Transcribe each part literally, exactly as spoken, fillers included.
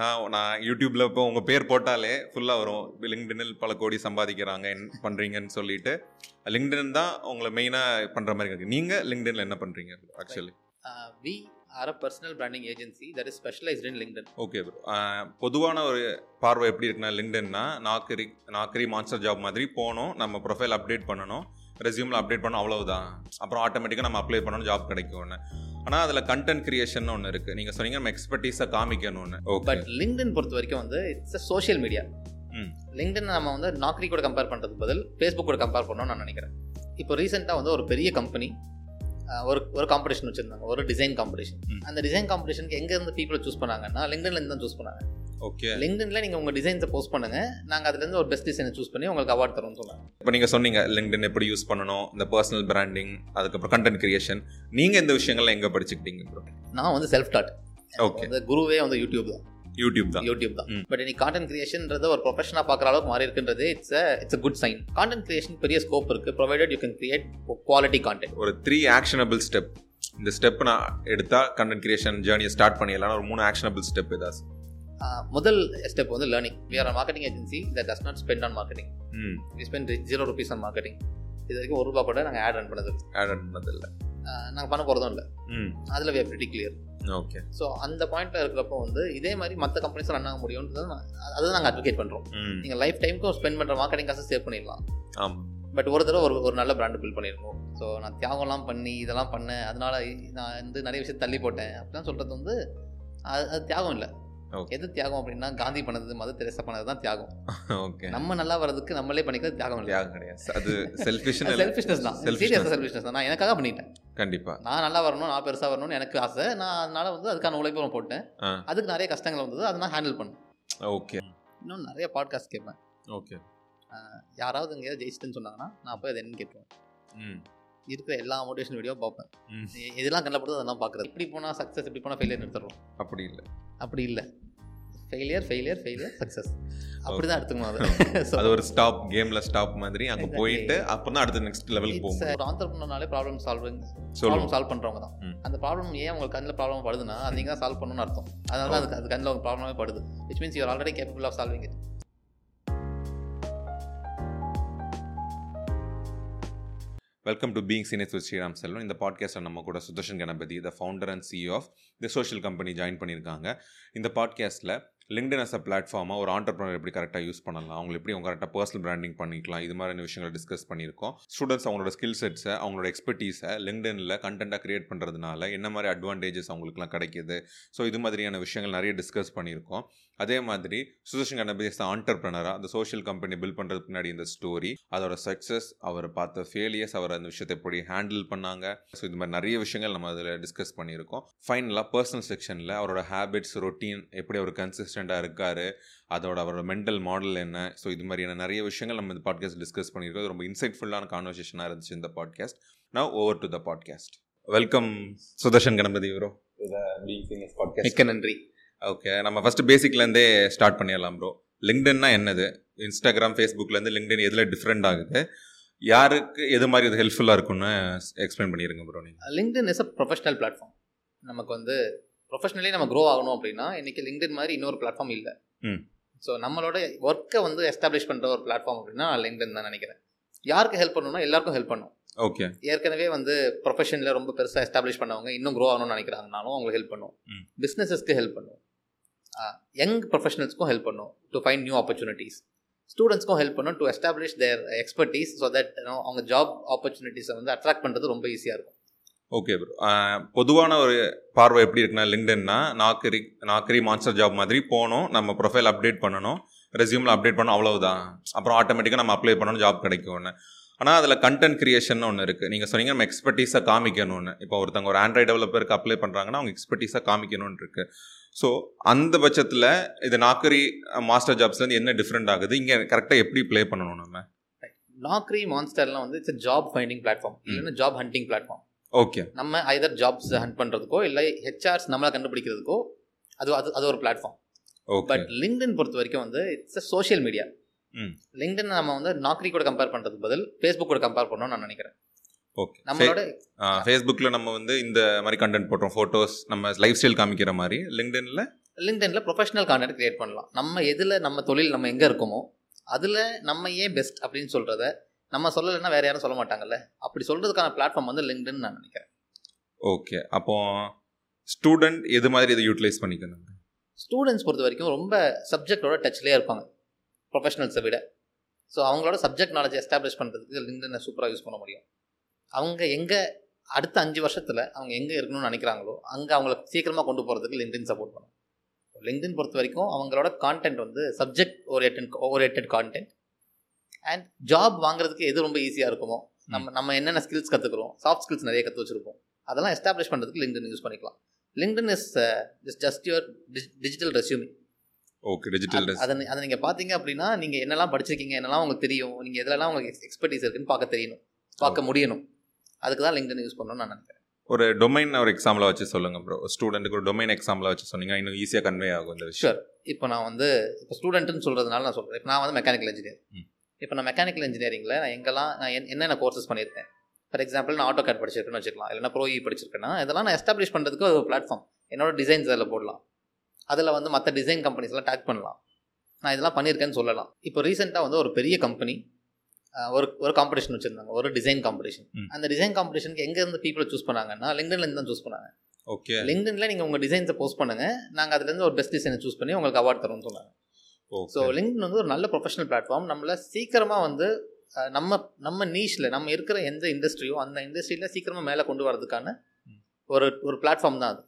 சொல்கிறாங்க. நான் யூடியூப்பில் இப்போ உங்கள் பேர் போட்டாலே ஃபுல்லாக வரும், லிங்க்டினில் பல கோடி சம்பாதிக்கிறாங்க என்ன பண்ணுறீங்கன்னு சொல்லிட்டு. லிங்க்டின் தான் உங்களை மெயினாக பண்ணுற மாதிரி இருக்குது. நீங்கள் லிங்க்டினில் என்ன பண்ணுறீங்க actually? We are a personal branding agency that is specialised in LinkedIn. Okay bro, பொதுவான ஒரு பார்வை எப்படி இருக்குன்னா, லிங்க்டின்னா நாக்கரி நாக்கரி மான்ஸ்டர் ஜாப் மாதிரி போகணும், நம்ம ப்ரொஃபைல் அப்டேட் பண்ணணும், ரெஸ்யூமில் அப்டேட் பண்ணணும், அவ்வளவுதான். அப்புறம் ஆட்டோமேட்டிக்காக நம்ம அப்ளை பண்ணணும், ஜாப் கிடைக்கும்னு. ஆனால் அதில் கண்டென்ட் கிரியேஷன் ஒன்று இருக்குது. நீங்கள் சொன்னீங்க நம்ம எக்ஸ்பர்டீஸை காமிக்கணும்னு. பட் லிங்க்டின் பொறுத்த வரைக்கும் வந்து it's a social media. LinkedIn நம்ம வந்து நாக்கரி கூட கம்பேர் பண்ணுறதுக்கு பதில் ஃபேஸ்புக் கூட கம்பேர் பண்ணணும்னு நான் நினைக்கிறேன். இப்போ ரீசெண்டாக வந்து ஒரு பெரிய கம்பெனி ஒரு ஒரு காம்படிஷன் வச்சுருந்தாங்க, ஒரு டிசைன் காம்படிஷன். அந்த டிசைன் காம்படிஷனுக்கு எங்கேருந்து பீப்புளை சூஸ் பண்ணாங்கன்னா லிங்க்டின்லேருந்து தான் சூஸ் பண்ணாங்க. ஓகே, லிங்க்டின்ல நீங்கள் உங்கள் டிசைன்ஸை போஸ்ட் பண்ணுங்கள், நாங்கள் அதுலேருந்து ஒரு பெஸ்ட் டிசைனை சூஸ் பண்ணி உங்களுக்கு அவார்ட் தரோம்னு சொன்னாங்க. இப்போ நீங்கள் சொன்னீங்க லிங்க்டின் எப்படி யூஸ் பண்ணணும், இந்த பர்சனல் பிராண்டிங், அதுக்கப்புறம் கண்டென்ட் கிரியேஷன். நீங்கள் இந்த விஷயங்கள்லாம் எங்கே படிச்சுக்கிட்டீங்க ப்ரோ? நான் வந்து செல்ஃப் டாட். ஓகே, இந்த குருவே வந்து யூடியூப் தான். யூடியூப் தான் யூடியூப் தான் பட் இன்னைக்கு கான்டென்ட் கிரியேஷன்றது ஒரு ப்ரொஃபஷனாக பார்க்குற அளவுக்கு மாறி இருக்குன்றது it's it's a good sign. Content creation பெரிய ஸ்கோப் இருக்குது, provided you can create quality content. ஒரு த்ரீ ஆக்ஷனபிள் ஸ்டெப், இந்த ஸ்டெப் நான் எடுத்தால் கண்டென்ட் கிரியேஷன் ஜேர்னியை ஸ்டார்ட் பண்ணிடலாம். ஒரு மூணு ஆக்ஷனபிள் ஸ்டெப் ஏதாச்சும். முதல் ஸ்டெப் வந்து learning. We are a marketing agency that does not spend on marketing. We spend zero rupees on marketing. இது வரைக்கும் ஒரு ரூபா கூட நாங்கள் ஆட் ரன் பண்ணது ஆட் ரன் பண்ணது இல்லை, நாங்கள் பண்ண போகிறதும் இல்லை. அதில் we are pretty clear. Okay, so அந்த பாயிண்ட்டில் இருக்கிறப்போ வந்து இதே மாதிரி மற்ற கம்பெனிஸில் ரன் ஆக முடியும்ன்றது அதுதான் நாங்கள் அட்வொகேட் பண்ணுறோம். நீங்கள் லைஃப் டைமுக்கும் ஸ்பெண்ட் பண்ணுற மார்க்கெட்டிங் காசை சேவ் பண்ணிடலாம். ஆமாம், பட் ஒரு தடவை ஒரு ஒரு நல்ல பிராண்டு பில்ட் பண்ணியிருக்கோம். ஸோ நான் தியாகம்லாம் பண்ணி இதெல்லாம் பண்ணேன், அதனால் நான் வந்து நிறைய விஷயம் தள்ளி போட்டேன் அப்படிலாம் சொல்கிறது வந்து அது அது தியாகம் இல்லை. எது தியாகம் அப்படின்னா, காந்தி பண்ணது மதர் தெரேசா பண்ணது தான் தியாகம். ஓகே, நம்ம நல்லா வரதுக்கு நம்மளே பண்ணிக்கிறது தியாகம் இல்லை. தியாகம் கிடையாது, அது செல்ஃபிஷ்னஸ். செல்ஃபிஷ்னஸ் தான், சீரியஸாக செல்ஃபிஷ்னஸ் தான். நான் எனக்காக பண்ணிட்டேன். கண்டிப்பா நான் நல்லா வரணும், நான் பெருசாக வரணும்னு எனக்கு ஆசை. நான் அதனால வந்து அதுக்கான உழைப்பு போட்டேன். அதுக்கு நிறைய கஷ்டங்கள் வந்தது, அதை நான் ஹேண்டில் பண்ணேன். ஓகே, இன்னும் நிறைய பாட்காஸ்ட் கேட்பேன். ஓகே, யாராவது எங்கேயாவது ஜெயிச்சிட்டுன்னு சொன்னாங்கன்னா நான் போய் அது என்னன்னு கேட்பேன். இருக்கிற எல்லா மோட்டிவேஷன் வீடியோ பார்ப்பேன். இதெல்லாம் கண்டப்படுது, அதெல்லாம் பார்க்குறது. இப்படி போனால் சக்ஸஸ், இப்படி போனால் ஃபெயிலியர் எடுத்துடுறோம். அப்படி இல்லை, அப்படி இல்லை. ஃபெயிலியர் ஃபெயிலியர் ஃபெயிலியர் சக்ஸஸ் அப்படி தான் எடுத்துக்கணும். அது அது ஒரு ஸ்டாப் கேமில் ஸ்டாப் மாதிரி அங்கே போயிட்டு அப்புறம் தான் அடுத்த நெக்ஸ்ட் லெவலுக்கு போகும். ஒரு ஆண்டர்ப்ரனர்னாலே ப்ராப்ளம் சால்விங், ப்ராப்ளம் சால்வ் பண்ணுறவங்க தான். அந்த ப்ராப்ளம் ஏன் உங்களுக்கு கண்ணில் ப்ராப்ளம் படுதுன்னா அது நீங்கள் தான் சால்வ் பண்ணணும்னு அர்த்தம். அதனால தான் அது கண்ணில் ஒரு ப்ராப்ளமே படுது. Which means you are already capable of solving it. Welcome to being seniors with Sriram Selvan. இந்த பாட்காஸ்ட்டில் நம்ம கூட Sudharshan Ganapathi, the founder and CEO of the social company, join பண்ணியிருக்காங்க. இந்த பாட்காஸ்ட்டில் லிங்க்டின் அஸ் அ பிளாட்ஃபார்மாக ஒரு ஆண்டர்ப்ரனர் எப்படி கரெக்டாக யூஸ் பண்ணலாம், அவங்க எப்படி அவங்க கரெக்டாக பர்சனல் பிராண்டிங் பண்ணிக்கலாம், இது மாதிரியான விஷயங்களை டிஸ்கஸ் பண்ணியிருக்கோம். ஸ்டூடெண்ட்ஸ் அவங்களோட ஸ்கில் செட்ஸை, அவங்களோட எக்ஸ்பர்டீஸை லிங்க்டினில் கண்டென்ட்டாக க்ரியேட் பண்ணுறதுனால என்ன மாதிரி அட்வான்டேஜஸ் அவங்களுக்குலாம் கிடைக்கிது, ஸோ இது மாதிரியான விஷயங்கள் நிறைய டிஸ்கஸ் பண்ணியிருக்கோம். அதே மாதிரி சுதர்ஷன் கணபதி அஸ் ஆண்டர்ப்ரனராக அந்த சோஷியல் கம்பெனி பில்ட் பண்ணுறதுக்கு முன்னாடி இந்த ஸ்டோரி, அதோட சக்ஸஸ், அவர் பார்த்த ஃபெயிலியர்ஸ், அவர் அந்த விஷயத்தை எப்படி ஹேண்டில் பண்ணாங்க, ஸோ இது மாதிரி நிறைய விஷயங்கள் நம்ம அதில் டிஸ்கஸ் பண்ணியிருக்கோம். ஃபைனலாக பர்சனல் செக்ஷனில் அவரோட ஹேபிட்ஸ், ரொட்டீன், எப்படி அவர் கன்சிஸ்டன்ட் இருக்காரு, அதோட அவரோட மென்டல் மாடல் என்ன, ஸோ இது மாதிரியான நிறைய விஷயங்கள் நம்ம இந்த பாட்காஸ்ட் டிஸ்கஸ் பண்ணியிருக்கோம். ரொம்ப இன்சைட்ஃபுல்லான கான்வர்சேஷனாக இருந்துச்சு இந்த podcast. Now over to the podcast. Welcome Sudharshan Ganapathi bro to the being seniors podcast. மிக்க நன்றி. ஓகே, நம்ம ஃபர்ஸ்ட் பேசிக்லேருந்தே ஸ்டார்ட் பண்ணிடலாம் ப்ரோ. லிங்க்டின்னா என்னது, இன்ஸ்டாகிராம் ஃபேஸ்புக்லேருந்து லிங்க்டின் எதில் டிஃப்ரெண்ட் ஆகுது, யாருக்கு எது மாதிரி இது ஹெல்ப்ஃபுல்லாக இருக்குன்னு எக்ஸ்பிளைன் பண்ணிடுங்க ப்ரோ. நீங்கள் LinkedIn is a professional platform. நமக்கு வந்து ப்ரொஃபஷனலி நம்ம க்ரோ ஆகணும் அப்படின்னா இன்றைக்கி லிங்க்டின் மாதிரி இன்னொரு பிளாட்ஃபார்ம் இல்லை. ஸோ நம்மளோட ஒர்க்கை வந்து எஸ்டாப்ளிஷ் பண்ணுற ஒரு பிளாட்ஃபார்ம் அப்படின்னா லிங்க்டின் தான் நினைக்கிறேன். யாருக்கு ஹெல்ப் பண்ணணும்னா எல்லாருக்கும் ஹெல்ப் பண்ணும். ஓகே, ஏற்கனவே வந்து ப்ரொஃபஷனில் ரொம்ப பெருசாக எஸ்டாப்ளிஷ் பண்ணவங்க இன்னும் க்ரோ ஆகணும்னு நினைக்கிறாங்கனாலும் அவங்களுக்கு ஹெல்ப் பண்ணும். பிஸ்னஸஸ்க்கு ஹெல்ப் பண்ணும், யங் ப்ரொஃபஷனல்ஸ்க்கும் ஹெல்ப் பண்ணும் டு ஃபைண்ட் நியூ ஆப்பர்ச்சுனிட்டிஸ். ஸ்டூடெண்ட்ஸ்க்கும் ஹெல்ப் பண்ணும் to establish their expertise so that அவங்க ஜாப் ஆப்பர்ச்சுனிட்டிஸை வந்து அட்ராக்ட் பண்ணுறது ரொம்ப ஈஸியாக இருக்கும். ஓகே ப்ரோ, பொதுவான ஒரு பார்வை எப்படி இருக்குன்னா, லிங்க்டின்னா நாக்கரி நாக்கரி மான்ஸ்டர் ஜாப் மாதிரி போகணும், நம்ம ப்ரொஃபைல் அப்டேட் பண்ணணும், ரெஸ்யூமில் அப்டேட் பண்ணணும், அவ்வளவுதான். அப்புறம் ஆட்டோமேட்டிக்காக நம்ம அப்ளை பண்ணணும், ஜாப் கிடைக்கும்னு. ஆனால் அதில் கண்டென்ட் கிரியேஷன் ஒன்று இருக்குது. நீங்கள் சொன்னீங்க நம்ம எக்ஸ்பர்டீஸாக காமிக்கணும்னு. இப்போ ஒருத்தவங்க ஒரு ஆண்ட்ராய்ட் டெவலப்பருக்கு அப்ளை பண்ணுறாங்கன்னா அவங்க எக்ஸ்பர்டீஸாக காமிக்கணும்னு இருக்குது. ஸோ அந்த பட்சத்தில் இது நாக்கரி மாஸ்டர் ஜாப்ஸ்லேருந்து என்ன டிஃப்ரெண்ட் ஆகுது, இங்கே கரெக்டாக எப்படி ப்ளே பண்ணணும் நம்ம? நாக்கரி மான்ஸ்டர்லாம் வந்து இட்ஸ் ஜாப் ஃபைண்டிங் பிளாட்ஃபார்ம், இல்லைன்னா ஜாப் ஹண்டிங் பிளாட்ஃபார்ம். ஓகே, நம்ம ஐதர் ஜாப்ஸ் ஹண்ட் பண்ணுறதுக்கோ இல்லை ஹெச்ஆர்ஸ் நம்மளாக கண்டுபிடிக்கிறதுக்கோ அது அது அது ஒரு பிளாட்ஃபார்ம். பட் லிங்க்டின் பொறுத்த வரைக்கும் வந்து it's a social media. LinkedIn நம்ம வந்து நாக்கரி கூட கம்பேர் பண்ணுறதுக்கு பதில் ஃபேஸ்புக் கூட கம்பேர் பண்ணணும்னு நான் நினைக்கிறேன். ஓகே, நம்மளோட ஃபேஸ்புக்கில் நம்ம வந்து இந்த மாதிரி கண்டென்ட் போடுறோம், ஃபோட்டோஸ், நம்ம லைஃப் ஸ்டைல் காமிக்கிற மாதிரி. லிங்க்டின்ல லிங்க்டின்ல ப்ரொஃபஷனல் கான்டென்ட் கிரியேட் பண்ணலாம். நம்ம எதில் நம்ம தொழில் நம்ம எங்கே இருக்கோமோ அதில் நம்ம ஏன் பெஸ்ட் அப்படின்னு சொல்கிறத நம்ம சொல்லலைன்னா வேறு யாரும் சொல்ல மாட்டாங்கல்ல. அப்படி சொல்கிறதுக்கான பிளாட்ஃபார்ம் வந்து லிங்க்டின் நான் நினைக்கிறேன். ஓகே, அப்போது ஸ்டூடெண்ட் எது மாதிரி இதை யூட்டிலைஸ் பண்ணிக்கணும்? ஸ்டூடெண்ட்ஸ் பொறுத்த வரைக்கும் ரொம்ப சப்ஜெக்டோட டச்லேயே இருப்பாங்க ப்ரொஃபஷனல்ஸை விட. ஸோ அவங்களோட சப்ஜெக்ட் நாலேஜ் எஸ்டாப்ளிஷ் பண்ணுறதுக்கு லிங்க்டினை சூப்பராக யூஸ் பண்ண முடியும். அவங்க எங்கே அடுத்த அஞ்சு வருஷத்தில் அவங்க எங்கே இருக்கணும்னு நினைக்கிறாங்களோ அங்கே அவங்கள சீக்கிரமாக கொண்டு போகிறதுக்கு லிங்க்டின் சப்போர்ட் பண்ணும். லிங்க்டின் பொறுத்த வரைக்கும் அவங்களோட கான்டென்ட் வந்து subject orient orient content and job வாங்குறதுக்கு எது ரொம்ப ஈஸியாக இருக்குமோ, நம்ம நம்ம என்னென்ன ஸ்கில்ஸ் கற்றுக்குறோம், சாஃப்ட் ஸ்கில்ஸ் நிறைய கற்று வச்சுருப்போம், அதெல்லாம் எஸ்டாப்ளிஷ் பண்ணுறதுக்கு லிங்க்டின் யூஸ் பண்ணிக்கலாம். LinkedIn is is just your digital resume. Okay, digital அதை அதை நீங்கள் பார்த்தீங்க அப்படின்னா நீங்கள் என்னெல்லாம் படிச்சிருக்கீங்க, என்னெல்லாம் உங்களுக்கு தெரியும், நீங்கள் எதுலலாம் உங்களுக்கு எக்ஸ்பர்டீஸ் இருக்குன்னு பார்க்க தெரியணும், பார்க்க முடியணும். அதுக்கு தான் லிங்க்டின் யூஸ் பண்ணணும்னு நான் நினைக்கிறேன். ஒரு டொமைன் ஒரு எக்ஸாம்பிள் வச்சு சொல்லுங்கள் ப்ரோ. ஸ்டூடெண்ட்டுக்கு ஒரு டொமைன் எக்ஸாம்பிள் வச்சு சொன்னீங்க இன்னும் ஈஸியாக கன்வே ஆகும் இந்த விஷயம். ஷூர். இப்போ நான் வந்து இப்போ ஸ்டூடெண்ட்டுன்னு சொல்கிறதுனால நான் சொல்கிறேன், இப்போ நான் வந்து மெக்கானிக்கல் இன்ஜினியர். இப்போ நான் மெக்கானிக்கல் இன்ஜினியரிங்கில் நான் எங்கெல்லாம் நான் என்னென்ன கோர்சஸ் பண்ணியிருக்கேன், ஃபார் எக்ஸாம்பிள் நான் ஆட்டோ கார்ட் படிச்சிருக்கேன்னு வச்சுக்கலாம், இல்லைனா ப்ரோஇ படிச்சிருக்கேன்னா இதெல்லாம் நான் எஸ்டாப்ளிஷ் பண்ணுறதுக்கு ஒரு பிளாட்ஃபார்ம். என்னோட டிசைன்ஸ் அதில் போடலாம், அதில் வந்து மற்ற டிசைன் கம்பெனிஸ்லாம் டேக் பண்ணலாம், நான் இதெல்லாம் பண்ணியிருக்கேன்னு சொல்லலாம். இப்போ ரீசெண்டாக வந்து ஒரு பெரிய கம்பெனி ஒரு ஒரு காம்படிஷன் வச்சுருந்தாங்க, ஒரு டிசைன் காம்படிஷன். அந்த டிசைன் காம்படிஷனுக்கு எங்கேருந்து பீப்புளை சூஸ் பண்ணாங்கன்னா லிங்க்டின்லேருந்து தான் சூஸ் பண்ணாங்க. ஓகே, லிங்க்டினில் நீங்கள் உங்கள் டிசைன்ஸை போஸ்ட் பண்ணுங்கள், நாங்கள் அதுலேருந்து ஒரு பெஸ்ட் டிசைனை சூஸ் பண்ணி உங்களுக்கு அவார்ட் தரோம்னு சொன்னாங்க. ஸோ லிங்க்டின் வந்து ஒரு நல்ல ப்ரொஃபஷனல் பிளாட்ஃபார்ம். நம்மளை சீக்கிரமாக வந்து நம்ம நம்ம நீஷில் நம்ம இருக்கிற எந்த இண்டஸ்ட்ரியோ அந்த இண்டஸ்ட்ரியில் சீக்கிரமாக மேலே கொண்டு வரதுக்கான ஒரு ஒரு பிளாட்ஃபார்ம் தான் அது.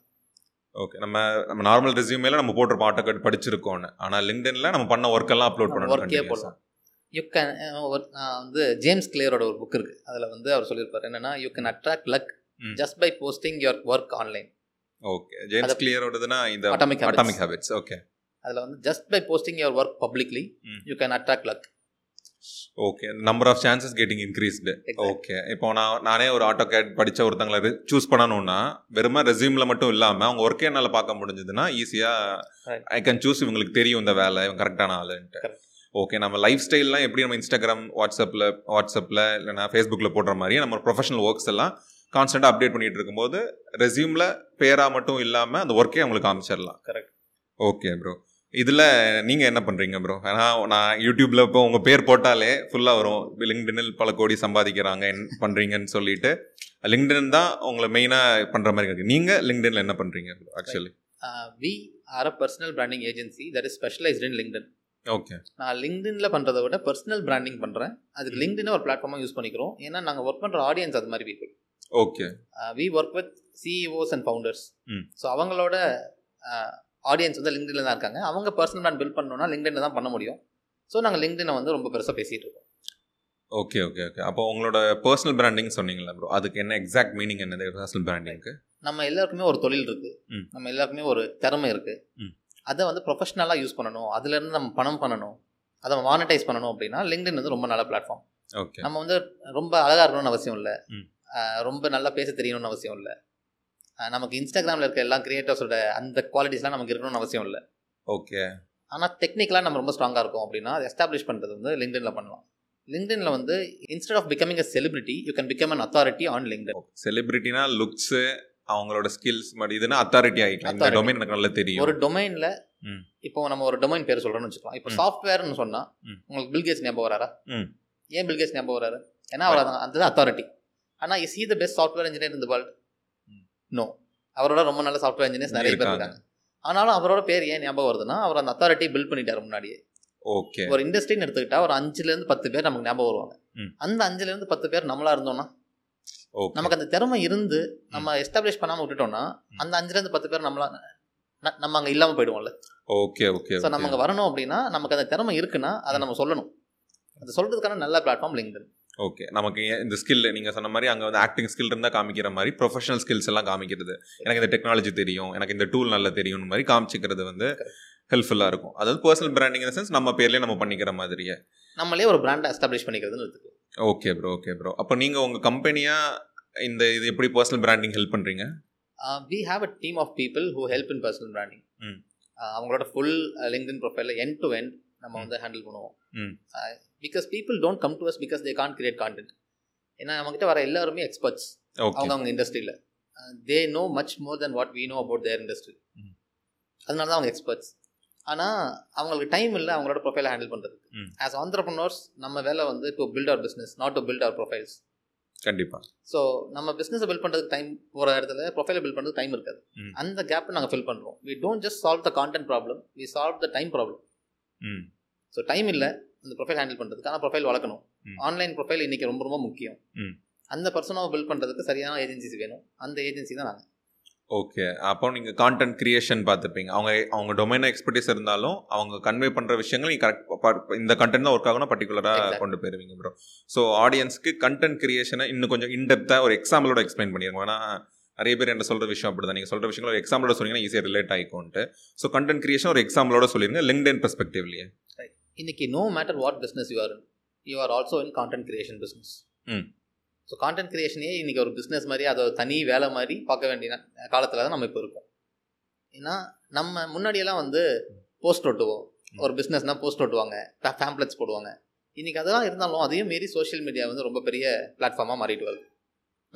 ஓகே, நம்ம நம்ம நார்மல் ரெஸ்யூமேல நம்ம போட்டிருப்போம் ஆட்டோ கார்ட் படிச்சிருக்கோம்னு, ஆனால் லிங்க்டினில் நம்ம பண்ண ஒர்க்கெல்லாம் அப்லோட் பண்ண ஒர்க்கே போடலாம். யூ கேன் ஒரு வந்து ஜேம்ஸ் கிளியரோட ஒரு புக் இருக்குது, அதில் வந்து அவர் சொல்லியிருப்பார் என்னென்னா you can attract luck just by posting your work online. Okay, James கிளியரோடதுனா இந்த அட்டாமிக் அட்டாமிக் ஹேபிட்ஸ். ஓகே, அதில் வந்து just by posting your work publicly you can attract luck. Okay, number of chances getting increased. Okay, இப்போ நான் நானே ஒரு auto gate படித்த ஒருத்தங்களை சூஸ் பண்ணணும்னா வெறுமா ரெஸ்யூமில் மட்டும் இல்லாமல் அவங்க ஒர்க்கே என்னால் பார்க்க முடிஞ்சதுன்னா ஈஸியாக ஐ கேன் சூஸ், இவங்களுக்கு தெரியும் இந்த வேலை, இவங்க கரெக்டான ஆளுன்ட்டு. ஓகே, நம்ம லைஃப் ஸ்டைல்லாம் எப்படி நம்ம இன்ஸ்டாகிராம் வாட்ஸ்அப்பில் வாட்ஸ்அப்பில் இல்லைனா ஃபேஸ்புக்கில் போடுற மாதிரி நம்ம ப்ரொஃபஷனல் ஒர்க்ஸ் எல்லாம் கான்ஸ்டண்ட்டாக அப்டேட் பண்ணிகிட்டு இருக்கும்போது ரெஸ்யூமில் பேராக மட்டும் இல்லாமல் அந்த ஒர்க்கே அவங்களுக்கு காமிச்சிடலாம். கரெக்ட். ஓகே ப்ரோ, இதில் நீங்கள் என்ன பண்ணுறீங்க ப்ரோ? ஏன்னா நான் யூடியூப்பில் இப்போ உங்கள் பேர் போட்டாலே ஃபுல்லாக வரும், லிங்க்டினில் பல கோடி சம்பாதிக்கிறாங்க என்ன பண்ணுறீங்கன்னு சொல்லிட்டு லிங்க்டின் தான் உங்களை மெயினாக பண்ணுற மாதிரி இருக்குது. நீங்கள் லிங்க்டினில் என்ன பண்ணுறீங்க actually? We are a personal branding agency that is specialised in LinkedIn. Okay, நான் லிங்க்டினில் பண்ணுறதை விட பர்சனல் பிராண்டிங் பண்ணுறேன். அதுக்கு லிங்க்டின் ஒரு பிளாட்ஃபார்மாக யூஸ் பண்ணிக்கிறோம், ஏன்னா நாங்கள் ஒர்க் பண்ணுற ஆடியன்ஸ் அது மாதிரி people. Okay, we work with CEOs and founders. So அவங்களோட ஆடியன்ஸ் வந்து லிங்க்டினில் தான் இருக்காங்க. அவங்க பர்சனல் பிராண்ட் பில்ட் பண்ணணும்னா லிங்க்டினில் தான் பண்ண முடியும். ஸோ நாங்கள் லிங்க்டினை வந்து ரொம்ப பெருசாக பேசிகிட்டு இருக்கோம். ஓகே ஓகே ஓகே அப்போ உங்களோட பர்சனல் பிராண்டிங் சொன்னீங்களா ப்ரோ, அதுக்கு என்ன எக்ஸாக்ட் மீனிங் என்னது பர்சனல் பிராண்டிங்க்கு? நம்ம எல்லாருக்குமே ஒரு தொழில் இருக்குது, நம்ம எல்லாருக்குமே ஒரு திறமை இருக்குது, அதை வந்து ப்ரொஃபஷனலாக யூஸ் பண்ணணும், அதுலேருந்து நம்ம பணம் பண்ணணும், அதை மானிட்டைஸ் பண்ணணும் அப்படின்னா லிங்க்டின் வந்து ரொம்ப நல்ல பிளாட்ஃபார்ம். ஓகே, நம்ம வந்து ரொம்ப அழகாக இருக்கணும்னு அவசியம் இல்லை, ரொம்ப நல்லா பேச தெரியணும்னு அவசியம் இல்லை, நமக்கு இன்ஸ்டாகிராமில் இருக்க எல்லா கிரியேட்டர்ஸோட அந்த குவாலிட்டிஸ்லாம் நமக்கு இருக்கணும்னு அவசியம் இல்லை. ஓகே, ஆனால் டெக்னிக்கலாக நம்ம ரொம்ப ஸ்ட்ராங்காக இருக்கும் அப்படின்னா அதை எஸ்டாப்ளிஷ் பண்ணுறது வந்து லிங்க்டினில் பண்ணலாம். லிங்க்டினில் வந்து instead of becoming a celebrity you can become an authority on LinkedIn. செலிபிரிட்டினா லுக்ஸு அவங்களோட ஸ்கில்ஸ் மாதிரி இதுனா அத்தாரிட்டி ஆகிக்கலாம். இந்த டொமைன் எனக்கு நல்லா தெரியும். ஒரு டொமைனில் இப்போ நம்ம ஒரு டொமைன் பேர் சொல்கிறோன்னு வச்சுக்கலாம். இப்போ சாஃப்ட்வேர்னு சொன்னால் உங்களுக்கு பில்கேட்ஸ் ஞாபகம் வராரா? ஏன் பில்கேட்ஸ் ஞாபகம் வராரு? ஏன்னா அவர் அதான் அதுதான் அத்தாரிட்டி. ஆனால் is he the best software engineer இந்த வேர்ல்டு? நோ. அவரோட ரொம்ப நல்ல சாஃப்ட்வேர் இன்ஜினியர்ஸ் நிறைய பேர் இருக்காங்க. ஆனாலும் அவரோட பேர் ஏன் ஞாபகம் வருதுன்னா அவர் அந்த அத்தாரிட்டி பில்ட் பண்ணிட்டார் முன்னாடியே. ஓகே, ஒரு இண்டஸ்ட்ரின்னு எடுத்துக்கிட்டா ஒரு அஞ்சுலேருந்து பத்து பேர் நமக்கு ஞாபகம் வருவாங்க. அந்த அஞ்சுலேருந்து பத்து பேர் நம்மளா இருந்தோம்னா, நமக்கு அந்த திறமை இருந்து நம்ம எஸ்டாப்ளிஷ் பண்ணாமல் விட்டுட்டோம்னா அந்த அஞ்சுலேருந்து பத்து பேர் நம்மளா நம்ம அங்கே இல்லாமல் போயிடுவோம்ல. ஓகே ஓகே ஸோ நம்ம அங்கே வரணும் அப்படின்னா நமக்கு அந்த திறமை இருக்குன்னா அதை நம்ம சொல்லணும். அது சொல்கிறதுக்கான நல்ல பிளாட்ஃபார்ம் லிங்க்டின். ஓகே, நமக்கு இந்த ஸ்கில் நீங்கள் சொன்ன மாதிரி அங்கே வந்து ஆக்டிங் ஸ்கில் இருந்தால் காமிக்கிற மாதிரி ப்ரொஃபஷனல் ஸ்கில்ஸ் எல்லாம் காமிக்கிறது, எனக்கு இந்த டெக்னாலஜி தெரியும், எனக்கு இந்த டூல் நல்லா தெரியும்னு மாதிரி காமிச்சிக்கிறது வந்து ஹெல்ப்ஃபுல்லாக இருக்கும். அதாவது பர்சனல் பிராண்டிங் இன் சென்ஸ் நம்ம பேர்லேயே நம்ம பண்ணிக்கிற மாதிரியே நம்மளே ஒரு பிராண்டை எஸ்டாப்ளிஷ் பண்ணிக்கிறதுன்னு எடுத்துக்கோ. ஓகே ப்ரோ, ஓகே ப்ரோ அப்போ நீங்கள் உங்கள் கம்பெனியாக இந்த இது எப்படி பர்சனல் பிராண்டிங் ஹெல்ப் பண்ணுறீங்க? We have a team of people who help in personal branding. அவங்களோட ஃபுல் லிங்க்டின் ப்ரொஃபைலில் எண்ட் டு எண்ட் நம்ம வந்து ஹேண்டில் பண்ணுவோம். Because people don't come to us because they can't create content. ஏன்னா நம்மகிட்ட வர எல்லாருமே எக்ஸ்பர்ட்ஸ் அவங்க அவங்க இண்டஸ்ட்ரியில். They know much more than what we know about their industry. அதனால தான் அவங்க எக்ஸ்பர்ட்ஸ். ஆனால் அவங்களுக்கு டைம் இல்லை அவங்களோட ப்ரொஃபைலை ஹேண்டில் பண்ணுறதுக்கு. ஆஸ் ஆண்டர்ப்ரனர்ஸ் நம்ம வேலை வந்து to build our business, not to build our profiles. கண்டிப்பாக. ஸோ நம்ம பிஸ்னஸை பில்ட் பண்ணுறதுக்கு டைம் போகிற இடத்துல ப்ரொஃபைலை பில்ட் பண்ணுறதுக்கு டைம் இருக்காது. அந்த கேப்பை நாங்கள் ஃபில் பண்ணுறோம். We don't just solve the content problem, we solve the time problem. So time இல்லை அந்த ப்ரொஃபைல் ஹேண்டில் பண்ணுறதுக்கு. ஆனால் ப்ரொஃபைல் வளர்க்கணும். ஆன்லைன் ப்ரொஃபைல் இன்றைக்கி ரொம்ப ரொம்ப முக்கியம். அந்த பர்சனாவை பில்ட் பண்ணுறதுக்கு சரியான ஏஜென்சிஸ் வேணும். அந்த ஏஜென்சி தான் நாங்கள். ஓகே. அப்போ நீங்கள் கான்டென்ட் கிரியேஷன் பார்த்துப்பீங்க. அவங்க அவங்க டொமைன் எக்ஸ்பர்டீஸ் இருந்தாலும் அவங்க கன்வே பண்ணுற விஷயங்கள் நீங்கள் கரெக்ட் இந்த கண்டென்ட் தான் ஒர்க் ஆகணும் பர்டிகுலராக கொண்டு போயிருவீங்க ப்ரோ. ஸோ ஆடியன்ஸ்க்கு கண்டென்ட் கிரியேஷனை இன்னும் கொஞ்சம் இன்டெப்த்தாக ஒரு எக்ஸாம்பிளோட எக்ஸ்பிளைன் பண்ணிடுங்க. ஏன்னா நிறைய பேர் என்ன சொல்கிற விஷயம் அப்படி தான். நீங்கள் சொல்கிற விஷயங்கள ஒரு எக்ஸாம்பிளோட சொன்னீங்கன்னா ஈஸியாக ரிலேட் ஆகிக்கோன்ட்டு. ஸோ கண்டென்ட் கிரியேஷன் ஒரு எக்ஸாம்பிளோட சொல்லிடுங்க லிங்க்டின் பெர்ஸ்பெக்டிவ்லேயே. இன்னைக்கு no matter what business you are in, you are also in content creation business. Hmm. So content கிரியேஷனே இன்றைக்கி ஒரு பிஸ்னஸ் மாதிரி, அதை தனி வேலை மாதிரி பார்க்க வேண்டிய காலத்தில் தான் நம்ம இப்போ இருக்கோம். ஏன்னா நம்ம முன்னாடியெல்லாம் வந்து போஸ்ட் ஒட்டுவோம், ஒரு பிஸ்னஸ்னால் போஸ்ட் ஒட்டுவாங்க, பேம்ப்ளெட்ஸ் போடுவாங்க. இன்றைக்கி அதெல்லாம் இருந்தாலும் அதையும் மீறி சோஷியல் மீடியா வந்து ரொம்ப பெரிய பிளாட்ஃபார்மாக மாறிட்டு வருது.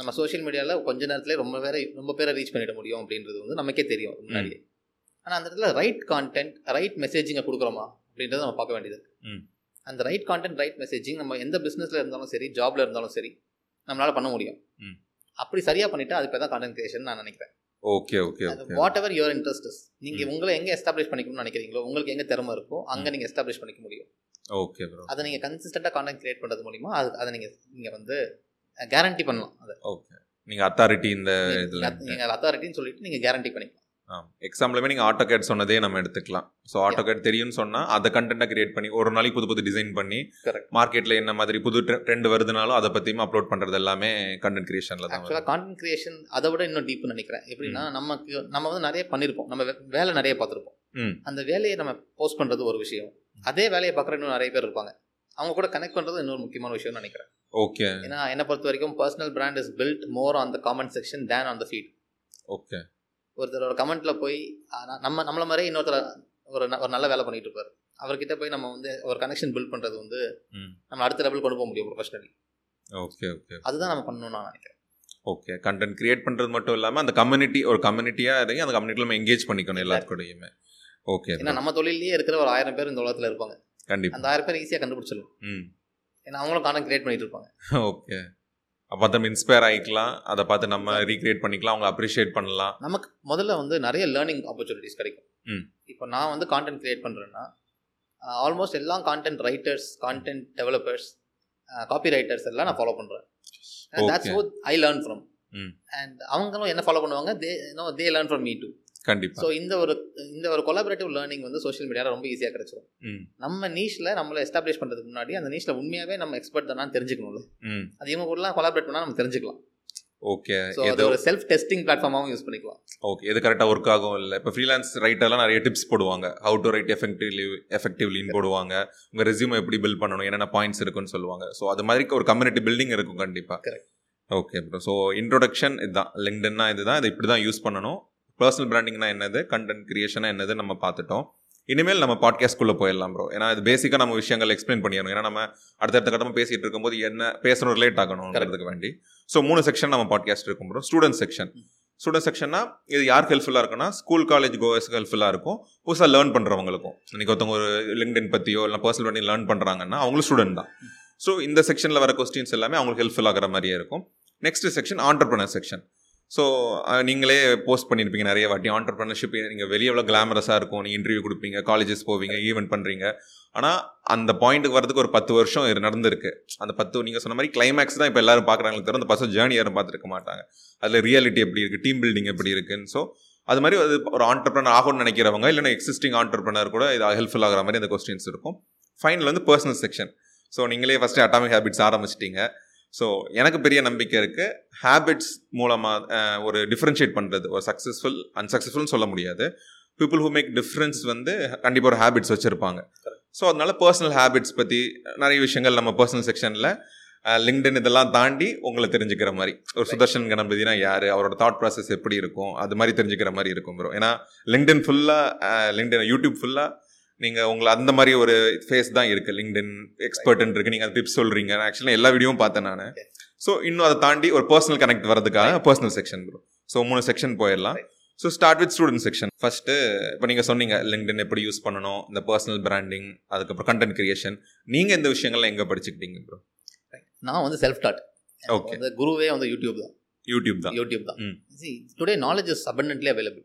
நம்ம சோஷியல் மீடியாவில் கொஞ்ச நேரத்தில் ரொம்ப பேரை ரொம்ப பேரை ரீச் பண்ணிட முடியும் அப்படின்றது வந்து நமக்கே தெரியும் முன்னாடியே. ஆனால் அந்த இடத்துல ரைட் கான்டென்ட் ரைட் மெசேஜிங்கை கொடுக்குறோமா அப்படின்றத நம்ம பார்க்க வேண்டியது. அந்த ரைட் கான்டென்ட் ரைட் மெசேஜிங் நம்ம எந்த பிஸ்னஸில் இருந்தாலும் சரி, ஜாபில் இருந்தாலும் சரி, நம்மளால் பண்ண முடியும். அப்படி சரியாக பண்ணிவிட்டு அது பேர் தான் கான்டென்ட் கிரியேஷன் நான் நினைக்கிறேன். Okay okay. Whatever your interests, நீங்கள் உங்களை எங்கே எஸ்டாப்ளிஷ் பண்ணிக்கணும்னு நினைக்கிறீங்களோ, உங்களுக்கு எங்கே திறமை இருக்கோ அங்கே நீங்கள் எஸ்டாப்ளிஷ் பண்ணிக்க முடியும். Okay bro. அதை நீங்கள் கன்சிஸ்டண்டாக கான்டென்ட் கிரியேட் பண்ணுறது மூலிமா அது அதை நீங்கள் நீங்கள் வந்து கேரண்டி பண்ணலாம். அது ஓகே. நீங்கள் அத்தாரிட்டி இந்த இதில் நீங்கள் அத்தாரிட்டின்னு சொல்லிட்டு நீங்கள் கேரண்டி பண்ணிக்கலாம். ஆ. எக்ஸாம்பிளுமே நீங்கள் ஆட்டோகேட் சொன்னதே நம்ம எடுத்துக்கலாம். ஸோ ஆட்டோகேட் தெரியும்னு சொன்னால் அதை கண்டென்ட்டாக கிரியேட் பண்ணி ஒரு நாளைக்கு புது புது டிசைன் பண்ணி மார்க்கெட்டில் என்ன மாதிரி புது ட்ரெண்ட் வருதுனாலும் அதை பற்றியும் அப்லோட் பண்ணுறது எல்லாமே கண்டென்ட் கிரியேஷனில் தான். ஆக்சுவலாக கான்டென்ட் கிரியேஷன் அதை விட இன்னும் டீப்னு நினைக்கிறேன். எப்படின்னா நமக்கு நம்ம வந்து நிறைய பண்ணியிருப்போம், நம்ம வேலை நிறைய பார்த்துருப்போம். அந்த வேலையை நம்ம போஸ்ட் பண்ணுறது ஒரு விஷயம், அதே வேலையை பார்க்குற இன்னும் நிறைய பேர் இருப்பாங்க, அவங்க கூட கனெக்ட் பண்ணுறது இன்னொரு முக்கியமான விஷயம்னு நினைக்கிறேன். ஓகே. ஏன்னா என்னை பொறுத்த வரைக்கும் personal brand is build more on the comment section than on the feed. Okay. ஒருத்தரோட கமெண்ட்டில் போய் நம்ம நம்மள மாதிரியே இன்னொருத்தர் ஒரு ஒரு நல்ல வேலை பண்ணிகிட்டு இருப்பார், அவர்கிட்ட போய் நம்ம வந்து ஒரு கனெக்ஷன் பில்ட் பண்ணுறது வந்து நம்ம அடுத்த லெவல் கொண்டு போக முடியும் ப்ரொஃபஷனலி. Okay okay. அதுதான் நம்ம பண்ணணும்னு நான் நினைக்கிறேன். ஓகே. கண்டென்ட் கிரியேட் பண்ணுறது மட்டும் இல்லாமல் அந்த கம்யூனிட்டி ஒரு கம்யூனிட்டியாக இறங்கி அந்த கம்யூனிட்டியில் நம்ம எங்கேஜ் பண்ணிக்கணும் எல்லாருக்கூடையுமே. ஓகே. ஏன்னா நம்ம தொழிலே இருக்கிற ஒரு ஆயிரம் பேர் இந்த உலகத்தில் இருப்பாங்க. கண்டிப்பாக. அந்த ஆயிரம் பேர் ஈஸியாக கண்டுபிடிச்சிடலாம். ம். ஏன்னா அவங்களும் கான்டென்ட் கிரியேட் பண்ணிகிட்டு இருப்பாங்க. ஓகே. அப்போ அதை நம்ம இன்ஸ்பயர் ஆகிக்கலாம், அதை பார்த்து நம்ம ரீக்ரியேட் பண்ணிக்கலாம், அவங்க அப்ரிஷியேட் பண்ணலாம். நமக்கு முதல்ல வந்து நிறைய லேர்னிங் ஆப்பர்ச்சுனிட்டிஸ் கிடைக்கும். ம். இப்போ நான் வந்து கான்டென்ட் கிரியேட் பண்ணுறேன்னா ஆல்மோஸ்ட் எல்லா content writers, content developers, copy writers எல்லாம் நான் ஃபாலோ பண்ணுறேன். That's what I learn from. ம். அண்ட் அவங்களும் என்ன ஃபாலோ பண்ணுவாங்க, they know they learn from me too. கண்டிப்பாக. ஸோ இந்த ஒரு இந்த ஒரு கொலாபரேட்டிவ் லேர்னிங் வந்து சோஷியல் மீடியாவில் ரொம்ப ஈஸியாக கிடைச்சிடும். நம்ம நீஷில் நம்மளை எஸ்டாப்ளிஷ் பண்ணுறதுக்கு முன்னாடி அந்த நீஷில் உண்மையாகவே நம்ம எக்ஸ்பர்ட் தானே தெரிஞ்சுக்கணும்ல. ம். அது இவங்க கூடலாம் கொலாபரேட் பண்ணால் நம்ம தெரிஞ்சுக்கலாம். ஓகே. ஸோ அது ஒரு செல்ஃப் டெஸ்டிங் பிளாட்ஃபார்மாகவும் யூஸ் பண்ணிக்கலாம். ஓகே. இது கரெக்டாக ஒர்க் ஆகும் இல்லை? இப்போ ஃப்ரீலான்ஸ் ரைட்டர்லாம் நிறைய டிப்ஸ் போடுவாங்க, ஹவு டு ரைட் எஃபெக்டிவ்லி எஃபெக்டிவ்லின்னு போடுவாங்க. உங்கள் ரெஸ்யூம் எப்படி பில்ட் பண்ணணும், என்னென்ன பாயிண்ட்ஸ் இருக்குன்னு சொல்லுவாங்க. ஸோ அது மாதிரி ஒரு கம்யூனிட்டி பில்டிங் இருக்கும் கண்டிப்பாக. Correct. Okay bro. So introduction இதுதான், லிங்க்டின்னா இதுதான், இதை இப்படி தான் யூஸ் பண்ணணும். பர்சனல் பிராண்டிங்னா என்னது, கண்டென்ட் கிரியேஷனாக என்னது நம்ம பார்த்துட்டோம். இனிமேல் நம்ம பாட்காஸ்ட்குள்ளே போயிடலாம் ப்ரோ. ஏன்னா இது பேசிக்காக நம்ம விஷயங்கள் எக்ஸ்பிளைன் பண்ணிடணும். ஏன்னா நம்ம அடுத்தடுத்த கட்டமாக பேசிகிட்டு இருக்கும்போது என்ன பேசணும் ரிலேட் ஆகணும்ன்றதுக்கு வேண்டி. ஸோ மூணு செக்ஷன் நம்ம பாட்காஸ்ட் இருக்கும் ப்ரோ. Student section. ஸ்டூடெண்ட் செக்ஷன்னா இது யாருக்கு ஹெல்ப்ஃபுல்லாக இருக்குன்னா ஸ்கூல் காலேஜ் கோவர்ஸ்க்கு ஹெல்ப்ஃபுல்லாக இருக்கும், புதுசாக லேர்ன் பண்ணுறவங்களுக்கும். இன்றைக்கி ஒருத்தவங்க ஒரு லிங்க்டின் பற்றியோ இல்லை பர்சனல் பிராண்டிங் லேர்ன் பண்ணுறாங்கன்னா அவங்களும் ஸ்டூடெண்ட் தான். ஸோ இந்த செக்ஷனில் வர கொஸ்டின்ஸ் எல்லாமே அவங்களுக்கு ஹெல்ப்ஃபுல் ஆகிற மாதிரியே இருக்கும். Next section entrepreneur section. So நீங்களே போஸ்ட் பண்ணியிருப்பீங்க நிறைய வாட்டி ஆண்டர்ப்ரனர்ஷிப். நீங்கள் வெளியே எவ்வளோ கிளாமரஸாக இருக்கும், நீங்கள் இன்டர்வியூ கொடுப்பீங்க, காலேஜஸ் போவீங்க, ஈவெண்ட் பண்ணுறீங்க. ஆனால் அந்த பாயிண்ட்டுக்கு வரதுக்கு ஒரு பத்து வருஷம் இது நடந்திருக்கு. அந்த பத்து நீங்கள் சொன்ன மாதிரி கிளைமேக்ஸ் தான் இப்போ எல்லாரும் பார்க்குறாங்களே தவிர அந்த பர்சன் ஜேர்னி யாரும் பார்த்துருக்க மாட்டாங்க. அதில் ரியாலிட்டி எப்படி இருக்குது, டீம் பில்டிங் எப்படி இருக்குன்னு. ஸோ அது மாதிரி அது ஒரு ஆண்டர்ப்ரனர் ஆகும்னு நினைக்கிறவங்க இல்லைன்னா எக்ஸிஸ்டிங் ஆண்டர்ப்ரனர் கூட இது ஹெல்ப்ஃபுல் ஆகிற மாதிரி அந்த கொஸ்டின்ஸ் இருக்கும். ஃபைனல் வந்து பர்சனல் செக்ஷன். ஸோ நீங்களே ஃபஸ்ட்டு அட்டாமிக் ஹேபிட்ஸ் ஆரம்பிச்சிட்டிங்க. ஸோ எனக்கு பெரிய நம்பிக்கை இருக்குது, ஹேபிட்ஸ் மூலமாக ஒரு டிஃப்ரென்ஷியேட் பண்ணுறது. ஒரு சக்ஸஸ்ஃபுல் அன்சக்ஸஸ்ஃபுல்னு சொல்ல முடியாது. பீப்புள் ஹூ மேக் டிஃப்ரென்ஸ் வந்து கண்டிப்பாக ஒரு ஹேபிட்ஸ் வச்சுருப்பாங்க. ஸோ அதனால பர்சனல் ஹேபிட்ஸ் பற்றி நிறைய விஷயங்கள் நம்ம பர்சனல் செக்ஷனில் லிங்க்டின் இதெல்லாம் தாண்டி உங்களை தெரிஞ்சுக்கிற மாதிரி ஒரு சுதர்ஷன் கணபதினா யார், அவரோட தாட் ப்ராசஸ் எப்படி இருக்கும், அது மாதிரி தெரிஞ்சுக்கிற மாதிரி இருக்கும் ப்ரோ. ஏன்னா லிங்க்டின் ஃபுல்லாக லிங்க்டின் யூடியூப் ஃபுல்லாக நீங்கள் உங்களை அந்த மாதிரி ஒரு ஃபேஸ் தான் இருக்குது. லிங்க்டின் எக்ஸ்பர்ட்ன்னு இருக்குது, நீங்கள் அந்த டிப்ஸ் சொல்கிறீங்க. ஆக்சுவலாக எல்லா வீடியோவும் பார்த்தேன் நான். ஸோ இன்னும் அதை தாண்டி ஒரு பர்சனல் கனெக்ட் வரதுக்காக பர்சனல் செக்ஷன் ப்ரோ. ஸோ மூணு செக்ஷன் போயிடலாம். So start with student section. First இப்போ நீங்கள் சொன்னீங்க லிங்க்டின் எப்படி யூஸ் பண்ணணும், இந்த பர்சனல் பிராண்டிங், அதுக்கப்புறம் கண்டென்ட் கிரியேஷன். நீங்கள் இந்த விஷயங்கள்லாம் எங்கே படிச்சுக்கிட்டீங்க ப்ரோ? நான் வந்து செல்ஃப் டாட். ஓகே, அந்த குருவே வந்து யூடியூப் தான் யூடியூப் தான் யூடியூப் தான் see today knowledge is abundantly available.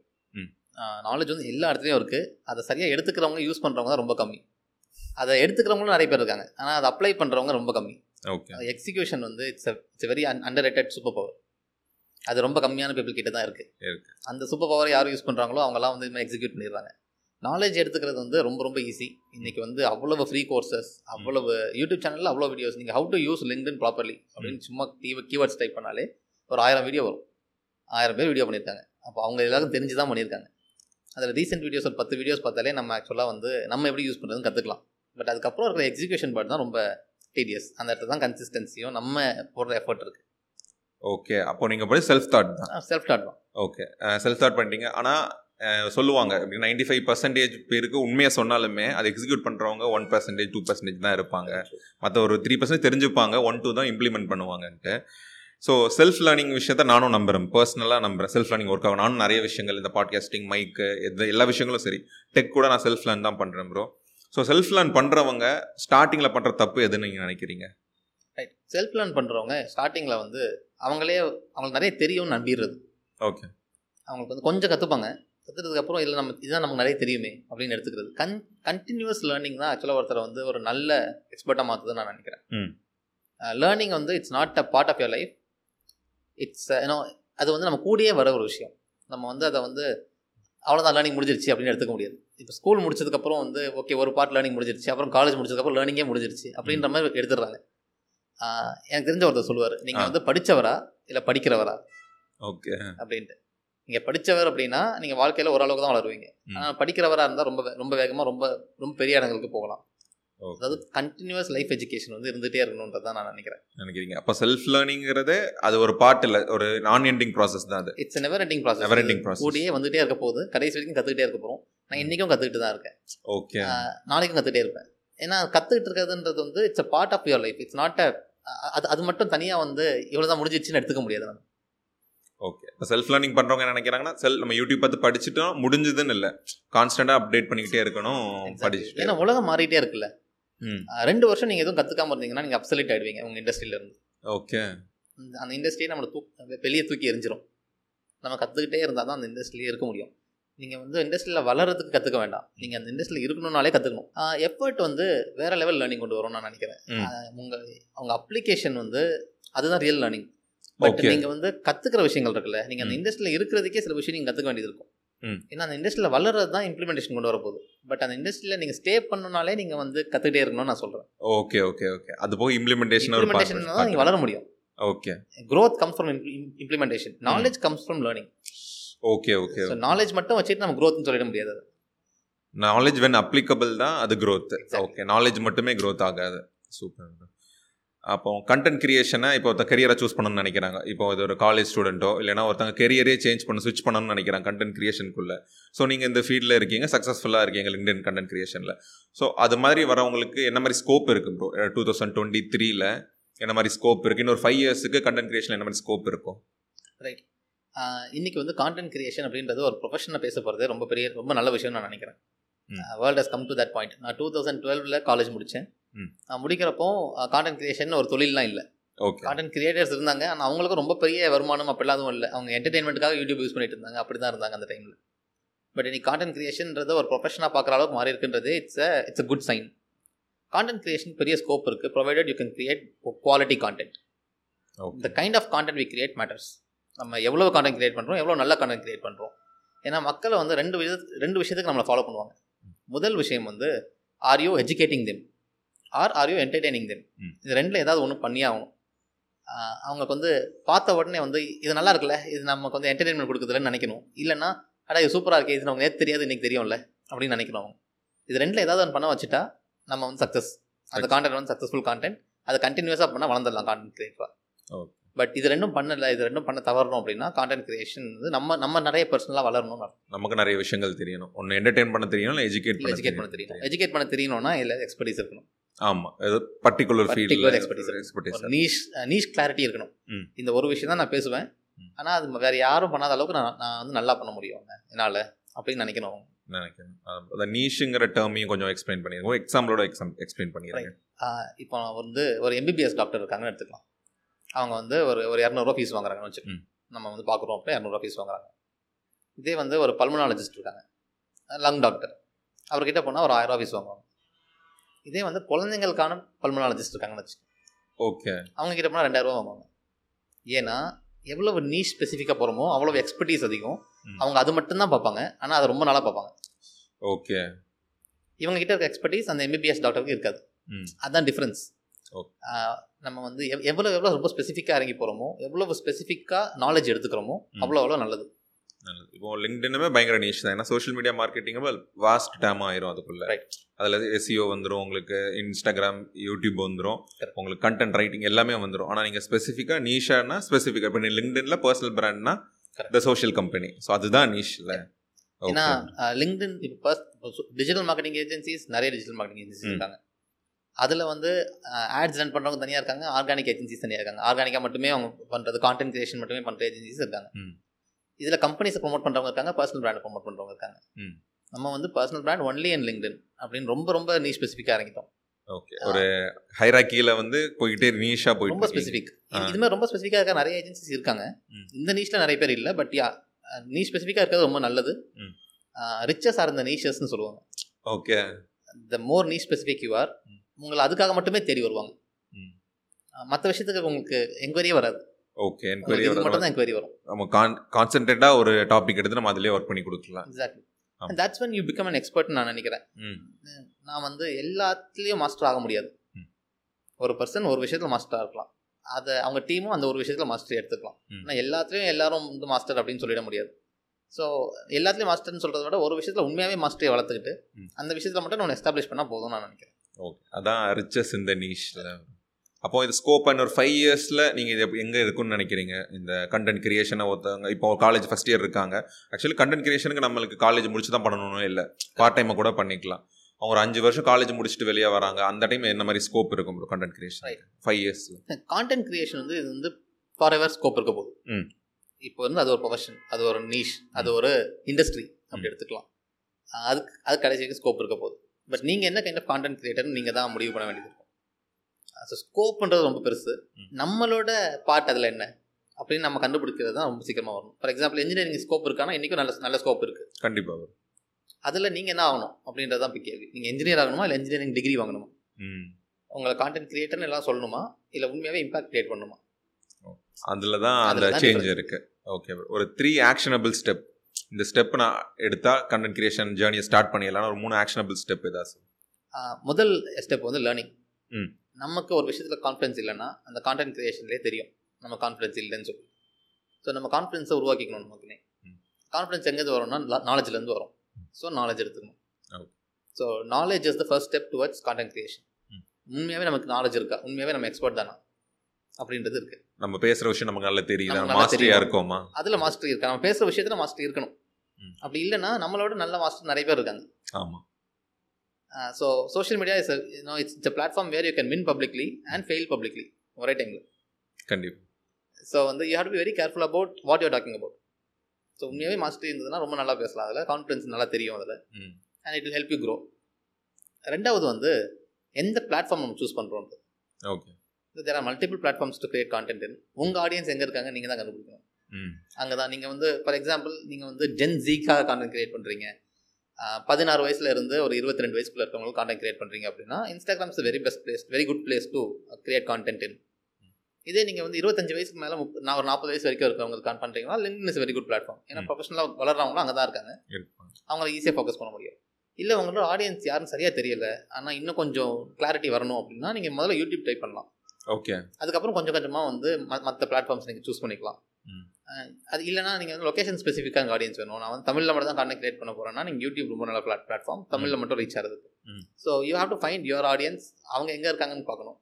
Knowledge வந்து எல்லா இடத்துலையும் இருக்குது. அதை சரியாக எடுத்துக்கிறவங்க, யூஸ் பண்ணுறவங்க தான் ரொம்ப கம்மி. அதை எடுத்துக்கிறவங்களும் நிறைய பேர் இருக்காங்க, ஆனால் அதை அப்ளை பண்ணுறவங்க ரொம்ப கம்மி. ஓகே, எக்ஸிக்யூஷன் வந்து it's it's very underrated super power. அது ரொம்ப கம்மியான பீப்புள் கிட்ட தான் இருக்குது. அந்த சூப்பர் பவரை யாரும் யூஸ் பண்ணுறாங்களோ அவங்களாம் வந்து இதுமாதிரி எக்ஸிக்யூட் பண்ணிடுறாங்க. நாலேஜ் எடுத்துக்கிறது வந்து ரொம்ப ரொம்ப ஈஸி. இன்றைக்கி வந்து அவ்வளவு ஃப்ரீ கோர்சஸ், அவ்வளவு யூடியூப் சேனலில் அவ்வளோ வீடியோஸ். நீங்கள் how to use LinkedIn properly அப்படின்னு சும்மா கீவ கீவேர்ட்ஸ் டைப் பண்ணாலே ஒரு ஆயிரம் வீடியோ வரும். ஆயிரம் பேர் வீடியோ பண்ணியிருக்காங்க. அப்போ அவங்க எல்லாருக்கும் தெரிஞ்சு தான் பண்ணியிருக்காங்க. அதில் ரீசெண்ட் வீடியோஸ் ஒரு பத்து வீடியோஸ் பார்த்தாலே நம்ம ஆக்சுவலாக வந்து நம்ம எப்படி யூஸ் பண்ணுறதுன்னு கற்றுக்கலாம். பட் அதுக்கப்புறம் இருக்கிற எக்ஸிக்யூஷன் பார்ட் தான் ரொம்ப டிடிஎஸ். அந்த இடத்துல தான் கன்சிஸ்டன்சியும் நம்ம போடுற எஃபர்ட் இருக்குது. ஓகே, அப்போ நீங்கள் போய் செல்ஃப் தாட் தான் செல்ஃப் தாட் தான் ஓகே, செல்ஃப் தாட் பண்ணிட்டீங்க. ஆனால் சொல்லுவாங்க நைன்டி ஃபைவ் பர்சன்டேஜ் பேருக்கு உண்மையாக சொன்னாலுமே அதை எக்ஸிக்யூட் பண்ணுறவங்க ஒன் பர்சன்டேஜ் டூ பர்சன்டேஜ் தான் இருப்பாங்க. மற்ற ஒரு த்ரீ பர்சன்டேஜ் தெரிஞ்சுப்பாங்க, ஒன் டூ தான் இம்ப்ளிமெண்ட் பண்ணுவாங்கன்ட்டு. ஸோ செல்ஃப் லேர்னிங் விஷயத்தை நானும் நம்புகிறேன், பர்சனலாக நம்புகிறேன். செல்ஃப் லேர்னிங் ஒர்க் ஆகும். நானும் நிறைய விஷயங்கள், இந்த பாட்காஸ்டிங், மைக்கு, எது எல்லா விஷயங்களும் சரி, டெக் கூட நான் செல்ஃப் லேர்ன் தான் பண்ணுறேன் ப்ரோ. ஸோ செல்ஃப் லேர்ன் பண்ணுறவங்க ஸ்டார்டிங்கில் பண்ணுற தப்பு எதுன்னு நீங்கள் நினைக்கிறீங்க? ரைட், செல்ஃப் லேர்ன் பண்ணுறவங்க ஸ்டார்டிங்கில் வந்து அவங்களே அவங்களுக்கு நிறைய தெரியும்னு நம்பிடுறது. ஓகே, அவங்களுக்கு வந்து கொஞ்சம் கற்றுப்பாங்க. கற்றுக்கிறதுக்கப்புறம் இல்லை நம்ம இதுதான் நமக்கு நிறைய தெரியுமே அப்படின்னு எடுத்துக்கிறது. கன் கண்டினியூஸ் லேர்னிங் தான் ஆக்சுவலாக ஒருத்தரை வந்து ஒரு நல்ல எக்ஸ்பர்ட்டாக மாற்றுதுன்னு நான் நினைக்கிறேன். லேர்னிங் வந்து it's not a part of your life, it's ஏன்னோ அது வந்து நம்ம கூடயே வர ஒரு விஷயம். நம்ம வந்து அதை வந்து அவ்வளோதான் லேர்னிங் முடிஞ்சிருச்சு அப்படின்னு எடுத்துக்க முடியாது. இப்போ ஸ்கூல் முடிச்சதுக்கப்புறம் வந்து ஓகே ஒரு பார்ட் லேர்னிங் முடிஞ்சிருச்சு, அப்புறம் காலேஜ் முடிச்சதுக்கப்புறம் லேர்னிங்கே முடிஞ்சிருச்சு அப்படின்ற மாதிரி எடுத்துடுறாங்க. எனக்கு தெரிஞ்ச ஒருத்தர் சொல்லுவார், நீங்கள் வந்து படித்தவரா இல்லை படிக்கிறவரா? ஓகே அப்படின்ட்டு. நீங்கள் படித்தவர் அப்படின்னா நீங்கள் வாழ்க்கையில் ஓரளவுக்கு தான் வளருவீங்க. ஆனால் படிக்கிறவராக இருந்தால் ரொம்ப ரொம்ப வேகமாக ரொம்ப ரொம்ப பெரிய இடங்களுக்கு போகலாம். அதாவது கண்டினியூஸ் லைஃப் எஜுகேஷன் வந்து இருந்துகிட்டே இருக்கணுன்றது தான் நான் நினைக்கிறேன். நினைக்கிறீங்க அப்போ செல்ஃப் லேர்னிங்கிறது அது ஒரு பார்ட் இல்லை, ஒரு நான் எண்டிங் ப்ராசஸ் தான். அது it's never ending process. Never ending process கூடயே வந்துகிட்டே இருக்க போகுது. கடைசி வரைக்கும் கற்றுக்கிட்டே இருக்க போகிறோம். நான் இன்றைக்கும் கற்றுக்கிட்டு தான் இருக்கேன். ஓகே, நாளைக்கும் கற்றுக்கிட்டே இருப்பேன். ஏன்னா கற்றுக்கிட்டு இருக்கிறதுன்றது வந்து it's a part of your life. It's not a அது அது மட்டும் தனியாக வந்து இவ்வளோ தான் முடிஞ்சிடுச்சுன்னு எடுத்துக்க முடியாது நம்ம. ஓகே, இப்போ செல்ஃப் லேர்னிங் பண்ணுறவங்க என்ன நினைக்கிறாங்கன்னா செல் நம்ம யூடியூப் பார்த்து படிச்சுட்டோம் முடிஞ்சதுன்னு இல்லை, கான்ஸ்டண்ட்டாக அப்டேட் பண்ணிக்கிட்டே இருக்கணும் படிச்சுட்டு. ஏன்னா உலகம் மாறிட்டே இருக்குல்ல. ரெண்டு வருஷம் நீங்கள் எதுவும் கற்றுக்காமல் இருந்தீங்கன்னா நீங்கள் அப்சல்யூட் ஆகிடுவீங்க உங்கள் இண்டஸ்ட்ரியிலேருந்து. ஓகே, அந்த இண்டஸ்ட்ரியை நம்மளை தூக்க வெளியே தூக்கி எரிஞ்சிடும். நம்ம கற்றுக்கிட்டே இருந்தால் தான் அந்த இண்டஸ்ட்ரியிலே இருக்க முடியும். நீங்கள் வந்து இண்டஸ்ட்ரியில் வளர்கிறதுக்கு கற்றுக்க வேண்டாம், நீங்கள் அந்த இண்டஸ்ட்ரியில் இருக்கணும்னாலே கற்றுக்கணும். எஃபர்ட் வந்து வேறு லெவல் லேர்னிங் கொண்டு வரும்னு நான் நினைக்கிறேன். உங்கள் உங்கள் அப்ளிகேஷன் வந்து அதுதான் ரியல் லேர்னிங். பட் நீங்கள் வந்து கற்றுக்கிற விஷயங்கள் இருக்குல்ல, நீங்கள் அந்த இண்டஸ்ட்ரியில் இருக்கிறதுக்கே சில விஷயம் நீங்கள் கற்றுக்க வேண்டியது இருக்கும். ஏன்னா அந்த இண்டஸ்ட்ரியில் வளர்றது தான் இம்ப்ளிமெண்டேஷன் கொண்டு வரப்போகுது. பட் அந்த இண்டஸ்ட்ரியில் நீங்கள் ஸ்டே பண்ணணும்னாலே நீங்கள் வந்து கற்றுக்கிட்டே இருக்கணும்னு நான் சொல்கிறேன். ஓகே ஓகே ஓகே அது போக இம்ப்ளிமெண்டேஷன் இம்ப்ளிமெண்டேஷன் தான் நீங்கள் வளர முடியும். Okay, growth comes from implementation, knowledge comes from learning. Okay okay so knowledge மட்டும் வச்சுட்டு நம்ம க்ரோத்னு சொல்லிட முடியாது. அது நாலேஜ் வென் அப்ளிகபிள் தான் அது க்ரோத். ஓகே, நாலேஜ் மட்டுமே க்ரோத் ஆகாது. சூப்பர். அப்போ கண்டென்ட் கிரியேஷனை இப்போ ஒருத்தர் கெரியரை சூஸ் பண்ணணும்னு நினைக்கிறாங்க. இப்போ இது ஒரு காலேஜ் ஸ்டூடெண்ட்டோ இல்லைனா ஒருத்தங்க கெரியரே சேஞ்ச் பண்ண ஸ்விட்ச் பண்ணணும்னு நினைக்கிறாங்க கண்டென்ட் கிரியேஷனுக்குள்ளே. ஸோ நீங்கள் இந்த ஃபீல்டில் இருக்கீங்க, சக்ஸஸ்ஃபுல்லாக இருக்கீங்க லிங்க்டின் கண்டென்ட் கிரியேஷனில். ஸோ அது மாதிரி வரவங்களுக்கு என்ன மாதிரி ஸ்கோப் இருக்குது ப்ரோ? டூ தௌசண்ட் டுவெண்ட்டி த்ரீல என்ன மாதிரி ஸ்கோப் இருக்குது? இன்னொரு ஃபைவ் இயர்ஸுக்கு கண்டென்ட் கிரியேஷன் என்ன மாதிரி ஸ்கோப் இருக்கும்? ரைட், இன்றைக்கி வந்து கான்டென்ட் கிரியேஷன் அப்படின்றது ஒரு ப்ரொஃபஷனாக பேச போகிறது ரொம்ப பெரிய ரொம்ப நல்ல விஷயம் நான் நினைக்கிறேன். World has come to that point. நான் டூ தௌசண்ட் டுவெல்வில் காலேஜ் முடித்தேன். நான் முடிக்கிறப்போ கான்டென்ட் கிரியேஷன் ஒரு தொழிலெலாம் இல்லை. ஓகே, கான்டென்ட் கிரியேட்டர்ஸ் இருந்தாங்க, ஆனால் அவங்களுக்கும் ரொம்ப பெரிய வருமானம் அப்படிலாம் அதுவும் இல்லை. அவங்க என்டர்டெயின்மெண்ட்டுக்காக யூடியூப் யூஸ் பண்ணிட்டு இருந்தாங்க, அப்படி தான் இருந்தாங்க அந்த டைமில். பட் இன்னைக்கு கான்டென்ட் கிரியேஷன்றது ஒரு ப்ரொஃபஷனாக பார்க்குற அளவுக்கு மாறி இருக்குன்றது it's it's a good sign. Content creation பெரிய ஸ்கோப் இருக்குது, provided you can create quality content. The kind of content we create matters. நம்ம எவ்வளோ கான்டென்ட் கிரியேட் பண்ணுறோம், எவ்வளோ நல்ல கான்டென்ட் கிரியேட் பண்ணுறோம். ஏன்னா மக்களை வந்து ரெண்டு விஷய ரெண்டு விஷயத்துக்கு நம்மளை ஃபாலோ பண்ணுவாங்க. முதல் விஷயம் வந்து are you educating them R are you entertaining them. இது ரெண்டில் ஏதாவது ஒன்று பண்ணி ஆகணும். அவங்களுக்கு வந்து பார்த்த உடனே வந்து இது நல்லா இருக்குல்ல, இது நமக்கு வந்து என்டர்டெயின்மெண்ட் கொடுக்குதுலன்னு நினைக்கணும். இல்லைனா அடா இது சூப்பராக இருக்குது, இது நமக்கு நேற்று தெரியாது இன்றைக்கி தெரியும்ல அப்படின்னு நினைக்கணும் அவங்க. இது ரெண்டில் ஏதாவது ஒன்று பண்ண வச்சுட்டா நம்ம வந்து சக்ஸஸ். அந்த கான்டென்ட் வந்து சக்ஸஸ்ஃபுல் கான்டென்ட், அதை கண்டினியூஸாக பண்ணால் வளர்ந்துடலாம் கான்டென்ட் கிரியேட்டராக. ஓகே, பட் இது ரெண்டும் பண்ணலை, இது ரெண்டும் பண்ண தவறணும் அப்படின்னா கான்டென்ட் கிரியேஷன் வந்து நம்ம நம்ம நிறைய பர்சனலாக வளரணும்னு அர்த்தம். நமக்கு நிறைய விஷயங்கள் தெரியணும். ஒன்று என்டர்டெயின் பண்ண தெரியணும், இல்லை எஜுகேட் எஜுகேட் பண்ண தெரியணும். எஜுகேட் பண்ண தெரியணும்னா இல்லை எக்ஸ்பர்டீஸ் இருக்கணும். ஆமாம், ஏதோ பர்டிகுலர் ஃபீல்டில் expertise expertise niche niche clarity இருக்கணும். இந்த ஒரு விஷயம் தான் நான் பேசுவேன், ஆனால் அது வேறு யாரும் பண்ணாத அளவுக்கு நான் நான் வந்து நல்லா பண்ண முடியும் என்னால் அப்படின்னு நினைக்கணும் நினைக்கணும் அந்த நீஷுங்கிற டேர்மையும் கொஞ்சம் எக்ஸ்பிளைன் பண்ணிடுவோம். எக்ஸாம்பிளோட எக்ஸாம் எக்ஸ்பிளைன் பண்ணிடுறேன். இப்போ வந்து ஒரு எம்பிபிஎஸ் டாக்டர் இருக்காங்கன்னு எடுத்துக்கலாம். அவங்க வந்து ஒரு ஒரு இரநூறுவா ஃபீஸ் வாங்குறாங்கன்னு வச்சுக்கோ. நம்ம வந்து பார்க்குறோம் அப்படின்னா இரநூறுவா ஃபீஸ் வாங்குறாங்க. இதே வந்து ஒரு பல்மனாலஜிஸ்ட் இருக்காங்க, லங் டாக்டர், அவர்கிட்ட போனால் ஒரு ஆயிரரூவா ஃபீஸ் வாங்குவாங்க. இதே வந்து குழந்தைங்களுக்கான பல்மனாலஜிஸ்ட் இருக்காங்கன்னு வச்சுக்கோ. ஓகே, அவங்க கிட்ட போனால் ரெண்டாயிரரூவா வாங்குவாங்க. ஏன்னா எவ்வளவு நீஷ் ஸ்பெசிஃபிக்காக போகிறோமோ அவ்வளோ எக்ஸ்பர்டீஸ் அதிகம். அவங்க அது மட்டும்தான் பார்ப்பாங்க, ஆனால் அது ரொம்ப நல்லா பார்ப்பாங்க. ஓகே, இவங்ககிட்ட இருக்க எக்ஸ்பர்டீஸ் அந்த எம்பிபிஎஸ் டாக்டருக்கு இருக்காது. அதுதான் டிஃப்ரென்ஸ். நம்ம வந்து எவ்வளோ எவ்வளோ ரொம்ப ஸ்பெசிஃபிக்காக இறங்கி போகிறோமோ, எவ்வளோ ஸ்பெசிஃபிக்காக நாலேஜ் எடுத்துக்கிறோமோ அவ்வளோ அவ்வளோ நல்லது. இப்போ லிங்க்டினுமே பயங்கர நீஷ் தான். ஏன்னா சோஷியல் மீடியா மார்க்கெட்டிங்கும் வாஸ்ட் டேம் ஆயிரும். அதுக்குள்ளே அதில் எஸ்இஓ வந்துடும், உங்களுக்கு இன்ஸ்டாகிராம், யூடியூப் வந்துடும், உங்களுக்கு கண்டென்ட் ரைட்டிங் எல்லாமே வந்துடும். ஆனால் நீங்கள் ஸ்பெசிஃபிக்காக நீஷானா ஸ்பெசிஃபிக்காக இப்போ நீங்கள் லிங்க்டினில் பர்சனல் பிராண்ட்னா த சோஷியல் கம்பெனி. ஸோ அதுதான் நீஷ் இல்லை. ஏன்னா லிங்க்டின் இப்போ டிஜிட்டல் மார்க்கெட்டிங் ஏஜென்சிஸ் நிறைய டிஜிட்டல் மார்க்கெட்டிங் ஏஜென்சிஸ் இருக்காங்க. அதில் வந்து ஆட்ஸ் ரன் பண்ணுறவங்க தனியாக இருக்காங்க, ஆர்கானிக் ஏஜென்சிஸ் தனியாக இருக்காங்க. ஆர்கானிக்காக மட்டுமே அவங்க பண்ணுறது கான்டென்ட் கிரியேஷன் மட்டுமே பண்ணுற ஏஜென்சிஸ் இருக்காங்க. இதில் கம்பெனிஸை ப்ரொமோட் பண்ணுறவங்க இருக்காங்க, பர்சனல் பிராண்டை ப்ரொமோட் பண்ணுறவங்க இருக்காங்க. நம்ம வந்து personal brand only and LinkedIn அப்படின்னு ரொம்ப ரொம்ப நீஷ் ஸ்பெசிஃபிக்காக இறங்கிட்டோம். ஓகே, ஒரு ஹைராக்கியில் வந்து போயிட்டே நீஷாக போய் ரொம்ப ஸ்பெசிஃபிக். இதுமாதிரி ரொம்ப ஸ்பெசிஃபிக்காக இருக்க நிறைய ஏஜென்சிஸ் இருக்காங்க. இந்த நீஷில் நிறைய பேர் இல்லை. பட் யா, நீஷ் ஸ்பெசிஃபிக்காக இருக்கிறது ரொம்ப நல்லது. ரிச்சஸ் ஆர் இந்த நீஷஸ்ன்னு சொல்லுவாங்க. Okay, the more niche specific you are, உங்களை அதுக்காக மட்டுமே தேடி வருவாங்க. மற்ற விஷயத்துக்கு உங்களுக்கு என்கொயரியே வராது. ஓகே, என்கொயரி மட்டும் தான் என்கொயரி வரும். நம்ம கான்சென்ட்ரேட்டா ஒரு டாபிக் எடுத்து நம்ம அதிலே வர்க் பண்ணி கொடுக்கலாம். Exactly, and that's when you become an expert நான் நினைக்கிறேன். நான் வந்து எல்லாத்துலயும் மாஸ்டர் ஆக முடியாது. ஒரு பர்சன் ஒரு விஷயத்துல மாஸ்டரா இருக்கலாம், அதை அவங்க டீமும் அந்த ஒரு விஷயத்துல மாஸ்டர் எடுத்துக்கலாம். ஆனால் எல்லாத்துலயும் எல்லாரும் வந்து மாஸ்டர் அப்படின்னு சொல்லிட முடியாது. ஸோ எல்லாத்துலயும் மாஸ்டர்னு சொல்றதை விட ஒரு விஷயத்துல உண்மையாவே மாஸ்டரை வளர்த்துக்கிட்டு அந்த விஷயத்துல மட்டும் நான் எஸ்டாப்ளிஷ் பண்ணா போதும் நான் நினைக்கிறேன். ஓகே, அதான் ரிச்சஸ் இந்த நீஷ்ல. அப்போ இது ஸ்கோப் அண்ட் ஒரு ஃபைவ் இயர்ஸில் நீங்கள் இது எங்கே இருக்குன்னு நினைக்கிறீங்க? இந்த கண்டென்ட் கிரியேஷனை ஒருத்தவங்க இப்போ காலேஜ் ஃபஸ்ட் இயர் இருக்காங்க. ஆக்சுவலி கண்டென்ட் கிரியேஷனுக்கு நம்மளுக்கு காலேஜ் முடிச்சு தான் பண்ணணும்னு இல்லை, பார்ட் டைமை கூட பண்ணிக்கலாம். அவங்க ஒரு அஞ்சு வருஷம் காலேஜ் முடிச்சுட்டு வெளியே வராங்க. அந்த டைம் என்ன மாதிரி ஸ்கோப் இருக்கும் ப்ரோ கண்டென்ட் கிரியேஷன்? ஃபைவ் இயர்ஸில் கான்டென்ட் கிரியேஷன் வந்து இது வந்து ஃபார் எவர் ஸ்கோப் இருக்க போகுது. ம், இப்போ வந்து அது ஒரு ப்ரொஃபஷன், அது ஒரு நீஷ், அது ஒரு இண்டஸ்ட்ரி அப்படி எடுத்துக்கலாம். அதுக்கு அது கடைசிக்கு ஸ்கோப் இருக்க போகுது. பட் நீங்கள் என்ன கைண்ட் ஆஃப் கான்டென்ட் கிரியேட்டர்னு நீங்கள் தான் முடிவு பண்ண வேண்டியது. ஸோ ஸ்கோப்ன்றது ரொம்ப பெருசு. நம்மளோட பார்ட் அதில் என்ன அப்படின்னு நம்ம கண்டுபிடிக்கிறது தான் ரொம்ப சீக்கிரமாக வரும். ஃபார் எக்ஸாம்பிள் இன்ஜினியரிங் ஸ்கோப் இருக்கானா இன்றைக்கும் நல்ல நல்ல ஸ்கோப் இருக்குது, கண்டிப்பாக வரும். அதில் நீங்கள் என்ன ஆகணும் அப்படின்றது தான் இப்போ கேள்வி. நீங்கள் இன்ஜினியர் ஆகணுமா, இல்லை இன்ஜினியரிங் டிகிரி வாங்கணுமா, உங்களை கான்டென்ட் கிரியேட்டர்னு எல்லாம் சொல்லணுமா, இல்லை உண்மையாகவே இம்பாக்ட் கிரியேட் பண்ணணுமா, அதில் தான் அதில் சேஞ்ச் இருக்குது. ஓகே, ஒரு த்ரீ ஆக்ஷனபிள் ஸ்டெப், இந்த ஸ்டெப் நான் எடுத்தால் கண்டென்ட் கிரியேஷன் ஜேர்னியை ஸ்டார்ட் பண்ணிடலாம். ஒரு மூணு ஆக்ஷனபிள் ஸ்டெப் ஏதாவது. முதல் ஸ்டெப் வந்து லேர்னிங். நமக்கு ஒரு விஷயத்தில் கான்ஃபிடன்ஸ் இல்லைன்னா அந்த கான்டென்ட் கிரியேஷன்லேயே தெரியும் நம்ம கான்ஃபிடன்ஸ் இல்லைன்னு சொல்லி. ஸோ நம்ம கான்ஃபிடன்ஸை உருவாக்கிக்கணும். நமக்குன்னே கான்ஃபிடன்ஸ் எங்கேருந்து வரும்னா நாலேஜ்லேருந்து வரும். ஸோ நாலேஜ் எடுத்துக்கணும். So knowledge is the first step towards content creation. உண்மையாகவே நமக்கு நாலேஜ் இருக்கா, உண்மையாகவே நம்ம எக்ஸ்பர்ட் தானா அப்படின்றது இருக்குது. நம்ம பேசுகிற விஷயம் நமக்கு நல்லா தெரியும், மாஸ்டரியா இருக்கோமா, அதில் மாஸ்டர் இருக்கா, நம்ம பேசுகிற விஷயத்துல மாஸ்டர் இருக்கணும். அப்படி இல்லைன்னா நம்மளோட நல்ல மாஸ்டர் நிறைய பேர் இருக்காங்க. ஆமாம். Uh, so social media is a, you know, it's, it's a platform where you can win publicly and fail publicly ஒரே டைமில் கண்டிப்பாக. ஸோ வந்து you have to be very careful about what you're talking about. So உண்மையாகவே master இருந்ததுன்னா ரொம்ப நல்லா பேசலாம், அதில் கான்ஃபிடன்ஸ் நல்லா தெரியும் அதில், and it will help you grow. ரெண்டாவது வந்து எந்த பிளாட்ஃபார்ம் நம்ம சூஸ் பண்ணுறோன்றது. Okay, there are multiple platforms to create content in. உங்கள் ஆடியன்ஸ் எங்கே இருக்காங்க நீங்கள் தான் கண்டுபிடிக்கணும். அங்கே தான் நீங்கள் வந்து ஃபார் எக்ஸாம்பிள் நீங்கள் வந்து ஜென் ஜீக்காக கான்டென்ட் கிரியேட் பண்ணுறீங்க, பதினாறு வயசுல இருந்து ஒரு இருபத்தி ரெண்டு வயசுக்குள்ள இருக்கவங்களுக்கு கான்டென்ட் கிரியேட் பண்ணுறீங்க அப்படின்னா Instagram is very best place, very good place to create content in. இதே நீங்கள் வந்து இருபத்தஞ்சு வயசுக்கு மேலே நான் ஒரு நாற்பது வயசு வரைக்கும் இருக்கவங்களுக்கு கான் பண்ணுறீங்கன்னா LinkedIn is very good platform. ஏன்னா ப்ரொஃபஷனலாக வளர்றவங்களும் அங்கே தான் இருக்காங்க, அவங்கள ஈஸியாக ஃபோக்கஸ் பண்ண முடியும். இல்லை உங்களோட ஆடியன்ஸ் யாரும் சரியாக தெரியல, ஆனால் இன்னும் கொஞ்சம் கிளாரிட்டி வரணும் அப்படின்னா நீங்கள் முதல்ல யூடியூப் டைப் பண்ணலாம். ஓகே, அதுக்கப்புறம் கொஞ்சம் கொஞ்சமாக வந்து மற்ற பிளாட்ஃபார்ம்ஸ் நீங்கள் சூஸ் பண்ணிக்கலாம். அது இல்லைனா நீங்கள் வந்து லொக்கேஷன் ஸ்பெசிஃபிக்காக ஆடியன்ஸ் வேணும், நான் வந்து தமிழில் மட்டும் தான் கான்டென்ட் கிரியேட் பண்ண போகிறேன்னா நீங்கள் யூடியூப் ரொம்ப நல்ல பிளாட் பிளாட்ஃபார்ம் தமிழில் மட்டும் ரீச் ஆகிறதுக்கு. So you have to find your audience, அவங்க எங்கே இருக்காங்கன்னு பார்க்கணும்,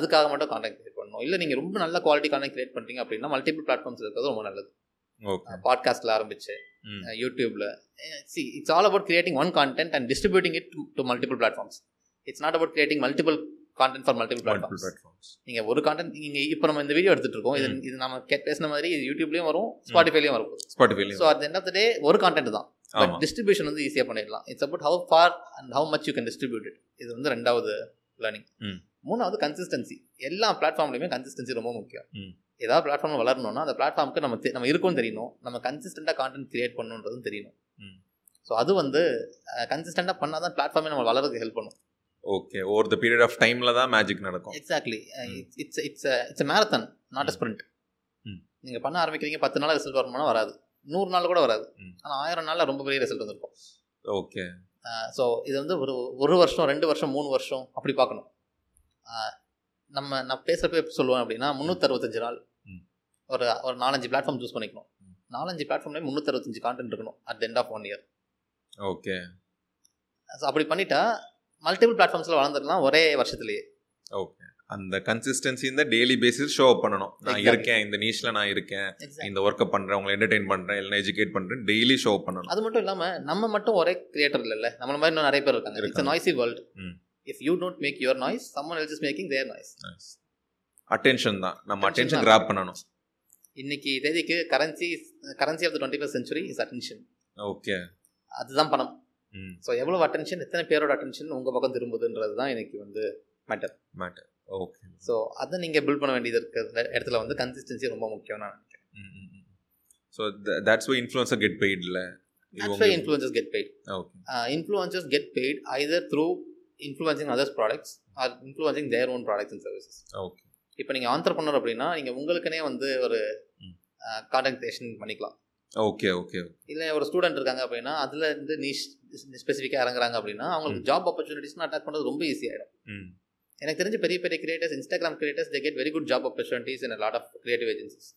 அதுக்காக மட்டும் கான்டென்ட் கிரியேட் பண்ணணும். இல்லை நீங்கள் ரொம்ப நல்ல குவாலிட்டி கான்டென்ட் கிரியேட் பண்ணுறீங்க அப்படின்னா மல்டிபிள் பிளாட்ஃபார்ம்ஸ் இருக்கிறது ரொம்ப நல்லது. பாட்காஸ்ட்டில் ஆரம்பிச்சு யூடியூப்பில் see it's all about creating one content and distributing it to multiple platforms. It's not about creating multiple content for multiple platforms. நீங்கள் ஒரு கான்டென்ட் நீங்கள் இப்போ நம்ம இந்த வீடியோ எடுத்துகிட்டு இருக்கோம், இது இது நம்ம பேசின மாதிரி இது யூடியூப்லேயும் வரும், ஸ்பாட்டிஃபைலையும் வரும். ஸ்பாட்டிஃபைலையும். So at the end of the day ஒரு கான்டென்ட் தான், பட் டிஸ்ட்ரிபியூஷன் வந்து ஈஸியாக பண்ணிடலாம். It's about how far and how much you can distribute it. இது வந்து ரெண்டாவது லேர்னிங். மூணாவது கன்சிஸ்டன்சி. எல்லா பிளாட்ஃபார்ம்லையுமே கன்சிஸ்டன்சி ரொம்ப முக்கியம். ஏதாவது பிளாட்ஃபார்மில் வளரணும்னா அந்த பிளாட்ஃபார்முக்கு நம்ம நம்ம இருக்கும்னு தெரியணும், நம்ம கன்சிஸ்டண்டாக கான்டென்ட் கிரியேட் பண்ணணுன்றதும் தெரியணும். ஸோ அது வந்து கன்சிஸ்டண்டாக பண்ணால் தான் பிளாட்ஃபார்மே நம்ம வளர்றதுக்கு ஹெல்ப் பண்ணும். Okay, over the period of டைமில் தான் மேஜிக் நடக்கும். Exactly. It's it's it's a marathon, not a sprint. நீங்கள் பண்ண ஆரம்பிக்கிறீங்க, பத்து நாள் ரிசல்ட் வரணும்னா வராது, நூறு நாள் கூட வராது, ஆனால் ஆயிரம் நாளில் ரொம்ப பெரிய ரிசல்ட் வந்துருக்கும். ஓகே. ஸோ இது வந்து ஒரு ஒரு வருஷம், ரெண்டு வருஷம், மூணு வருஷம் அப்படி பார்க்கணும். நம்ம நான் பேசுகிறப்ப எப்படி சொல்லுவேன் அப்படின்னா, முந்நூற்றறுபத்தஞ்சு நாள் ஒரு ஒரு நாலஞ்சு பிளாட்ஃபார்ம் சூஸ் பண்ணிக்கணும். நாலஞ்சு பிளாட்ஃபார்ம்லேயே முந்நூற்றறுபத்தஞ்சு கான்டென்ட் இருக்கணும் at the end of one year. Okay. So அப்படி பண்ணிட்டா மல்டிபிள் பிளாட்ஃபார்ம்ஸில் வளர்ந்துடலாம் ஒரே வருஷத்துலேயே. ஓகே. அந்த கன்சிஸ்டன்சி இந்த டெய்லி பேசிஸ் ஷோ அப் பண்ணணும். நான் இருக்கேன், இந்த நீஷில் நான் இருக்கேன், இந்த ஒர்க்கை பண்ணுறேன், உங்களை என்டர்டெயின் பண்ணுறேன், இல்லைன்னா எஜுகேட் பண்ணுறேன், டெய்லி ஷோ அப் பண்ணணும். அது மட்டும் இல்லாமல் நம்ம மட்டும் ஒரே கிரியேட்டர் இல்லைல்ல, நம்மள மாதிரி இன்னும் நிறைய பேர் இருக்காங்க. It's a noisy world. If you don't make your noise, someone else is making their noise. Nice. Attention da nam attention grab pananum. Inniki thedikku currency currency of the twenty-first century is attention. Okay. Adhaan panam. So evlo attention ethana peroda attention unga pakkam thirumbudundradhu da iniki vandu matter matter. Okay. So adha neenga build panna vendiyadhu irukku edathila vandu consistency romba mukkiyam na nenikkren. So th- that's why influencers get paid la. That's why influencers get paid. Okay. Uh, influencers get paid either through influencing others' products or influencing their own products and services. Okay. இப்போ நீங்கள் entrepreneur அப்படின்னா நீங்கள் உங்களுக்குனே வந்து ஒரு content creation பண்ணிக்கலாம். Okay okay. இல்லை ஒரு ஸ்டூடெண்ட் இருக்காங்க அப்படின்னா அதில் இருந்து நீஷ் ஸ்பெசிஃபிக்காக இறங்குறாங்க அப்படின்னா அவங்களுக்கு ஜாப் ஆப்பர்ச்சுனிட்டிஸ்னு அட்டாக் பண்ணுறது ரொம்ப ஈஸியாகிடும். எனக்கு தெரிஞ்ச பெரிய பெரிய creators, Instagram creators, they get very good job opportunities in lot of creative agencies.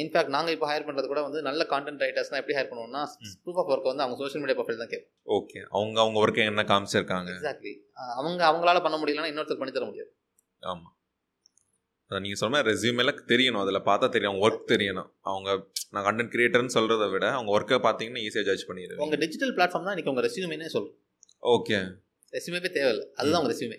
In fact நாங்கள் இப்போ ஹையர் பண்ணுறது கூட வந்து நல்ல கான்டென்ட் ரைட்டர்ஸ்னால் எப்படி ஹையர் பண்ணுவோம்னா ப்ரூஃப் ஆஃப் ஒர்க் வந்து அவங்க சோஷியல் மீடியா ப்ரொஃபைல் தான் கேட்கும். ஓகே. அவங்க அவங்க ஒர்க்கை என்ன காமிச்சிருக்காங்க. எக்ஸாக்ட்லி. அவங்க அவங்களால பண்ண முடியலன்னா இன்னொருத்தர் பண்ணி தர முடியாது. ஆமாம். அதை நீங்கள் சொன்ன மாதிரி ரெஸ்யூமேல தெரியணும், அதில் பார்த்தா தெரியும் அவங்க ஒர்க் தெரியணும். அவங்க நான் கண்டென்ட் கிரியேட்டர்னு சொல்கிறத விட அவங்க ஒர்க்கை பார்த்தீங்கன்னா ஈஸியாக ஜட்ஜ் பண்ணிடுவேன். உங்கள் டிஜிட்டல் பிளாட்ஃபார்ம் தான் இன்றைக்கி உங்கள் ரெஸ்யூமேனே சொல்லும். ஓகே. ரெஸ்யூமேவே தேவையில்லை, அதுதான் உங்கள் ரெஸ்யூமே.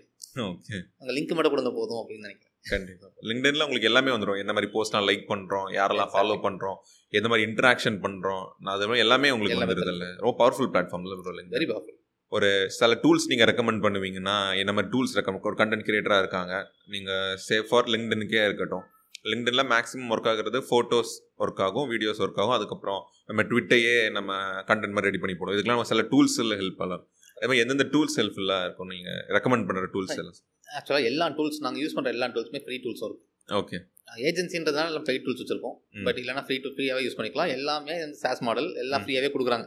ஓகே. உங்கள் லிங்க் மட்டும் கொடுத்தா போதும் அப்படின்னு நினைக்கிறேன். கண்டிப்பாக லிங்க்டின்ல உங்களுக்கு எல்லாமே வந்துடும். என்ன மாதிரி போஸ்ட் நான் லைக் பண்ணுறோம், யாரெல்லாம் ஃபாலோ பண்ணுறோம், எந்த மாதிரி இன்ட்ராக்ஷன் பண்ணுறோம், அது மாதிரி எல்லாமே உங்களுக்கு வந்துடுது. இல்லை ரொம்ப பவர்ஃபுல் பிளாட்ஃபார்மில் லிங்க். Very powerful. ஒரு சில டூல்ஸ் நீங்கள் ரெக்கமெண்ட் பண்ணுவீங்கன்னா என்ன மாதிரி டூல்ஸ் ரெக்கமெண்ட்? ஒரு கண்டென்ட் கிரியேட்டராக இருக்காங்க, நீங்கள் சேஃப் ஃபார் லிங்க்டின்கே இருக்கட்டும். லிங்க்டின்ல மேக்ஸிமம் ஒர்க் ஆகுறது ஃபோட்டோஸ் ஒர்க் ஆகும், வீடியோஸ் ஒர்க் ஆகும். அதுக்கப்புறம் நம்ம ட்விட்டரையே நம்ம கண்டென்ட் மாதிரி ரெடி பண்ணி போடுவோம். இதுக்கெல்லாம் நம்ம சில டூல்ஸில் ஹெல்ப் ஆகும். அதே மாதிரி எந்தெந்த டூல்ஸ் ஹெல்ப்ஃபுல்லாக இருக்கும் நீங்கள் ரெக்கமெண்ட் பண்ணுற டூல்ஸ் எல்லாம்? ஆக்சுவலாக எல்லா டூல்ஸ் நாங்கள் யூஸ் பண்ணுற எல்லா டூல்ஸுமே ஃப்ரீ டூல்ஸும் இருக்கும். ஓகே. ஏஜென்சின்றதுனால நம்ம ஃப்ரீ டூல்ஸ் வச்சுருக்கோம், பட் இல்லைனா ஃப்ரீ டூ ஃப்ரீயாகவே யூஸ் பண்ணிக்கலாம். எல்லாமே சாஸ் மாடல் எல்லாம் ஃப்ரீயாகவே கொடுக்குறாங்க.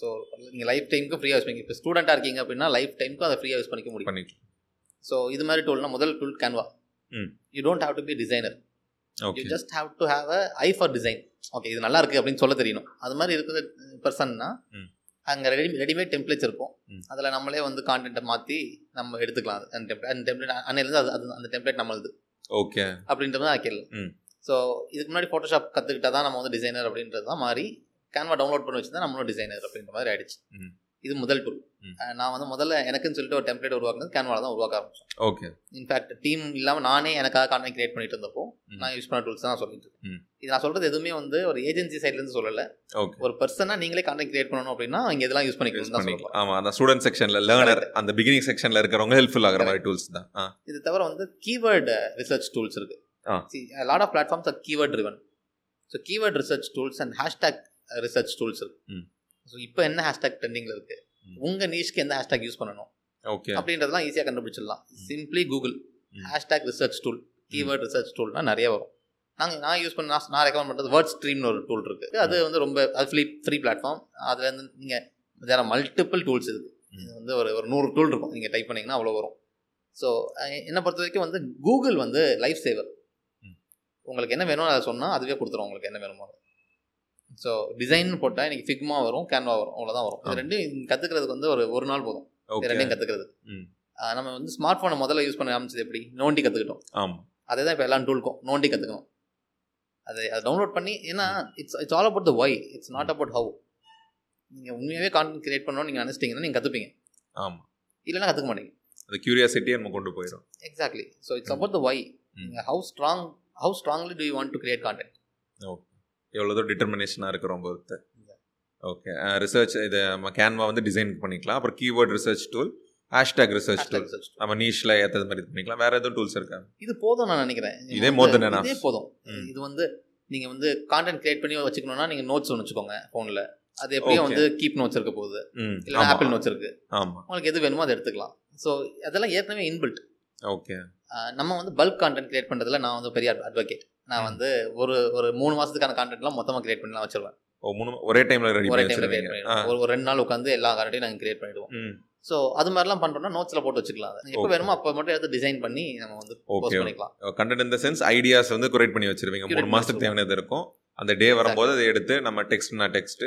ஸோ நீங்கள் லைஃப் டைமுக்கு ஃப்ரீயாக யூஸ் பண்ணிக்க, இப்போ ஸ்டூடெண்ட்டாக இருக்கீங்க அப்படின்னா லைஃப் டைமுக்கும் அதை ஃப்ரீயாக யூஸ் பண்ணிக்க முடியும். பண்ணிக்கலாம். ஸோ இது மாதிரி டூல்னால் முதல் tool Canva. You don't have to be designer. Okay. You just have to have a eye for design. Okay, இது நல்லா இருக்குது அப்படின்னு சொல்ல தெரியணும். அது மாதிரி இருக்கிற பர்சன்னா அங்கே ரெடி ரெடிமேட் டெம்ப்ளேட்ஸ் இருக்கும், அதில் நம்மளே வந்து கான்டென்ட்டை மாற்றி நம்ம எடுத்துக்கலாம். அந்த டெம்ப்ளேட் அந்த டெம்ப்ளேட் அன்னையிலேருந்து அது அது அந்த டெம்ப்ளேட் நம்மளுது. ஓகே. அப்படின்றது தான் ஆக்கிடலாம். ஸோ இதுக்கு முன்னாடி ஃபோட்டோஷாப் கற்றுக்கிட்டால் தான் நம்ம வந்து டிசைனர் அப்படின்றது தான் மாறி கேன்வா டவுன்லோட் பண்ணி வச்சுருந்தா நம்மளும் டிசைனர் அப்படின்ற மாதிரி ஆகிடுச்சு. இது முதல் டூல். நான் வந்து முதல்ல எனக்குன்னு சொல்லிட்டு ஒரு டெம்ப்ளேட் உருவாக்குனது கேன்வாவில் தான் உருவாக்க ஆரம்பிச்சேன். ஓகே. இன்ஃபேக்ட் டீம் இல்லாமல் நானே எனக்காக கான்டென்ட் கிரியேட் பண்ணிட்டு இருந்தப்போ நான் யூஸ் பண்ண டூல்ஸ் தான் சொல்லிட்டு இருக்கேன். இது நான் சொல்கிறது எதுவுமே வந்து ஒரு ஏஜென்சி சைட்லேருந்து சொல்லலை. ஓகே. ஒரு பர்சனாக நீங்களே கான்டென்ட் கிரியேட் பண்ணணும் அப்படின்னா இங்கே இதெல்லாம் யூஸ் பண்ணிக்கலாம் தான் சொல்லுவோம். ஆமாம். அந்த ஸ்டூடெண்ட் செக்ஷனில் லேர்னர் அந்த பிகினிங் செக்ஷனில் இருக்கிறவங்க ஹெல்ப்ஃபுல் ஆகிற மாதிரி டூல்ஸ் தான். இது தவிர வந்து கீவேர்டு ரிசர்ச் டூல்ஸ் இருக்குது. Lot of platforms are keyword driven. So keyword research tools and hashtag research tools இருக்குது. ஸோ இப்போ என்ன ஹேஷ்டாக் ட்ரெண்டிங்கில் இருக்குது, உங்கள் நீஷ்க்கு எந்த ஹேஷ்டாக் யூஸ் பண்ணணும், ஓகே, அப்படின்றதெல்லாம் ஈஸியாக கண்டுபிடிச்சிடலாம். Simply Google hashtag research tool, keyword research டூல்னால் நிறைய வரும். நாங்கள் நான் யூஸ் பண்ண நான் ரெக்கமெண்ட் பண்ணுறது வேர்ட் ஸ்ட்ரீம்னு ஒரு டூல் இருக்குது. அது வந்து ரொம்ப அது ஃப்ரீ ஃப்ரீ பிளாட்ஃபார்ம். அதில் வந்து நீங்கள் வேறு மல்டிபிள் டூல்ஸ் இருக்குது. இது வந்து ஒரு ஒரு நூறு டூல் இருக்கும். நீங்கள் டைப் பண்ணிங்கன்னா அவ்வளோ வரும். ஸோ என்னை பொறுத்த வரைக்கும் வந்து கூகுள் வந்து லைஃப் சேவர். உங்களுக்கு என்ன வேணும்னு அதை சொன்னால் அதுவே கொடுத்துரும் உங்களுக்கு என்ன வேணுமோ. ஸோ டிசைன் போட்டால் எனக்கு ஃபிக்மா வரும், கேன்வா வரும், அவ்வளோதான் வரும். இது ரெண்டும் கற்றுக்கிறதுக்கு வந்து ஒரு ஒரு நாள் போதும். இது ரெண்டையும் கற்றுக்கிறது. நம்ம வந்து ஸ்மார்ட் ஃபோனை முதல்ல யூஸ் பண்ண ஆரம்பிச்சது எப்படி, நோண்டி கற்றுக்கிட்டோம். ஆமாம். அதே தான் இப்போ எல்லா டூலுக்கும் நோண்டி கற்றுக்கணும். அதை அதை டவுன்லோட் பண்ணி, ஏன்னா it's it's all about the why, it's not about how. நீங்கள் உண்மையாகவே கான்டென்ட் கிரியேட் பண்ணணும்னு நீங்கள் நினச்சிட்டிங்கன்னா நீங்கள் கற்றுப்பீங்க. ஆமாம். இல்லைன்னா கற்றுக்க மாட்டீங்க. அந்த கியூரியாசிட்டியை நம்ம கொண்டு போயிடும். Exactly. So it's about the why. How strong how strongly do you want to create content. Okay, எவ்வளோ டிட்டர்மினேஷனாக இருக்கிறோம் பொறுத்து. ஓகே, ரிசர்ச் இது நம்ம கேன்வா வந்து டிசைன் பண்ணிக்கலாம். அப்புறம் keyword research tool, hashtag research tool, நம்ம நீஷ்ல ஏற்றது மாதிரி இது பண்ணிக்கலாம். வேற எதுவும் டூல்ஸ் இருக்கா? இது போதும் நான் நினைக்கிறேன். இதே மோர் தென் எனாஃப். இதே போதும். இது வந்து நீங்கள் வந்து கான்டென்ட் கிரியேட் பண்ணி வச்சுக்கணும்னா நீங்கள் நோட்ஸ் ஒன்று வச்சுக்கோங்க ஃபோனில். அது எப்படியும் வந்து கீப் நோட்ஸ் இருக்க போகுது, இல்லை ஆப்பிள் நோட்ஸ் இருக்குது, உங்களுக்கு எது வேணுமோ அதை எடுத்துக்கலாம். ஸோ அதெல்லாம் ஏற்கனவே இன்பில்ட். ஓகே, நம்ம வந்து பல்க் கான்டென்ட் கிரியேட் பண்ணுறதுல நான் வந்து பெரிய அட்வொகேட். நான் வந்து ஒரு ஒரு மூணு மாதத்துக்கான கான்டென்ட்லாம் மொத்தமாக கிரியேட் பண்ணலாம் வச்சுருவேன். ஒரே டைமில் ஒரே டைமில் கிரியேட் பண்ணிடுவோம். ஒரு ஒரு ரெண்டு நாள் உட்காந்து எல்லா கான்டென்ட்டையும் நாங்கள் கிரியேட் பண்ணிடுவோம். ஸோ அது மாதிரிலாம் பண்ணுறோம்னா நோட்ஸில் போட்டு வச்சுக்கலாம். அது எப்போ வேணுமோ அப்போ மட்டும் எடுத்து டிசைன் பண்ணி நம்ம வந்து போஸ்ட் பண்ணிக்கலாம். கண்டென்ட் இந்த சென்ஸ் ஐடியாஸ் வந்து கிரியேட் பண்ணி வச்சுருவீங்க. மூணு மாதத்துக்கு தேவையானது இருக்கும். அந்த டே வரும்போது அதை எடுத்து நம்ம டெக்ஸ்ட்னா டெக்ஸ்ட்,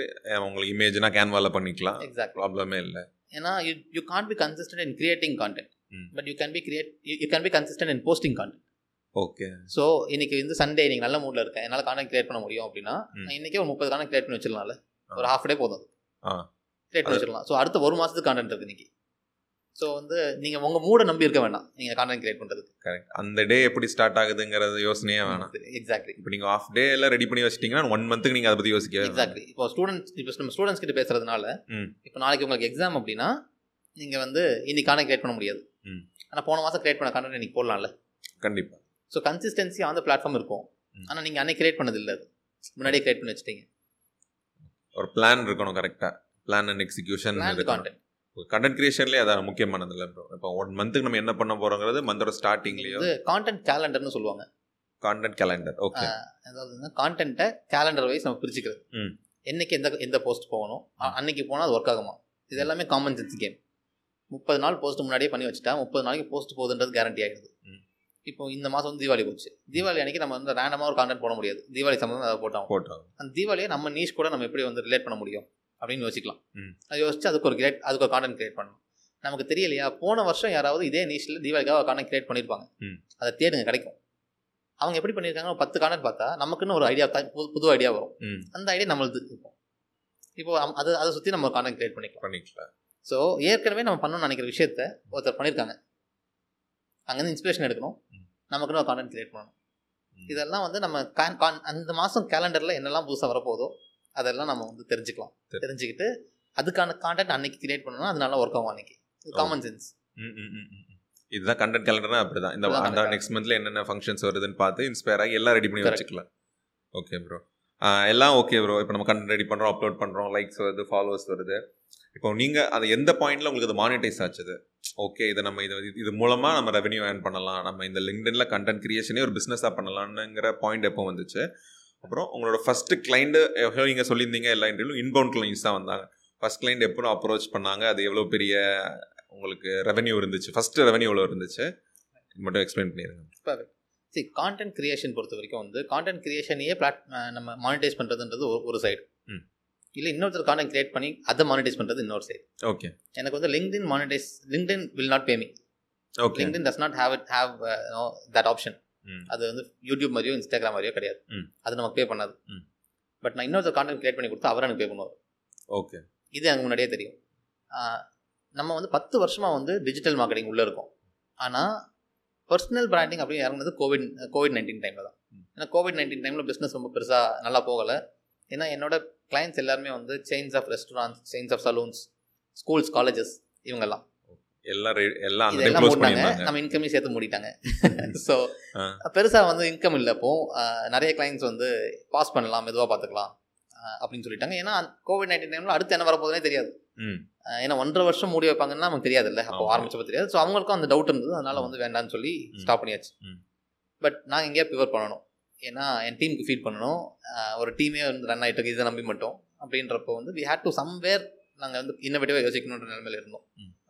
உங்களுக்கு இமேஜ்னா கேன்வாவில் பண்ணிக்கலாம். எக்ஸாக்ட், ப்ராப்ளமே இல்லை. ஏன்னா you you can't be consistent in creating content, but you can be create you can be consistent in posting content. Okay, so இன்னைக்கு வந்து சண்டே நீங்கள் நல்ல மூடில் இருக்கேன், என்னால் கான்டென்ட் கிரியேட் பண்ண முடியும் அப்படின்னா இன்றைக்கே ஒரு முப்பது கான்டென்ட் கிரியேட் பண்ணி வச்சிடலாம்ல. ஒரு ஹாஃப் டே போதும் கிரியேட் பண்ணி வச்சிடலாம். ஸோ அடுத்த ஒரு மாதத்துக்கு கான்டென்ட் இருக்குது இன்னைக்கு. ஸோ வந்து நீங்கள் உங்கள் மூடை நம்பி இருக்க வேண்டாம் நீங்கள் கான்டென்ட் கிரியேட் பண்ணுறதுக்கு. கரெக்ட், அந்த டே எப்படி ஸ்டார்ட் ஆகுதுங்கிறது யோசனையே வேணாம். எக்ஸாக்ட்லி. இப்போ நீங்கள் ஆஃப் டே எல்லாம் ரெடி பண்ணி வச்சிட்டிங்கன்னா ஒன் மந்த்துக்கு நீங்கள் அதை பற்றி யோசிக்க. எக்ஸாக்ட்லி. இப்போ ஸ்டூடெண்ட்ஸ் இப்போ நம்ம ஸ்டூடெண்ட்ஸ் கிட்ட பேசுகிறதுனால இப்போ நாளைக்கு உங்களுக்கு எக்ஸாம் அப்படின்னா நீங்கள் வந்து இன்னைக்கு கான்டென்ட் கிரியேட் பண்ண முடியாது. ஆனால் போன மாதம் கிரியேட் பண்ண கான்டென்ட் இன்னைக்கு போடலாம்ல. கண்டிப்பாக. So consistency on the platform இருக்கும். ஆனால் நீங்கள் அன்னைக்கு கிரியேட் பண்ணது இல்லை, முன்னாடியே கிரியேட் பண்ணி வச்சிட்டீங்க. ஒரு பிளான் இருக்கணும். கரெக்டாக plan and execution. Content content கிரியேஷன்லேயே அதான் முக்கியமானது இல்லை ப்ரோ. இப்போ ஒன் மந்த்துக்கு நம்ம என்ன பண்ண போகிறோங்கிறது மந்தோட ஸ்டார்டிங்லேயே கான்டென்ட் கேலண்டர்னு சொல்லுவாங்க. Content calendar. ஓகே, அதாவது கான்டென்ட்டை கேலண்டர் வைஸ் நம்ம பிரிச்சுக்கிறது. என்னைக்கு எந்த எந்த போஸ்ட் போகணும், அன்னைக்கு போனால் அது ஒர்க் ஆகுமா, இது எல்லாமே காமன் சென்ஸ் கேம். முப்பது நாள் போஸ்ட் முன்னாடியே பண்ணி வச்சுட்டா முப்பது நாளைக்கு போஸ்ட் போகுதுன்றது கேரண்டி ஆகிடுது. இப்போ இந்த மாதம் வந்து தீபாவளி போச்சு. தீபாவளி அன்னைக்கு நம்ம வந்து ரேண்டமாக ஒரு கான்டென்ட் போட முடியாது. தீபாவளி சம்மந்தம் அதை போட்டோம் போட்டோம் அந்த தீபாவளியை நம்ம நீஷ் கூட நம்ம எப்படி வந்து ரிலேட் பண்ண முடியும் அப்படின்னு யோசிக்கலாம். அதை யோசிச்சு அதுக்கு ஒரு கிரியேட் அதுக்கு ஒரு கான்டென்ட் கிரியேட் பண்ணணும். நமக்கு தெரியலையா, போன வருஷம் யாராவது இதே நீஷில் தீபாவளிக்காக கான்டென்ட் கிரியேட் பண்ணியிருப்பாங்க. அதை தேடுங்க, கிடைக்கும். அவங்க எப்படி பண்ணியிருக்காங்க, பத்து கான்டென்ட் பார்த்தா நமக்குன்னு ஒரு ஐடியா, புது ஐடியா வரும். அந்த ஐடியா நம்மளுக்கு இருக்கும். இப்போ அது அதை சுற்றி நம்ம கான்டென்ட் கிரியேட் பண்ணிக்கலாம் பண்ணிக்கலாம் ஸோ ஏற்கனவே நம்ம பண்ணணும்னு நினைக்கிற விஷயத்த ஒருத்தர் பண்ணியிருக்காங்க, அங்கேருந்து இன்ஸ்பிரேஷன் எடுக்கணும், நமக்குன்னு ஒரு கான்டென்ட் கிரியேட் பண்ணணும். இதெல்லாம் வந்து நம்ம அந்த மாதம் கேலண்டரில் என்னெல்லாம் புதுசாக வரப்போதோ அதெல்லாம் நம்ம வந்து தெரிஞ்சுக்கலாம். தெரிஞ்சுக்கிட்டு அதுக்கான கான்டென்ட் அன்னைக்கு கிரியேட் பண்ணணும். அதனால ஒர்க் ஆகும் அன்னைக்கு. Common sense. இதுதான் கண்டென்ட் கேலண்டர்னா. அப்படிதான் இந்த அந்த நெக்ஸ்ட் மந்த்ல என்னென்ன ஃபங்க்ஷன்ஸ் வருதுன்னு பார்த்து இன்ஸ்பயர் ஆகி எல்லாம் ரெடி பண்ணி வச்சுக்கலாம். ஓகே ப்ரோ, எல்லாம் ஓகே ப்ரோ. இப்போ நம்ம கண்டென்ட் ரெடி பண்ணுறோம், அப்லோட் பண்ணுறோம், லைக்ஸ் வருது, ஃபாலோவர்ஸ் வருது. இப்போ நீங்கள் அது எந்த பாயிண்ட்ல உங்களுக்கு அது மானிட்டைஸ் ஆச்சுது? ஓகே, இதை நம்ம இது இது மூலமாக நம்ம ரெவென்யூ ஏர்ன் பண்ணலாம், நம்ம இந்த லிங்க்டின்ல கண்டென்ட் கிரியேஷனே ஒரு பிஸ்னஸாக பண்ணலாம்னுங்கிற பாயிண்ட் எப்போ வந்துச்சு? அப்புறம் உங்களோட ஃபஸ்ட்டு கிளைண்ட்டு நீங்கள் சொல்லியிருந்தீங்க எல்லா இன்டர்வியூலும் இன்பவுண்ட் கிளைண்ட்ஸ் தான் வந்தாங்க. ஃபஸ்ட் கிளைண்ட் எப்போ அப்ரோச் பண்ணாங்க, அது எவ்வளோ பெரிய உங்களுக்கு ரெவென்யூ இருந்துச்சு, ஃபஸ்ட்டு ரெவென்யூ எவ்வளோ இருந்துச்சு, இது மட்டும் எக்ஸ்பிளைன் பண்ணிடுங்க. சரி, கான்டென்ட் கிரியேஷன் பொறுத்த வரைக்கும் வந்து கான்டென்ட் கிரியேஷனையே பிளாட் நம்ம மானிட்டைஸ் பண்ணுறதுன்றது ஒரு சைடு, இல்லை இன்னொருத்தர் கான்டென்ட் கிரியேட் பண்ணி அதை மானிட்டைஸ் பண்ணுறது இன்னொரு சைடு. ஓகே, எனக்கு வந்து LinkedIn monetise LinkedIn will not pay me. Okay, LinkedIn does not have it have no that option. அது வந்து யூடியூப் மாதிரியோ இன்ஸ்டாகிராம் மாதிரியோ கிடையாது. அது நமக்கு பே பண்ணாது. பட் நான் இன்னொரு கான்டென்ட் கிரியேட் பண்ணி கொடுத்தா அவர் எனக்கு பே பண்ணுவார். ஓகே, இது எனக்கு முன்னாடியே தெரியும். நம்ம வந்து பத்து வருஷமாக வந்து டிஜிட்டல் மார்க்கெட்டிங் உள்ளே இருக்கும். ஆனால் பர்சனல் பிராண்டிங் அப்படின்னு இறங்குனது கோவிட் கோவிட் நைன்டீன் டைமில் தான். ஏன்னா கோவிட் நைன்டீன் டைமில் பிஸ்னஸ் ரொம்ப பெருசாக நல்லா போகலை. ஏன்னா என்னோட கிளைண்ட்ஸ் எல்லாருமே வந்து chains of restaurants, chains of salons, schools, colleges, இவங்கெல்லாம் எல்லாம் மூடிட்டாங்க. நம்ம இன்கமே சேர்த்து மூடிட்டாங்க. ஸோ பெருசாக வந்து இன்கம் இல்லப்போ நிறைய கிளைண்ட்ஸ் வந்து பாஸ் பண்ணலாம், மெதுவாக பார்த்துக்கலாம் அப்படின்னு சொல்லிட்டாங்க. ஏன்னா கோவிட் நைன்டீன் டைமில் அடுத்து என்ன வரப்போதுனே தெரியாது. ஏன்னா ஒன்றரை வருஷம் மூடி வைப்பாங்கன்னா நமக்கு தெரியாது இல்லை, அப்போ ஆரம்பிச்சப்போ தெரியாது. ஸோ அவங்களுக்கும் அந்த டவுட் இருந்தது. அதனால வந்து வேண்டான்னு சொல்லி ஸ்டாப் பண்ணியாச்சு. பட் நாங்கள் எங்கேயா பிவர் பண்ணணும், ஏன்னா என் டீமுக்கு ஃபீட் பண்ணணும். ஒரு டீமே வந்து ரன் ஆகிட்டு இருக்கு, இதை நம்பி மட்டும் அப்படின்றப்போ வந்து வி ஹேட் டு சம்வேர் நாங்கள் வந்து இன்னோவேட்டிவாக யோசிக்கணுன்ற நிலைமையில் இருந்தோம்.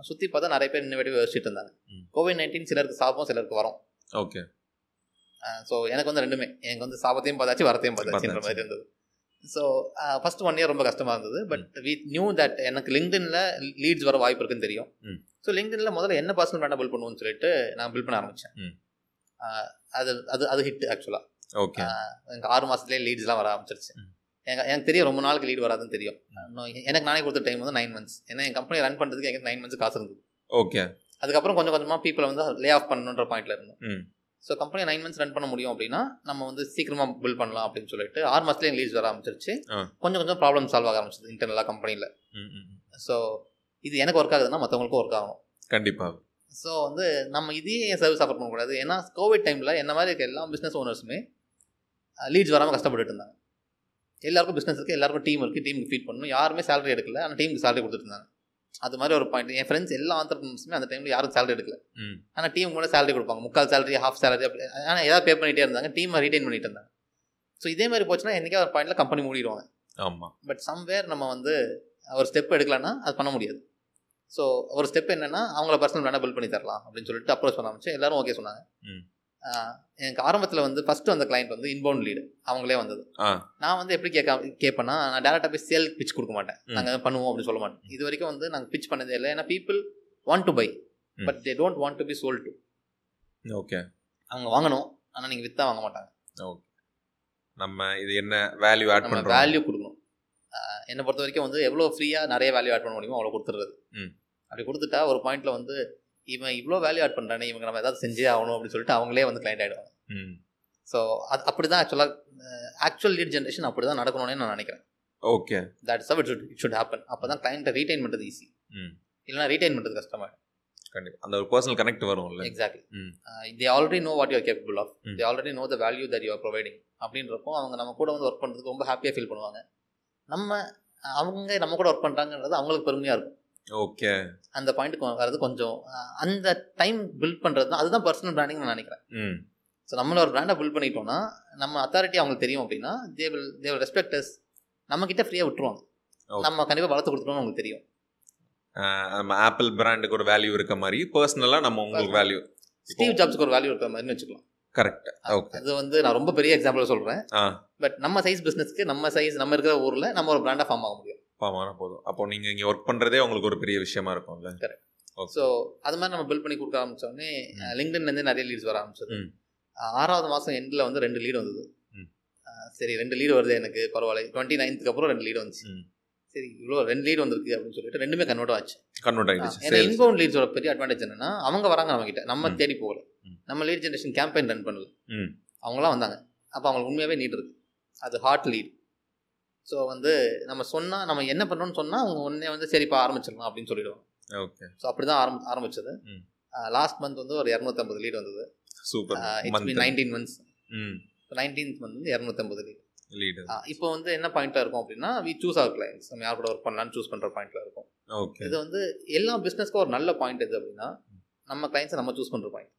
சுற்றி பார்த்தா நிறைய பேர் இன்னோவேட்டிவாக யோசிச்சுட்டு இருந்தாங்க. கோவிட் நைன்டீன் சிலருக்கு சாபம், சிலருக்கு வரும். ஓகே, ஸோ எனக்கு வந்து ரெண்டுமே, எனக்கு வந்து சாபத்தையும் பார்த்தாச்சு, வரத்தையும் பார்த்தாச்சுன்ற மாதிரி இருந்தது. ஸோ ஃபஸ்ட் ஒன் இயர் ரொம்ப கஷ்டமாக இருந்தது. பட் வி நியூ தட் எனக்கு லிங்க்டின்ல லீட்ஸ் வர வாய்ப்பு இருக்குன்னு தெரியும். ஸோ லிங்க்டின்ல முதல்ல என்ன பர்சனல் பிராண்டை பில்ட் பண்ணுவோன்னு சொல்லிட்டு நான் பில்ட் பண்ண ஆரம்பித்தேன். அது அது அது ஹிட் ஆக்சுவலாக. ஓகே, எனக்கு ஆறு மாதத்துலேயே லீட்ஸ்லாம் வர ஆரம்பிச்சிருச்சு. எனக்கு எனக்கு தெரியும் ரொம்ப நாளுக்கு லீட் வராதுன்னு தெரியும். எனக்கு நானே கொடுத்த டைம் வந்து நைன் மந்த்ஸ். ஏன்னா என் கம்பெனி ரன் பண்ணுறதுக்கு எனக்கு நைன் மந்த்ஸ் காசு இருந்தது. ஓகே, அதுக்கப்புறம் கொஞ்சம் கொஞ்சமாக பீப்புளை வந்து லே ஆஃப் பண்ணணுன்ற பாயிண்ட்டில் இருந்தோம். So company nine months run பண்ண முடியும் அப்படின்னா நம்ம வந்து சீக்கிரமாக பில் பண்ணலாம் அப்படின்னு சொல்லிட்டு ஆறு மாதத்துலேயே லீஸ் வர ஆரம்பிச்சிருச்சு. கொஞ்சம் கொஞ்சம் ப்ராப்ளம் சால்வ் ஆக ஆரம்பிச்சிது இன்டர்னலாக கம்பெனியில். ஸோ இது எனக்கு ஒர்க் ஆகுதுன்னா மற்றவங்களுக்கும் ஒர்க் ஆகும் கண்டிப்பாக. ஸோ வந்து நம்ம இதையே சர்வீஸ் ஆஃபர் பண்ணக்கூடாது. ஏன்னா கோவிட் டைமில் என்ன மாதிரி இருக்க எல்லா பிஸ்னஸ் ஓனர்ஸுமே லீட்ஸ் வராமல் கஷ்டப்பட்டுட்டு இருந்தாங்க. எல்லாருக்கும் பிஸ்னஸ் இருக்குது, எல்லாருக்கும் டீம் இருக்குது, டீமுக்கு ஃபீட் பண்ணணும். யாருமே சேலரி எடுக்கல, ஆனால் டீமுக்கு சேலரி கொடுத்துட்டு இருந்தாங்க. அது மாதிரி ஒரு பாயிண்ட். என் ஃப்ரெண்ட்ஸ் எல்லா ஆண்டர்பிரனர்ஸுமே அந்த டைமில் யாரும் சேலரி எடுக்கல, ஆனால் டீமுக்கு கூட சேலரி கொடுப்பாங்க. முக்கால் சேலரி, ஹாஃப் சேலரி அப்படி, ஆனால் ஏதாவது பே பண்ணிகிட்டே இருந்தாங்க, டீமை ரீட்டைன் பண்ணிகிட்டு இருந்தாங்க. ஸோ இதே மாதிரி போச்சுன்னா என்றைக்கே ஒரு பாயிண்டில் கம்பெனி மூடிடுவாங்க. ஆமாம். பட் சம்வேர் நம்ம வந்து ஒரு ஸ்டெப் எடுக்கலான்னா அது பண்ண முடியாது. ஸோ ஒரு ஸ்டெப் என்னென்னா அவங்கள பர்சனல் வேணால் பில் பண்ணி தரலாம் அப்படின்னு சொல்லிட்டு அப்ரோச் பண்ண ஆரம்பிச்சு எல்லாரும் ஓகே சொன்னாங்க. எனக்கு ஆரம்பத்தில் வந்து ஃபஸ்ட்டு வந்த கிளைண்ட் வந்து இன்பவுண்ட் லீடு அவங்களே வந்தது. நான் வந்து எப்படி கேட்க கேட்பேன்னா நான் டேரெக்டாக போய் சேல் பிச் கொடுக்க மாட்டேன். நாங்கள் பண்ணுவோம் அப்படின்னு சொல்ல மாட்டேன். இது வரைக்கும் வந்து நாங்கள் பிச் பண்ணதே இல்லை. ஏன்னா people want to buy but they don't want to be sold to. Okay. அவங்க வாங்கணும், ஆனால் நீங்கள் விற்றா வாங்க மாட்டாங்க. ஓகே. நம்ம இது என்ன வேல்யூ ஆட் பண்ணுறோம், வேல்யூ கொடுக்கணும். என்னை பொறுத்த வரைக்கும் வந்து எவ்வளோ ஃப்ரீயாக நிறைய வேல்யூ ஆட் பண்ண முடியுமோ அவ்வளோ கொடுத்துட்றது. அப்படி கொடுத்துட்டா ஒரு பாயிண்டில் வந்து இவன் இவ்வளோ வேல்யூ ஆட் பண்ணுறானே, இவங்க நம்ம ஏதாவது செஞ்சே ஆகணும் அப்படின்னு சொல்லிட்டு அவங்களே வந்து கிளைண்ட் ஆகிடுவாங்க. ஸோ அது அப்படி தான் ஆக்சுவலாக ஆக்சுவல் லீட் ஜென்ரேஷன் அப்படி தான் நடக்கணும்னு நான் நினைக்கிறேன். Okay. That's how it should it should happen. அப்போ தான் கிளைண்ட்டை ரீட்டைன் பண்ணுறது ஈஸி, இல்லைனா ரீட்டைன் பண்ணுறது கஷ்டமாக. கண்டிப்பாக அந்த ஒரு பர்சனல் கனெக்ட் வரும். Exactly. They already know what you are capable of, they already know the value that you are providing. அப்படின்றப்போ அவங்க நம்ம கூட வந்து ஒர்க் பண்ணுறதுக்கு ரொம்ப ஹாப்பியாக ஃபீல் பண்ணுவாங்க. நம்ம அவங்க நம்ம கூட ஒர்க் பண்ணுறாங்கன்றது அவங்களுக்கு பெருமையாக இருக்கும். ஓகே. அந்த பாயிண்ட்டுக்கு வர்றது கொஞ்சம் அந்த டைம் பில்ட் பண்ணுறது தான். அதுதான் பர்சனல் பிராண்டிங் நான் நினைக்கிறேன். ஸோ நம்மள ஒரு பிராண்டை பில்ட் பண்ணிட்டோம்னா நம்ம அத்தாரிட்டி அவங்களுக்கு தெரியும் அப்படின்னா they will they will respect us. நம்மக்கிட்ட ஃப்ரீயாக விட்டுருவாங்க, நம்ம கண்டிப்பாக வளர்த்து கொடுத்துருவோம்னு அவங்களுக்கு தெரியும். நம்ம ஆப்பிள் பிராண்டுக்கு ஒரு வேல்யூ இருக்க மாதிரி பர்சனலாக நம்ம உங்களுக்கு வேல்யூ, ஸ்டீவ் ஜாப்ஸுக்கு ஒரு வேல்யூ இருக்கிற மாதிரின்னு வச்சுக்கலாம். கரெக்ட். ஓகே. அது வந்து நான் ரொம்ப பெரிய எக்ஸாம்பிள் சொல்கிறேன். பட் நம்ம சைஸ் பிஸ்னஸ்க்கு நம்ம சைஸ் நம்ம இருக்கிற ஊரில் நம்ம ஒரு பிராண்டாக ஃபார்ம் ஆக முடியும். பாமான போதும். அப்போ நீங்கள் இங்கே ஒர்க் பண்ணுறதே உங்களுக்கு ஒரு பெரிய விஷயமா இருக்கும்ல. கரெக்ட். ஸோ அது மாதிரி நம்ம பில்ட் பண்ணி கொடுக்க ஆரம்பித்தோடனே லிங்க்டின்லேருந்து நிறைய லீட்ஸ் வர ஆரம்பிச்சது. ஆறாவது மாதம் எண்டில் வந்து ரெண்டு லீடு வந்தது. சரி, ரெண்டு லீடு வருது எனக்கு பரவாயில்ல. டுவெண்ட்டி நைன்த்துக்கு அப்புறம் ரெண்டு லீடு வந்துச்சு. சரி, இவ்வளோ ரெண்டு லீடு வந்துருக்கு அப்படின்னு சொல்லிட்டு ரெண்டுமே கன்வெர்ட் ஆச்சு. கன்வெர்ட் ஆகிடுச்சு. ஏன்னா இன்பவுண்ட் லீட்ஸோட பெரிய அட்வான்டேஜ் என்னன்னா அவங்க வராங்க, அவங்ககிட்ட நம்ம தேடி போகல, நம்ம லீட் ஜென்ரேஷன் கேம்பெயின் ரன் பண்ணல, அவங்களாம் வந்தாங்க. அப்போ அவங்களுக்கு உண்மையாகவே நீட் இருக்குது. அது ஹார்ட் லீட். ஸோ வந்து நம்ம சொன்னால் நம்ம என்ன பண்ணணும்னு சொன்னால் அவங்க உடனே வந்து சரிப்பா ஆரம்பிச்சிடலாம் அப்படின்னு சொல்லிடுவாங்க. ஓகே. ஸோ அப்படி தான் ஆரம்பி ஆரம்பிச்சது லாஸ்ட் மந்த் வந்து ஒரு இரநூத்தம்பது லீட் வந்தது. Super. Nineteen months nineteenth month வந்து இரநூத்தம்பது லீட் லீடு. இப்போ வந்து என்ன பாயிண்ட்டாக இருக்கும் அப்படின்னா வி சூஸ் அவர் கிளைண்ட்ஸ். நம்ம யார் கூட ஒர்க் பண்ணலான்னு சூஸ் பண்ணுற பாயிண்ட்டில் இருக்கும். ஓகே. இது வந்து எல்லா பிஸ்னஸ்க்கும் ஒரு நல்ல பாயிண்ட் எது அப்படின்னா நம்ம கிளைண்ட்ஸை நம்ம சூஸ் பண்ணுற பாயிண்ட்.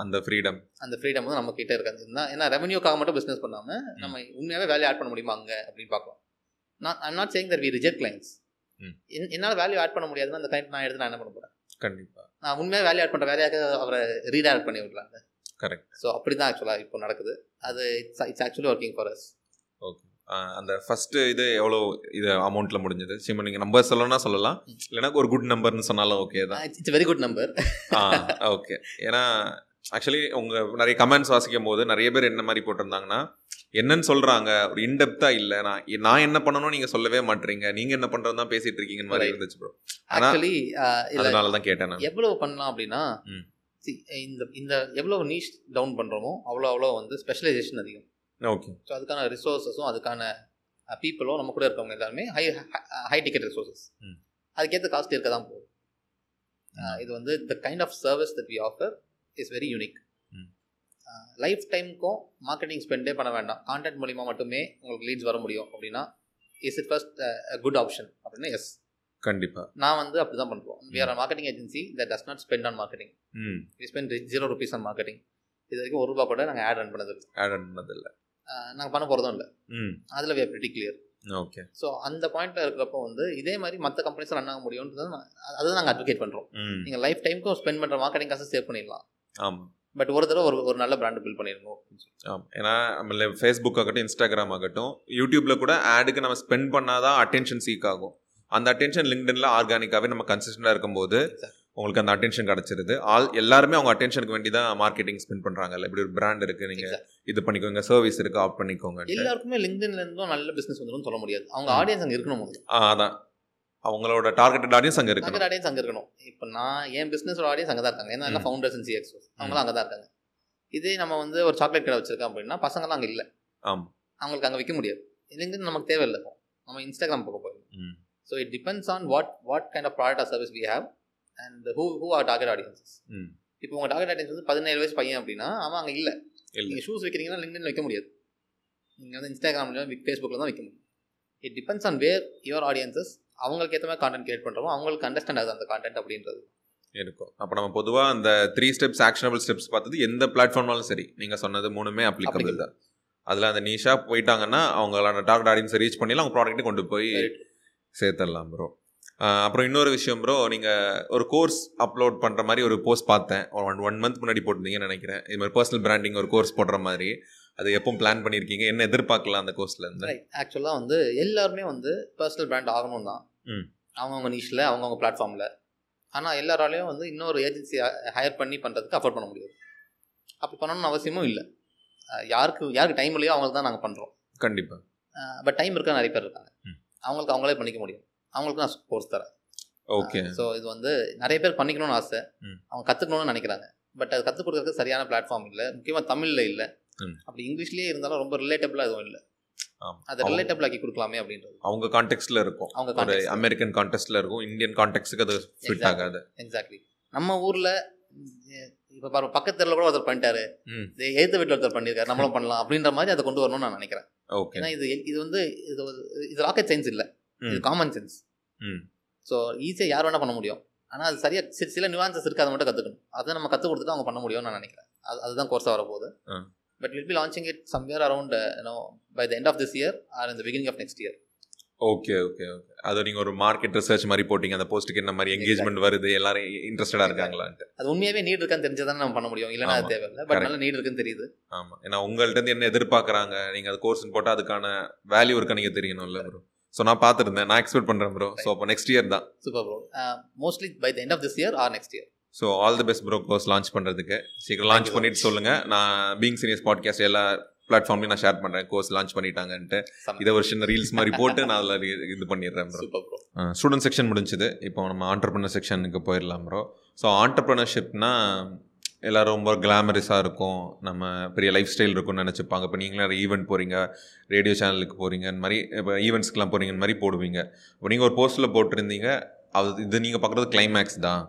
அந்த ஃப்ரீடம் அந்த ஃப்ரீடம் வந்து நம்ம கிட்டே இருக்காது. ஏன்னா ரெவன்யூக்காக மட்டும் பிஸ்னஸ் பண்ணாமல் நம்ம உண்மையாகவே வேல்யூ ஆட் பண்ண முடியுமா அங்கே அப்படின்னு பார்க்கலாம். நான் I'm not saying that we reject clients. என்னால் வேல்யூ ஆட் பண்ண முடியாதுன்னா அந்த கிளைண்ட் நான் எடுத்து நான் என்ன பண்ண போகிறேன்? கண்டிப்பாக நான் உண்மையாக வேல்யூ ஆட் பண்ணுற வேலையாக அவரை ரீடைரக்ட் பண்ணி விடலாங்க. கரெக்ட். ஸோ அப்படி தான் ஆக்சுவலாக இப்போ நடக்குது. அது it's it's actually working for us. Okay. அந்த ஃபஸ்ட்டு இது எவ்வளோ இது அமௌண்ட்டில் முடிஞ்சது? சரி, நீங்கள் நம்பர் சொல்லணும்னா சொல்லலாம், இல்லைனா ஒரு குட் நம்பர்னு சொன்னாலும் ஓகே தான். It's very good number. Ah okay. ஏன்னா ஆக்சுவலி உங்கள் நிறைய கமெண்ட்ஸ் வாசிக்கும் போது நிறைய பேர் என்ன மாதிரி போட்டிருந்தாங்கன்னா என்னன்னு சொல்கிறாங்க, ஒரு இன்டெப்த்தாக இல்லை. நான் நான் என்ன பண்ணணும் நீங்கள் சொல்லவே மாட்டீங்க, நீங்கள் என்ன பண்ணுறது தான் பேசிகிட்டு இருக்கீங்கன்னு மாதிரி இருந்துச்சு ப்ரோ. ஆக்சுவலி அதனால தான் கேட்டேன் நான் எவ்வளோ பண்ணலாம் அப்படின்னா இந்த இந்த எவ்வளோ நீஷ் டவுன் பண்ணுறோமோ அவ்வளோ அவ்வளோ வந்து ஸ்பெஷலைசேஷன் அதிகம். ஓகே. ஸோ அதுக்கான ரிசோர்ஸஸும் அதுக்கான பீப்புளும் நம்ம கூட இருக்கவங்க எல்லாருமே ஹை ஹை டிக்கெட் ரிசோர்ஸஸ். அதுக்கேற்ற காஸ்ட் இருக்க தான் போகும். இது வந்து the kind of service that we offer is very unique. Life டைமுக்கும் மார்க்கெட்டிங் ஸ்பெண்டே பண்ண வேண்டாம், கான்டென்ட் மூலிமா மட்டுமே உங்களுக்கு லீட்ஸ் வர முடியும் அப்படின்னா is it first good option அப்படின்னா எஸ், கண்டிப்பாக நான் வந்து அப்படி தான் பண்ணுறோம். We are marketing agency that does not spend on marketing. We spend zero rupees on marketing. இது வரைக்கும் ஒரு ரூபா கூட நாங்கள் ஆட் ரன் பண்ணதில்லை ஆட் ரன் பண்ணதில்லை நாங்கள் பண்ண போகிறதும் இல்லை. அதில் we are pretty clear. Okay. So அந்த பாயிண்ட்டில் இருக்கிறப்போ வந்து இதே மாதிரி மற்ற கம்பெனிஸ் ரன் ஆக முடியும்ன்றது அதை நாங்கள் அட்வொகேட் பண்ணுறோம். நீங்கள் லைஃப் டைமுக்கும் ஸ்பெண்ட் பண்ணுற மார்க்கெட்டிங் காசு சேவ் பண்ணிடலாம். ஆமாம். பட் ஒரு தடவை ஒரு ஒரு நல்ல பிராண்ட் பில்ட் பண்ணிருக்கோம். ஆமாம். ஏன்னா நம்ம ஃபேஸ்புக் ஆகட்டும், இன்ஸ்டாகிராம் ஆகட்டும், யூடியூப்பில் கூட ஆடுக்கு நம்ம ஸ்பெண்ட் பண்ணாதான் அட்டென்ஷன் சீக் ஆகும். அந்த அட்டென்ஷன் லிங்க்டின்ல ஆர்கானிக்காகவே நம்ம கன்சிஸ்டண்டாக இருக்கும்போது உங்களுக்கு அந்த அட்டென்ஷன் கிடச்சிருது. ஆல் எல்லாருமே அவங்க அட்டென்ஷனுக்கு வேண்டி தான் மார்க்கெட்டிங் ஸ்பெண்ட் பண்ணுறாங்கல்ல. இப்படி ஒரு பிராண்ட் இருக்குது, நீங்கள் இது பண்ணிக்கோங்க, சர்வீஸ் இருக்குது, ஆட் பண்ணிக்கோங்க. எல்லாருக்குமே லிங்க்டின்லேருந்தும் நல்ல பிஸ்னஸ் வந்துடும் சொல்ல முடியாது. அவங்க ஆடியன்ஸ் அங்கே இருக்கணும். ஆ அதான் அவங்களோட டார்கெட்டட் ஆடியன்ஸ் அங்கே இருக்கணும். டார்கெட் ஆடியன்ஸ் அங்கே இருக்கணும். இப்போ நான் என் பிஸ்னஸோட ஆடியன்ஸ் அங்கே தான் இருக்காங்க. ஏன்னா எல்லாம் ஃபவுண்டர்ஸ் அண்ட் சிஎக்ஸோ அவங்களாம் அங்கே தான் இருக்காங்க. இதே நம்ம வந்து ஒரு சாக்லேட் கடை வச்சிருக்கோம் அப்படின்னா பசங்கள்லாம் அங்கே இல்லை. ஆமாம், அவங்களுக்கு அங்கே விற்க முடியாது. இதுங்க நமக்கு தேவையில்லை. நம்ம இன்ஸ்டாகிராம் பக்கம் போயிடும். So it depends on what what kind of product or service we have and who who are target audiences. இப்போ உங்கள் டார்கெட் ஆடியன்ஸ் வந்து பதினேழு வயசு பையன் அப்படின்னா அவன் அங்கே இல்லை. நீங்கள் ஷூஸ் வைக்கிறீங்கன்னா லிங்க்டின்ல வைக்க முடியாது. நீங்கள் வந்து இன்ஸ்டாகிராம்லையும் ஃபேஸ்புக்கில் தான் வைக்க முடியும். It depends on where your audiences. அவங்களுக்கு ஏற்ற மாதிரி கான்டென்ட் கிரியேட் பண்ணுறோம், அவங்களுக்கு அண்டர்ஸ்டாண்ட் ஆகுது அந்த கான்டென்ட் அப்படின்றது இருக்கும். அப்போ நம்ம பொதுவாக அந்த த்ரீ ஸ்டெப்ஸ் ஆக்ஷனபிள் ஸ்டெப்ஸ் பார்த்தது எந்த பிளாட்ஃபார்ம்னாலும் சரி, நீங்கள் சொன்னது மூணுமே அப்ளிகபிள் தான். அதில் அந்த நீஷா போயிட்டாங்கன்னா அவங்களான டார்கெட் ஆடியன்ஸை ரீச் பண்ணிடலாம், அவங்க ப்ராடக்ட்டை கொண்டு போய் சேர்த்துடலாம் ப்ரோ. அப்புறம் இன்னொரு விஷயம் ப்ரோ, நீங்கள் ஒரு கோர்ஸ் அப்லோட் பண்ணுற மாதிரி ஒரு போஸ்ட் பார்த்தேன், ஒன் ஒன் மந்த் முன்னாடி போட்டிருந்தீங்கன்னு நினைக்கிறேன். இது மாதிரி பர்சனல் பிராண்டிங் ஒரு கோர்ஸ் போடுற மாதிரி, அது எப்பவும் பிளான் பண்ணியிருக்கீங்க, என்ன எதிர்பார்க்கலாம் அந்த கோர்ஸில் இருந்து? ஆக்சுவலாக வந்து எல்லாருமே வந்து பர்சனல் பிராண்ட் ஆகணும் தான், அவங்கவுங்க நீஷில் அவங்கவுங்க பிளாட்ஃபார்மில். ஆனால் எல்லாராலையும் வந்து இன்னொரு ஏஜென்சி ஹையர் பண்ணி பண்ணுறதுக்கு அஃபோர்ட் பண்ண முடியாது. அப்படி பண்ணணும்னு அவசியமும் இல்லை. யாருக்கு யாருக்கு டைம் இல்லையோ அவங்களுக்கு தான் நாங்கள் பண்ணுறோம். கண்டிப்பாக. பட் டைம் இருக்க நிறைய பேர் இருக்காங்க, அவங்களுக்கு அவங்களே பண்ணிக்க முடியும். அவங்களுக்கு நான் கோர்ஸ் தரேன். ஓகே. ஸோ இது வந்து நிறைய பேர் பண்ணிக்கணும்னு ஆசை, அவங்க கற்றுக்கணும்னு நினைக்கிறாங்க. பட் அது கற்றுக் கொடுக்கறதுக்கு சரியான பிளாட்ஃபார்ம் இல்லை, முக்கியமாக தமிழில் இல்லை. அப்படி இங்கிலீஷ்லேயே இருந்தாலும் ரொம்ப ரிலேட்டபிளாக எதுவும் இல்லை. அதை ரிலேட்டபிள் ஆக்கி கொடுக்கலாமே அப்படின்றது அவங்க கான்டெக்ஸ்டில் இருக்கும். அவங்க அமெரிக்கன் கான்டெக்ஸ்டில் இருக்கும், இந்தியன் கான்டெக்ட்ஸுக்கு அது ஃபிட் ஆகாது. எக்ஸாக்ட்லி. நம்ம ஊரில் இப்போ பாரு, பக்கத்துல கூட ஒருத்தர் பண்ணிட்டாரு, எழுத்து வீட்டில் ஒருத்தர் பண்ணியிருக்காரு, நம்மளும் பண்ணலாம் அப்படின்ற மாதிரி அதை கொண்டு வரணும்னு நான் நினைக்கிறேன். ஓகே. ஏன்னா இது இது வந்து இது இது ராக்கெட் சயின்ஸ் இல்லை, இது காமன் சென்ஸ். ஸோ ஈஸியாக யார் வேணால் பண்ண முடியும். ஆனால் அது சரியாக சில சில நியூவான்சஸ் இருக்குது, அதை மட்டும் கற்றுக்கணும். அதை நம்ம கற்றுக் கொடுத்துட்டு அவங்க பண்ண முடியும்னு நான் நினைக்கிறேன். அது அதுதான் கோர்ஸாக வரப்போகுது. But will be launching it somewhere around you know by the end of this year or இந்த beginning of next year. Okay okay okay. அது நீங்கள் ஒரு மார்க்கெட் ரிசர்ச் மாதிரி போட்டிங்க, அந்த போஸ்ட்டுக்கு என்ன மாதிரி எங்கேஜ்மெண்ட் வருது, எல்லாரும் இன்ட்ரெஸ்டடாக இருக்காங்களான்ட்டு. அது உண்மையாகவே நீட் இருக்கான்னு தெரிஞ்சாதான் நம்ம பண்ண முடியும், இல்லைன்னா அது தேவையில்லை. பட் நல்லா நீட் இருக்குன்னு தெரியுது. ஆமாம். ஏன்னா உங்கள்கிட்ட என்ன எதிர்பார்க்குறாங்க, நீங்கள் அது கோர்ஸ்ன்னு போட்டால் அதுக்கான வேல்யூ இருக்க நீங்கள் தெரியணும்ல ப்ரோ. ஸோ நான் பார்த்துருந்தேன், நான் எக்ஸ்பெக்ட் பண்ணுறேன் ப்ரோ. ஸோ அப்போ நெக்ஸ்ட் இயர் தான். Super bro. Mostly by the end of this year or next year. So all the best bro, course launch பண்ணுறதுக்கு. சீக்கிரம் லான்ச் பண்ணிட்டு சொல்லுங்கள். நான் பீயிங் சீனியர்ஸ் பாட்காஸ்ட் எல்லா பிளாட்ஃபார்ம்லையும் நான் ஷேர் பண்ணுறேன், கோர்ஸ் லான்ச் பண்ணிட்டாங்கன்ட்டு. இதை ஒரு சின்ன ரீல்ஸ் மாதிரி போட்டு நான் அதில் இது பண்ணிடுறேன் bro. Super bro. Student section முடிஞ்சுது, இப்போ நம்ம ஆண்டர்ப்ரனர் செக்ஷனுக்கு போயிடலாம் ப்ரோ. ஸோ ஆண்டர்ப்ரனர்ஷிப்னா எல்லோரும் ரொம்ப கிளாமரஸாக இருக்கும், நம்ம பெரிய லைஃப் ஸ்டைல் இருக்கும்னு நினச்சிப்பாங்க. இப்போ நீங்களும் நிறைய ஈவெண்ட் போகிறீங்க, ரேடியோ சேனலுக்கு போகிறீங்க, இந்த மாதிரி இப்போ ஈவெண்ட்ஸ்க்கெலாம் போகிறீங்க, இந்த மாதிரி போடுவீங்க. இப்போ நீங்கள் ஒரு போஸ்ட்டில் போட்டிருந்தீங்க, அது இது நீங்கள் பார்க்குறது கிளைமேக்ஸ் தான்,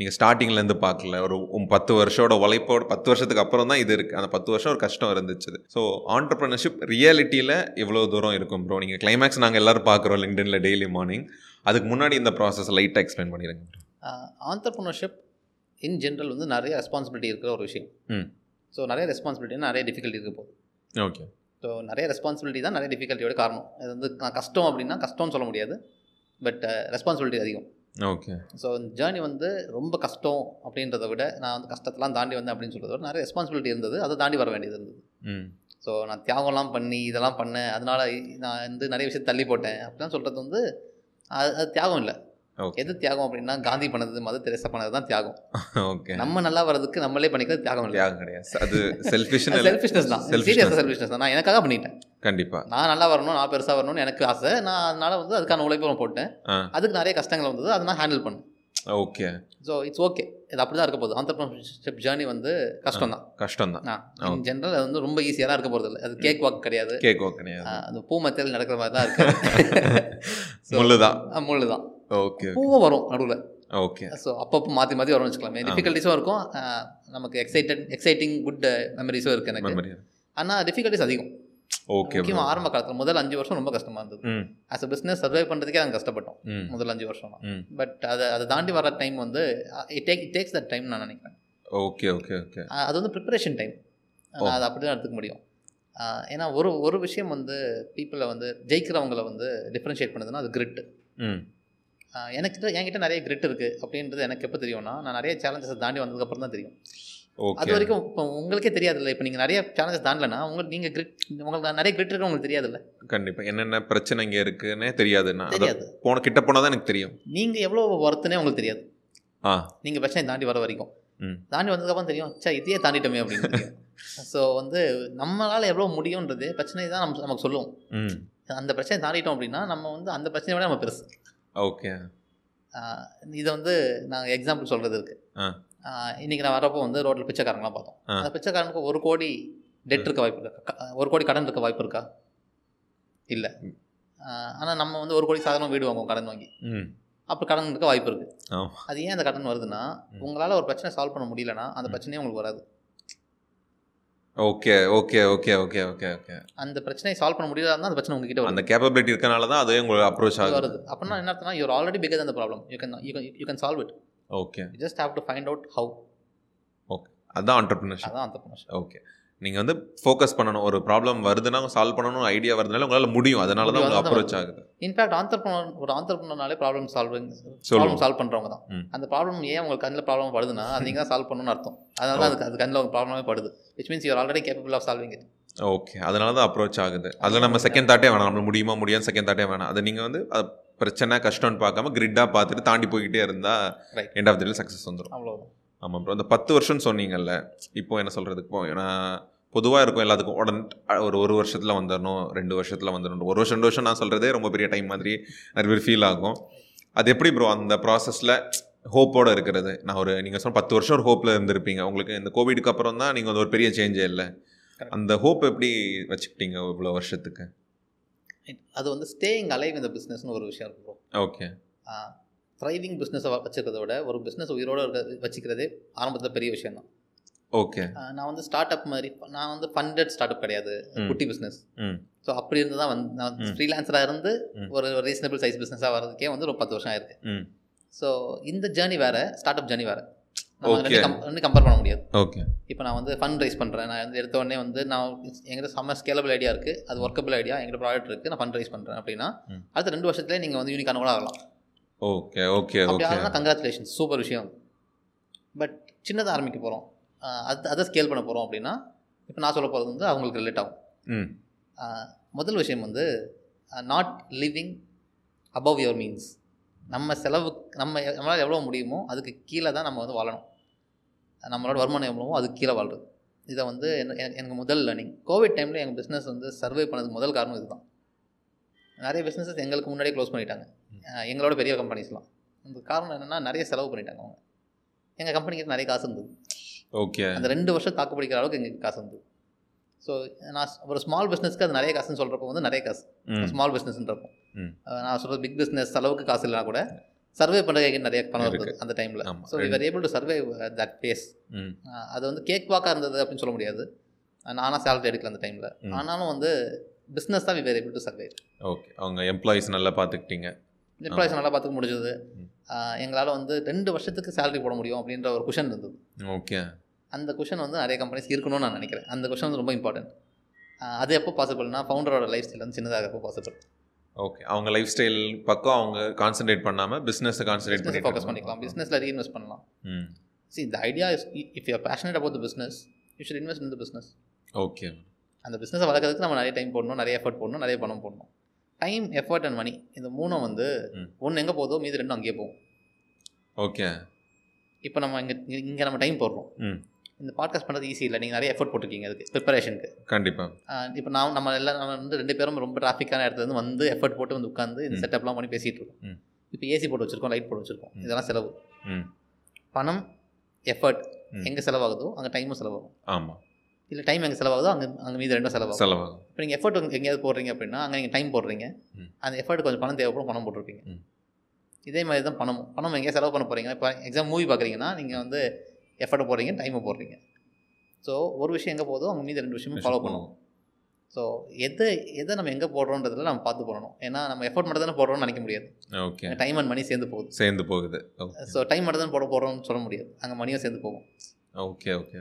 நீங்கள் ஸ்டார்டிங்லேருந்து பார்க்கல, ஒரு பத்து வருஷோட உழைப்போட பத்து வருஷத்துக்கு அப்புறம் தான் இது இருக்குது. அந்த பத்து வருஷம் ஒரு கஷ்டம் இருந்துச்சு. ஸோ ஆண்டர்ப்ரனர்ஷிப் ரியாலிட்டியில் எவ்வளோ தூரம் இருக்கும் ப்ரோ? நீங்கள் கிளைமேக்ஸ் நாங்கள் எல்லோரும் பார்க்குறோம் லிங்க்டின்ல டெய்லி மார்னிங், அதுக்கு முன்னாடி இந்த ப்ராசஸ் லைட்டாக எக்ஸ்பிளைன் பண்ணிடுங்க. ஆண்டர்ப்ரனர்ஷிப் இன் ஜென்ரல் வந்து நிறைய ரெஸ்பான்சிபிலிட்டி இருக்கிற ஒரு விஷயம். ம். ஸோ நிறைய ரெஸ்பான்சிபிலிட்டினா நிறைய டிஃபிகல்ட்டி இருக்க போகுது. ஓகே. ஸோ நிறைய ரெஸ்பான்சிபிலிட்டி தான் நிறைய டிஃபிகல்ட்டியோட காரணம். அது வந்து நான் கஷ்டம் அப்படின்னா கஷ்டம்னு சொல்ல முடியாது, பட் ரெஸ்பான்சிபிலிட்டி அதிகம். ஓகே. ஸோ இந்த ஜேர்னி வந்து ரொம்ப கஷ்டம் அப்படின்றத விட நான் வந்து கஷ்டத்தெலாம் தாண்டி வந்தேன் அப்படின்னு சொல்கிறத விட நிறைய ரெஸ்பான்சிபிலிட்டி இருந்தது, அதை தாண்டி வர வேண்டியது இருந்தது. ம். ஸோ நான் தியாகம்லாம் பண்ணி இதெல்லாம் பண்ணேன், அதனால் நான் வந்து நிறைய விஷயத்தை தள்ளி போட்டேன் அப்படிலாம் சொல்கிறது வந்து அது அது தியாகம் இல்லை. எது தியாகம் அப்படின்னா காந்தி பண்ணது, மதர் தெரேசா பண்ணது தான் தியாகம். ஓகே. நம்ம நல்லா வர்றதுக்கு நம்மளே பண்ணிக்கிறது தியாகம் இல்லை. தியாகம் கிடையாது, அது செல்ஃபிஷ்னஸ். செல்ஃபிஷ்னஸ் தான், சீரியஸாக செல்ஃபிஷ்னஸ் தான். நான் எனக்காக பண்ணிட்டேன். கண்டிப்பாக. நான் நல்லா வரணும், நான் பெருசாக வரணும்னு எனக்கு ஆசை. நான் அதனால் வந்து அதுக்கான உழைப்பும் போட்டேன், அதுக்கு நிறைய கஷ்டங்கள் வந்தது, அதை நான் ஹேண்டில் பண்ணேன். ஓகே. ஸோ இட்ஸ் ஓகே, இது அப்படி தான் இருக்க போகுது. ஆண்டர்ப்ரனர்ஷிப் ஜேர்னி வந்து கஷ்டம் தான். கஷ்டம் தான். இன் ஜென்ரல் அது வந்து ரொம்ப ஈஸியாக தான் இருக்க போகிறது இல்லை. அது கேக் வாக் கிடையாது. கேக் வாக் கிடையாது. அந்த பூ மத்தியில் நடக்கிற மாதிரி தான் இருக்குது. முள்ளு தான். முள்ளு தான். ஓகே. பூவும் வரும் நடுவில். ஓகே. ஸோ அப்பப்போ மாற்றி மாற்றி வரும்னு வச்சுக்கலாமே. டிஃபிகல்ட்டிஸும் இருக்கும், நமக்கு எக்ஸைட்டட் எக்ஸைட்டிங் குட் மெமரிஸும் இருக்குது எனக்கு. ஆனால் டிஃபிகல்ட்டிஸ் அதிகம். ஓகே. முக்கியமாக ஆரம்ப காலத்தில் முதல் அஞ்சு வருஷம் ரொம்ப கஷ்டமாக இருந்தது. ஆஸ் அ பிஸ்னஸ் சர்வைவ் பண்ணுறதுக்கே நாங்கள் கஷ்டப்பட்டோம் முதல் அஞ்சு வருஷம்னா. பட் அதை அதை தாண்டி வர டைம் வந்து it take it takes that time நான் நினைக்கிறேன். Okay okay okay. அது வந்து ப்ரிப்பரேஷன் டைம், அதை அப்படி தான் எடுத்துக்க முடியும். ஏன்னா ஒரு ஒரு விஷயம் வந்து பீப்புளை வந்து ஜெயிக்கிறவங்களை வந்து டிஃப்ரென்ஷியேட் பண்ணுதுன்னா அது கிரிட்டு. எனக்கு என்கிட்ட நிறைய கிரிட் இருக்குது அப்படின்றது எனக்கு எப்போ தெரியும்னா நான் நிறைய சேலஞ்சஸை தாண்டி வந்ததுக்கப்புறம் தான் தெரியும். ஓகே. அது வரைக்கும் இப்போ உங்களுக்கே தெரியாதுல்ல. இப்போ நீங்கள் நிறைய சேலஞ்சஸ் தாண்டலன்னா உங்களுக்கு நீங்கள் கிரிட் உங்களுக்கு நிறைய கிரிட் இருக்கு, உங்களுக்கு தெரியாதுல்ல. கண்டிப்பாக. என்னென்ன பிரச்சனை இங்கே இருக்குன்னே தெரியாதுண்ணா தெரியாது. போன கிட்ட போனால் தான் எனக்கு தெரியும். நீங்கள் எவ்வளோ ஒருத்தனே உங்களுக்கு தெரியாது. ஆ. நீங்கள் பிரச்சனை தாண்டி வர வரைக்கும், தாண்டி வந்ததுக்கப்புறம் தெரியும் சே இதையே தாண்டிட்டோமே அப்படின்னு. ஸோ வந்து நம்மளால் எவ்வளோ முடியுன்றது பிரச்சனை தான் நம்ம நமக்கு சொல்லுவோம். அந்த பிரச்சனை தாண்டிட்டோம் அப்படின்னா நம்ம வந்து அந்த பிரச்சனையோட நம்ம பெருசு. ஓகே. இதை வந்து நாங்கள் எக்ஸாம்பிள் சொல்கிறது இருக்குது. இன்றைக்கி நான் வரப்போ வந்து ரோட்டில் பிச்சைக்காரங்களாம் பார்த்தோம். அந்த பிச்சைக்காரனுக்கு ஒரு கோடி டெட் இருக்க வாய்ப்பு இருக்கா? ஒரு கோடி கடன் இருக்க வாய்ப்பு இருக்கா? இல்லை. ஆனால் நம்ம வந்து ஒரு கோடி சாதாரண வீடு வாங்குவோம் கடன் வாங்கி. அப்போ கடன் இருக்க வாய்ப்பு இருக்குது. அது ஏன் அந்த கடன் வருதுன்னா, உங்களால் ஒரு பிரச்சனை சால்வ் பண்ண முடியலன்னா அந்த பிரச்சனையே உங்களுக்கு வராது. Okay okay okay okay okay okay அந்த பிரச்சனையை சால்வ் பண்ண முடியாதுன்னா அந்த பிரச்சனை உங்ககிட்ட அந்த கேப்பபிலிட்டி இருக்கனால தான் அதே உங்களுக்கு அப்ரோச் ஆகுது வருது. அப்படின்னா என்ன அர்த்தம்னா, you are already figure then the problem, you can you can solve it. Okay, you just have to find out how. Okay, அதுதான் என்டர்பிரனர்ஷிப். அதுதான் என்டர்பிரனர்ஷிப். ஓகே, நீங்கள் வந்து ஃபோக்கஸ் பண்ணணும். ஒரு ப்ராப்ளம் வருதுன்னா சால்வ் பண்ணணும் ஐடியா வருதுனால உங்களால் முடியும். அதனால தான் உங்களுக்கு அப்ரோச் ஆகுது. இன்ஃபேக்ட் ஆண்டர்ப்ரனர் ஒரு ஆண்டர்ப்ரனர்னாலே ப்ராப்ளம் சால்விங் ப்ராப்ளம் சால்வ் பண்ணுறவங்க தான். அந்த ப்ராப்ளம் ஏன் உங்களுக்கு கண்ணில் ப்ராப்ளம் படுதுன்னா அது நீங்கள் தான் சால்வ் பண்ணணும்னு அர்த்தம். அதனால தான் அதுக்கு அது கண்ணில் ஒரு ப்ராப்ளமே படுது. Which means you are already capable of solving it. Okay, அதனால தான் அப்ரோச் ஆகுது. அதில் நம்ம செகண்ட் தாட்டே வேணாம். நம்மளுக்கு முடியுமா முடியாது செகண்ட் தாட்டே வேணாம். அதை நீங்கள் வந்து அது பிரச்சனை கஷ்டம்னு பார்க்காம கிரிட்டாக பார்த்துட்டு தாண்டி போய்கிட்டே இருந்தால் end of the day success வந்துடும். அவ்வளோதான். ஆமாம் ப்ரோ, அந்த பத்து வருஷம்னு சொன்னீங்கல்ல, இப்போது என்ன சொல்கிறது, இப்போ நான் பொதுவாக இருக்கும் எல்லாத்துக்கும் உடனே ஒரு ஒரு வருஷத்தில் வந்துடணும், ரெண்டு வருஷத்தில் வந்துடணும். ஒரு வருஷம் ரெண்டு வருஷம் நான் சொல்கிறதே ரொம்ப பெரிய டைம் மாதிரி நிறைய பேர் ஃபீல் ஆகும். அது எப்படி ப்ரோ அந்த ப்ராசஸில் ஹோப்போடு இருக்கிறது? நான் ஒரு நீங்கள் சொன்ன பத்து வருஷம் ஒரு ஹோப்பில் இருந்திருப்பீங்க. உங்களுக்கு இந்த கோவிடுக்கு அப்புறம் தான் நீங்கள் வந்து ஒரு பெரிய சேஞ்சே இல்லை. அந்த ஹோப் எப்படி வச்சுக்கிட்டீங்க இவ்வளோ வருஷத்துக்கு? அது வந்து ஸ்டேயிங் அலைவ் இந்த பிஸ்னஸ்னு ஒரு விஷயம் இருக்கு ப்ரோ. ஓகே, ட்ரைவிங் பிஸ்னஸை வச்சுக்கிறத விட ஒரு பிஸ்னஸ் உயிரோடு இருக்க வச்சுக்கிறதே ஆரம்பத்தில் பெரிய விஷயம் தான். ஓகே, நான் வந்து ஸ்டார்ட் அப் மாதிரி, நான் வந்து ஃபண்டட் ஸ்டார்ட் அப் கிடையாது, குட்டி பிஸ்னஸ். ஸோ அப்படி இருந்து தான் வந்து நான் ஃப்ரீலான்ஸராக இருந்து ஒரு ரீசனபிள் சைஸ் பிஸ்னஸாக வர்றதுக்கே வந்து ஒரு பத்து வருஷம் ஆயிருக்கு. ஸோ இந்த ஜேர்னி வேறு, ஸ்டார்ட் அப் ஜேர்னி வேறு, ரெண்டு கம்பேர் பண்ண முடியாது. ஓகே, இப்போ நான் வந்து ஃபண்ட் ரைஸ் பண்ணுறேன். நான் வந்து எடுத்த உடனே வந்து நான் எங்கிட்ட செம்ம ஸ்கேலபிள் ஐடியா இருக்குது, அது ஒர்க்கபிள் ஐடியா, எங்கிட்ட ப்ராடக்ட் இருக்குது, நான் ஃபண்ட் ரைஸ் பண்ணுறேன் அப்படின்னா அடுத்த ரெண்டு வருஷத்துலேயே நீங்கள் வந்து யூனிக்கான கூட ஆகலாம். Okay okay okay congratulations, super விஷயம். பட் சின்னதாக ஆரம்பிக்க போகிறோம், அது அதை ஸ்கேல் பண்ண போகிறோம் அப்படின்னா இப்போ நான் சொல்ல போகிறது வந்து அவங்களுக்கு ரிலேட் ஆகும். முதல் விஷயம் வந்து not living above your means. நம்ம செலவுக்கு நம்ம நம்மளால் எவ்வளோ முடியுமோ அதுக்கு கீழே தான் நம்ம வந்து வாழணும். நம்மளோட வருமானம் எவ்வளோமோ அதுக்கு கீழே வாழ்றது. இதை வந்து எனக்கு முதல் லேர்னிங் கோவிட் டைமில் எங்கள் பிஸ்னஸ் வந்து சர்வே பண்ணதுக்கு முதல் காரணம் இதுதான். நிறைய பிஸ்னஸஸ் எங்களுக்கு முன்னாடியே க்ளோஸ் பண்ணிட்டாங்க, எங்களோட பெரிய கம்பெனிஸ்லாம். அந்த காரணம் என்னென்னா நிறைய செலவு பண்ணிட்டாங்க அவங்க. எங்கள் கம்பெனிக்கு நிறைய காசு இருந்தது. ஓகே, அந்த ரெண்டு வருஷம் தாக்கு பிடிக்கிற அளவுக்கு எங்களுக்கு காசு இருந்தது. ஸோ நான் ஒரு ஸ்மால் பிஸ்னஸ்க்கு அது நிறைய காசுன்னு சொல்கிறப்போ வந்து நிறைய காசு ஸ்மால் பிஸ்னஸ்ன்றப்போ. நான் சொல்கிறது பிக் பிஸ்னஸ் அளவுக்கு காசு இல்லைனா கூட சர்வே பண்ணுறதுக்கு நிறைய பணம் இருக்குது அந்த டைமில். So we are able to survey that phase. அது வந்து கேக் வாக்காக இருந்தது அப்படின்னு சொல்ல முடியாது. நானாக சேலரி எடுக்கல அந்த டைமில், ஆனாலும் வந்து பிஸ்னஸ் தான் we are able to survey. Okay, அவங்க எம்ப்ளாயிஸ் நல்லா பார்த்துக்கிட்டீங்க, எம்ப்ளாயிஸ் நல்லா பார்த்துக்க முடிஞ்சது. எங்களால் வந்து ரெண்டு வருஷத்துக்கு சேலரி போட முடியும் அப்படின்ற ஒரு குஷன் இருந்தது. ஓகே, அந்த குஷன் வந்து நிறைய கம்பெனிஸ் இருக்கணும்னு நான் நினைக்கிறேன். அந்த குஷன் வந்து ரொம்ப இம்பார்ட்டன்ட். அது எப்போ பாசிபிள்னா ஃபவுண்டரோட லைஃப் ஸ்டைல் வந்து சின்னதாக எப்போ பாசிபிள். ஓகே, அவங்க லைஃப் ஸ்டைல் பக்கம் அவங்க கான்சென்ட்ரேட் பண்ணாமல் பிஸ்னஸை கான்சென்ட்ரேட் பண்ணி ஃபோக்கஸ் பண்ணிக்கலாம், பிஸ்னஸில் ரீஇன்வெஸ்ட் பண்ணலாம். See, the idea is if you are passionate about the business you should invest in the business. Okay, அந்த பிஸ்னஸை வளர்க்கறதுக்கு நம்ம நிறைய டைம் போடணும், நிறைய எஃபர்ட் போடணும், நிறைய பணம் போடணும். டைம், எஃபர்ட் அண்ட் மணி இந்த மூணும் வந்து ஒன்று எங்கே போதும், மீது ரெண்டும் அங்கேயே போகும். ஓகே, இப்போ நம்ம இங்கே இங்கே நம்ம டைம் போடுறோம், இந்த பாட்காஸ்ட் பண்ணுறது ஈஸி இல்லை, நீங்கள் நிறைய எஃபர்ட் போட்டிருக்கீங்க அதுக்கு ப்ரிப்பரேஷனுக்கு. கண்டிப்பாக இப்போ நான் நம்ம எல்லாம் நம்ம வந்து ரெண்டு பேரும் ரொம்ப டிராஃபிக்கான இடத்துலேருந்து வந்து எஃபர்ட் போட்டு வந்து உட்காந்து இந்த செட்டப்லாம் பண்ணி பேசிகிட்டு இருக்கோம். இப்போ ஏசி போட்டு வச்சுருக்கோம், லைட் போட்டு வச்சுருக்கோம், இதெல்லாம் செலவு. பணம், எஃபர்ட் எங்கே செலவாகுதோ அங்கே டைமும் செலவாகும். ஆமாம், இல்லை டைம் எங்கே செலவாகுதோ அங்கே அங்கே மீது ரெண்டும் செலவாகும் செலவாகும் இப்போ நீங்கள் எஃபர்ட் எங்கேயாவது போடுறீங்க அப்படின்னா அங்கே நீங்கள் டைம் போடுறீங்க, அந்த எஃபர்ட் கொஞ்சம் பணம் தேவைப்படும், பணம் போட்டிருப்பீங்க. இதே மாதிரி தான் பணம் பணம் எங்கேயா செலவு பண்ண போகிறீங்க. இப்போ எக்ஸாம் மூவி பார்க்குறீங்கன்னா நீங்கள் வந்து எஃபர்ட் போடுறீங்க, டைமை போடுறீங்க. ஸோ ஒரு விஷயம் எங்கே போதும் அவங்க மீது ரெண்டு விஷயமும் ஃபாலோ பண்ணுவோம். ஸோ எதை எதை நம்ம எங்கே போடுறோன்றதில் நம்ம பார்த்து போடணும். ஏன்னா நம்ம எஃபர்ட் மட்டும் தானே போடுறோம்னு நினைக்க முடியாது. ஓகே, டைம் அண்ட் மணி சேர்ந்து போகுது சேர்ந்து போகுது ஸோ டைம் மட்டும் தான் போட போடுறோம்னு சொல்ல முடியாது, அங்கே மணியும் சேர்ந்து போகும். ஓகே ஓகே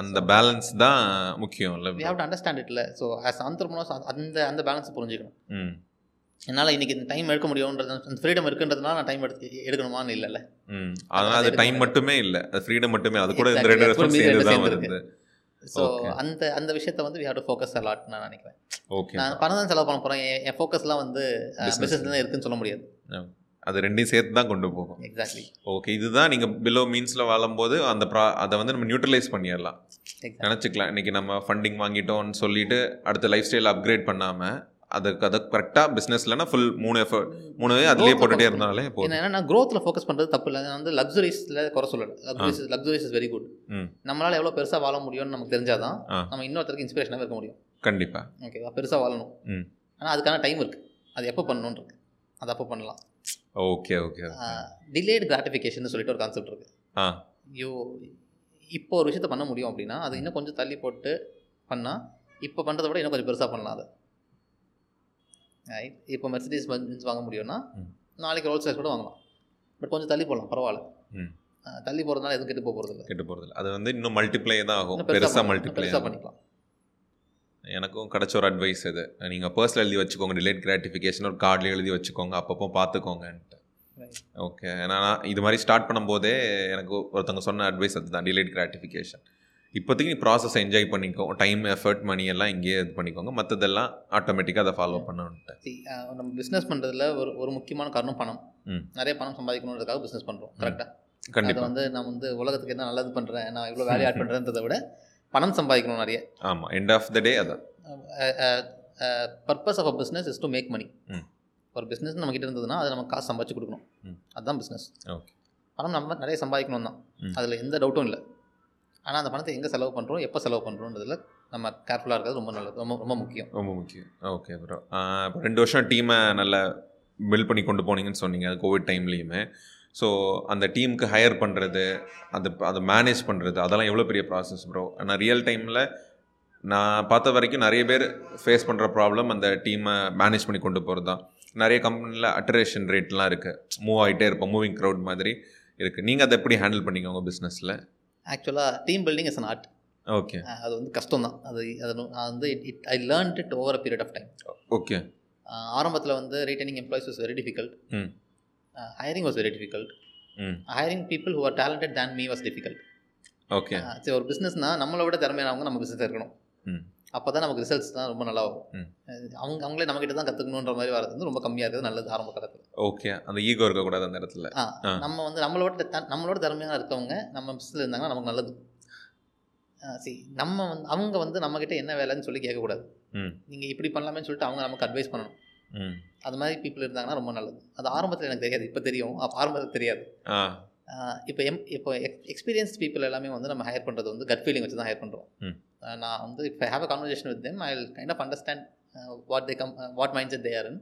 அந்த பேலன்ஸ் தான் முக்கியம் இல்லை, we have to understand it. இல்லை ஸோ ஆஸ் ஆந்திரப்ரனர்ஸ் அந்த அந்த பேலன்ஸை புரிஞ்சுக்கணும். என்னால் இன்றைக்கி இந்த டைம் எடுக்க முடியும்ன்றது, அந்த ஃப்ரீடம் இருக்குன்றதுனால நான் டைம் எடுத்து எடுக்கணுமான்னு இல்லைல்ல, அதனால் அது டைம் மட்டுமே இல்லை, அது ஃப்ரீடம் மட்டுமே, அது கூட இந்த ரெண்டு ரெஸ்பான்சிபிலிட்டி தான் வருது. ஸோ அந்த அந்த விஷயத்தை வந்து we have to focus a lot நான் நினைக்கிறேன். ஓகே, நான் பணம் தான் செலவு பண்ண போகிறேன், என் ஃபோக்கஸ்லாம் வந்து பிஸ்னஸ்ல தான் இருக்குன்னு சொல்ல முடியாது, அது ரெண்டையும் சேர்த்து தான் கொண்டு போகும். எக்ஸாக்ட்லி. ஓகே, இதுதான் நீங்கள் பிலோ மீன்ஸில் வாழும்போது அந்த ப்ரா அதை வந்து நம்ம நியூட்ரலைஸ் பண்ணிடலாம் நினச்சிக்கலாம். இன்றைக்கி நம்ம ஃபண்டிங் வாங்கிட்டோம்னு சொல்லிவிட்டு அடுத்த லைஃப் ஸ்டைல் அப்கிரேட் பண்ணாமல் அதுக்கு அதை கரெக்டாக பிஸ்னஸ்லன்னா ஃபுல் மூணு எஃபர்ட் மூணு அதுலேயே போட்டுகிட்டே இருந்தாலே போதும். ஏன்னா நான் க்ரோத்தில் ஃபோக்கஸ் பண்ணுறது தப்பு இல்லை. நான் வந்து லக்ஸுரிஸில் குறை சொல்லலை. Luxuries luxuries is very good. நம்மளால் எவ்வளோ பெருசாக வாழ முடியும்னு நமக்கு தெரிஞ்சாதான் நம்ம இன்னொருத்தருக்கு இன்ஸ்பிரேஷனாக இருக்க முடியும். கண்டிப்பாக ஓகேவா, பெருசாக வாழணும். ஆனால் அதுக்கான டைம் இருக்குது. அது எப்போ பண்ணணுன்றது அது அப்போ பண்ணலாம். Okay okay. டிலேட் கிராட்டிஃபிகேஷன் சொல்லிட்டு ஒரு கான்செப்ட் இருக்குது. ஆ யூ இப்போ ஒரு விஷயத்த பண்ண முடியும் அப்படின்னா அது இன்னும் கொஞ்சம் தள்ளி போட்டு பண்ணால் இப்போ பண்ணுறத விட இன்னும் கொஞ்சம் பெருசாக பண்ணலாம். அது ரைட். இப்போ மெர்சிடிஸ் பென்ஸ் வாங்க முடியும்னா நாளைக்கு ரோல்ஸ் ராய்ஸ் கூட வாங்கலாம். பட் கொஞ்சம் தள்ளி போடலாம், பரவாயில்ல. தள்ளி போகிறதுனால எதுவும் கெட்டு போக போகிறது இல்லை. கெட்டு போகிறது இல்லை. அது வந்து இன்னும் மல்டிப்ளை தான் ஆகும், பெருசாக மல்டிப்ளை பண்ணிக்கலாம். எனக்கும் கிடச்ச ஒரு அட்வைஸ் இது, நீங்கள் பர்ஸில் எழுதி வச்சுக்கோங்க டிலேட் கிராட்டிஃபிகேஷன், ஒரு கார்டில் எழுதி வச்சுக்கோங்க, அப்பப்போ பார்த்துக்கோங்கன்ட்டு. ஓகே. ஏன்னா நான் இது மாதிரி ஸ்டார்ட் பண்ணும்போதே எனக்கு ஒருத்தவங்க சொன்ன அட்வைஸ் அதுதான், டிலேட் கிராட்டிஃபிகேஷன். இப்போதைக்கு நீ ப்ராசஸ் என்ஜாய் பண்ணிக்கோங்க, டைம் எஃபர்ட் மணி எல்லாம் இங்கேயே இது பண்ணிக்கோங்க, மற்றதெல்லாம் ஆட்டோமேட்டிக்காக அதை ஃபாலோ பண்ணணுன்ட்டு. நம்ம பிஸ்னஸ் பண்ணுறதுல ஒரு ஒரு முக்கியமான காரணம் பணம். நிறைய பணம் சம்பாதிக்கணுன்றதுக்காக பிஸ்னஸ் பண்ணுறோம். கரெக்டாக கண்டிப்பாக வந்து நான் வந்து உலகத்துக்கு என்ன நல்லது பண்ணுறேன், நான் இவ்வளோ வேலையை ஆட் பண்ணுறேன்றதை விட பணம் சம்பாதிக்கணும் நிறைய. ஆமாம், எண்ட் ஆஃப் த டே அதான் purpose of a business is to make money. ஒரு பிஸ்னஸ் நம்மகிட்ட இருந்ததுன்னா அது நம்ம காசு சம்பாதிச்சு கொடுக்கணும், அதுதான் பிஸ்னஸ். ஓகே. பணம் நம்ம நிறைய சம்பாதிக்கணும் தான், அதில் எந்த டவுட்டும் இல்லை. ஆனால் அந்த பணத்தை எங்கே செலவு பண்ணுறோம், எப்போ செலவு பண்ணுறோன்றதுல நம்ம கேர்ஃபுல்லாக இருக்கிறது ரொம்ப நல்லது, ரொம்ப ரொம்ப முக்கியம் ரொம்ப முக்கியம். Okay bro. இப்போ ரெண்டு வருஷம் டீமை நல்லா பில்ட் பண்ணி கொண்டு போனீங்கன்னு சொன்னீங்க, அது கோவிட் டைம்லேயுமே. ஸோ அந்த டீமுக்கு ஹையர் பண்ணுறது, அது அதை மேனேஜ் பண்ணுறது, அதெல்லாம் எவ்வளோ பெரிய ப்ராசஸ் ப்ரோ. ஆனால் ரியல் டைமில் நான் பார்த்த வரைக்கும் நிறைய பேர் ஃபேஸ் பண்ணுற ப்ராப்ளம் அந்த டீமை மேனேஜ் பண்ணி கொண்டு போகிறது தான். நிறைய கம்பெனியில் அட்டரேஷன் ரேட்லாம் இருக்குது, மூவ் ஆகிட்டே இருப்போம், மூவிங் க்ரௌட் மாதிரி இருக்குது. நீங்கள் அதை எப்படி ஹேண்டில் பண்ணிக்கோங்க உங்கள் பிஸ்னஸில்? ஆக்சுவலாக team building is an art. Okay. அது வந்து கஷ்டம் தான். அது அது வந்து it I learned it over a period of time. Okay. ஆரம்பத்தில் வந்து retaining employees was very difficult. Hmm. Uh, hiring was very difficult. Mm. Hiring people who are talented than me was difficult. Okay. So, ஒரு பிஸ்னஸ்னா நம்மளை விட திறமையானவங்க நம்ம பிஸ்னஸில் இருக்கணும். அப்போ தான் நமக்கு ரிசல்ட்ஸ் தான் ரொம்ப நல்லா ஆகும். அவங்க அவங்களே நம்மகிட்ட தான் கற்றுக்கணுன்ற மாதிரி வரது வந்து ரொம்ப கம்மியாக இருக்குது, நல்லது ஆரம்ப காலத்தில். ஓகே. அந்த ஈகோ இருக்கக்கூடாது அந்த இடத்துல. ஆ நம்ம வந்து நம்மளோட நம்மளோட திறமையாக இருக்கவங்க நம்ம பிஸ்னஸில் இருந்தாங்கன்னா நமக்கு நல்லது. சரி, நம்ம வந்து அவங்க வந்து நம்மகிட்ட என்ன வேலைன்னு சொல்லி கேட்கக்கூடாது. நீங்கள் இப்படி பண்ணலாமேன்னு சொல்லிட்டு அவங்க நமக்கு அட்வைஸ் பண்ணணும். அது மாதிரி பீப்புள் இருந்தாங்கன்னா ரொம்ப நல்லது. அது ஆரம்பத்தில் எனக்கு தெரியாது, இப்போ தெரியும். ஆரம்பத்தில் தெரியாது. இப்போ எம் இப்போ எக் எக்ஸ்பீரியன்ஸ் பீப்புள் எல்லாமே வந்து நம்ம ஹையர் பண்ணுறது வந்து கட் ஃபீலிங் வச்சு தான் ஹையர் பண்ணுறோம். நான் வந்து இப்போ have a conversation with them, I will kind of understand what they come what mind set they ஆர்ன்னு.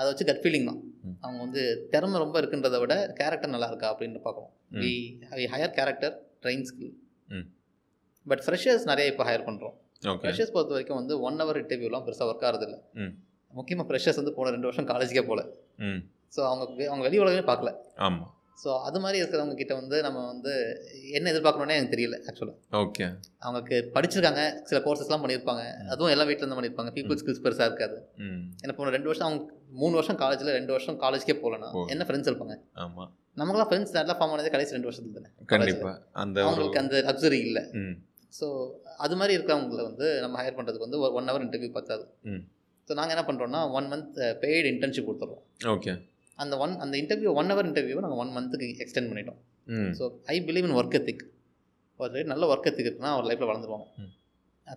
அதை வச்சு கட் ஃபீலிங் தான். அவங்க வந்து திறமை ரொம்ப இருக்குன்றதை விட கேரக்டர் நல்லா இருக்கா அப்படின்னு பார்க்கணும். We we hire character train skill. But freshers நிறைய இப்போ ஹையர் பண்ணுறோம். ஃப்ரெஷர்ஸ் பொறுத்த வரைக்கும் வந்து ஒன் ஹவர் இன்டர்வியூலாம் பெருசாக ஒர்க் ஆகிறது இல்லை. முக்கியமாக ஃப்ரெஷர்ஸ் வந்து போன ரெண்டு வருஷம் காலேஜுக்கே போகல. ஸோ அவங்க அவங்க வெளி உலகமே பார்க்கல. ஆமாம். ஸோ அது மாதிரி இருக்கிறவங்க கிட்ட வந்து நம்ம வந்து என்ன எதிர்பார்க்கணுன்னே எனக்கு தெரியல ஆக்சுவலாக. ஓகே. அவங்களுக்கு படிச்சிருக்காங்க, சில கோர்சஸ்லாம் பண்ணியிருப்பாங்க, அதுவும் எல்லாம் வீட்டில் இருந்து பண்ணியிருப்பாங்க. பீப்புள் ஸ்கில்ஸ் பெருசாக இருக்காது. ஏன்னா போன ரெண்டு வருஷம் அவங்க மூணு வருஷம் காலேஜில் ரெண்டு வருஷம் காலேஜுக்கே போகலன்னா என்ன ஃப்ரெண்ட்ஸ் இருப்பாங்க? ஆமாம். நமக்குலாம் ஃப்ரெண்ட்ஸ் நல்லா ஃபார்ம் ஆனதே கடைசி ரெண்டு வருஷத்துக்கு தானே. கண்டிப்பாக அந்த அவங்களுக்கு அந்த லக்ஸரி இல்லை. ஸோ அது மாதிரி இருக்கிறவங்களை வந்து நம்ம ஹையர் பண்ணுறதுக்கு வந்து ஒரு ஒன் ஹவர் இன்டர்வியூ பார்த்தாது. ஸோ நாங்கள் என்ன பண்ணுறோன்னா ஒன் மந்த் பெய்டு இன்டர்ன்ஷிப் கொடுத்துருவோம். ஓகே. அந்த ஒன் அந்த இன்டர்வியூ ஒன் ஹவர் இன்டர்வியூவை நாங்கள் ஒன் மந்த்துக்கு எக்ஸ்டெண்ட் பண்ணிட்டோம். So I believe in work ethic. ஒரு நல்ல ஒர்க் எத்திக் இருக்குன்னா அவர் லைஃப்பில் வளர்ந்துருவாங்க.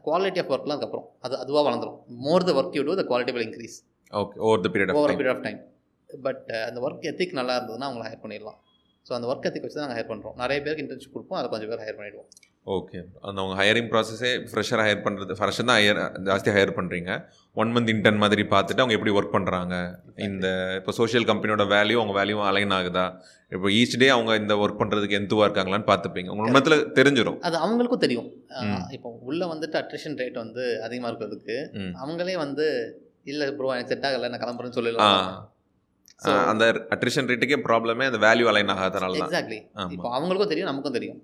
குவாலிட்டி ஆஃப் ஒர்க்லாம் அதுக்கப்புறம் அது அதுவாக வளர்ந்துடும். More the work you do the quality will increase. Okay. Over the period over period of time. But அந்த ஒர்க் எத்திக் நல்லா இருந்ததுன்னா அவங்கள ஹையர் பண்ணிடலாம். ஸோ அந்த ஒர்க் எத்திக் வச்சு தான் நாங்கள் ஹையர் பண்ணுறோம். நிறைய பேருக்கு இன்டர்ன்ஷிப் கொடுப்போம், அதை கொஞ்சம் பேர் ஹையர் பண்ணிடுவோம். ஓகே. அந்த அவங்க ஹையரிங் ப்ராசஸே ஃப்ரெஷராக ஹையர் பண்ணுறது, ஃப்ரெஷர் தான் ஹையர் ஜாஸ்தியாக ஹையர் பண்ணுறீங்க. ஒன் மந்த் இன்டர்ன் மாதிரி பார்த்துட்டு அவங்க எப்படி ஒர்க் பண்ணுறாங்க, இந்த இப்போ சோஷியல் கம்பெனியோட வேல்யூ அவங்க வேல்யூவும் அலைன் ஆகுதா, இப்போ ஈச் டே அவங்க இந்த ஒர்க் பண்ணுறதுக்கு எந்தவாக இருக்காங்களான்னு பார்த்துப்பீங்க. உங்கள் மனத்தில் தெரிஞ்சிடும். அது அவங்களுக்கும் தெரியும். இப்போ உள்ளே வந்துட்டு அட்ரேஷன் ரேட் வந்து அதிகமாக இருக்கிறதுக்கு அவங்களே வந்து இல்லை ப்ரோ எனக்கு செட் ஆகலை நான் கிளம்புறேன்னு சொல்லலாம். அந்த அட்ரிஷன் ரேட்டுக்கே ப்ராப்ளமே அந்த வேல்யூ அலைன் ஆகாதனால தான். எக்ஸாக்ட்லி. இப்போ அவங்களுக்கும் தெரியும், நமக்கும் தெரியும்.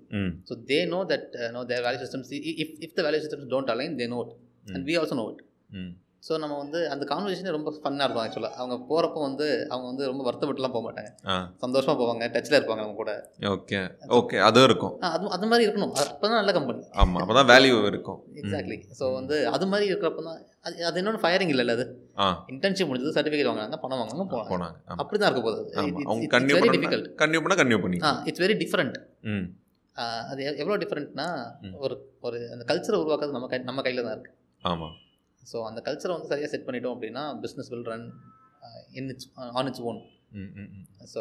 So they know that know their value systems if if the value systems don't align they know it and we also know it. So நம்ம வந்து அந்த கான்வர்சேஷன் ரொம்ப ஃபன்னாக இருக்கும் ஆக்சுவலாக. அவங்க போகிறப்போ வந்து அவங்க வந்து ரொம்ப வருத்தப்பட்டுலாம் போக மாட்டாங்க, சந்தோஷமாக போவாங்க, டச்சில் இருப்பாங்க நம்ம கூட. Okay okay. அதுவும் இருக்கும். அது அது மாதிரி இருக்கணும். அப்போ தான் நல்ல கம்பெனி. ஆமாம், அப்போ தான் வேல்யூ இருக்கும். எக்ஸாக்ட்லி. ஸோ வந்து அது மாதிரி இருக்கிறப்ப தான் அது அது இன்னொன்று ஃபயரிங் இல்லை. அது இன்டர்ன்ஷிப் முடிஞ்சது, சர்டிஃபிகேட் வாங்கினாங்க, பணம் வாங்கினாங்க, போனாங்க. அப்படி தான் இருக்க போகுது. Very difficult. கன்யூ பண்ணால் கன்யூ பண்ணி இட்ஸ் வெரி டிஃப்ரெண்ட். அது எவ்வளோ டிஃப்ரெண்ட்னா ஒரு ஒரு அந்த கல்ச்சரை உருவாக்குறது நம்ம கை நம்ம கையில் தான் இருக்குது. ஆமாம். ஸோ அந்த கல்ச்சரை வந்து சரியாக செட் பண்ணிட்டோம் அப்படின்னா business will run in its on its own. So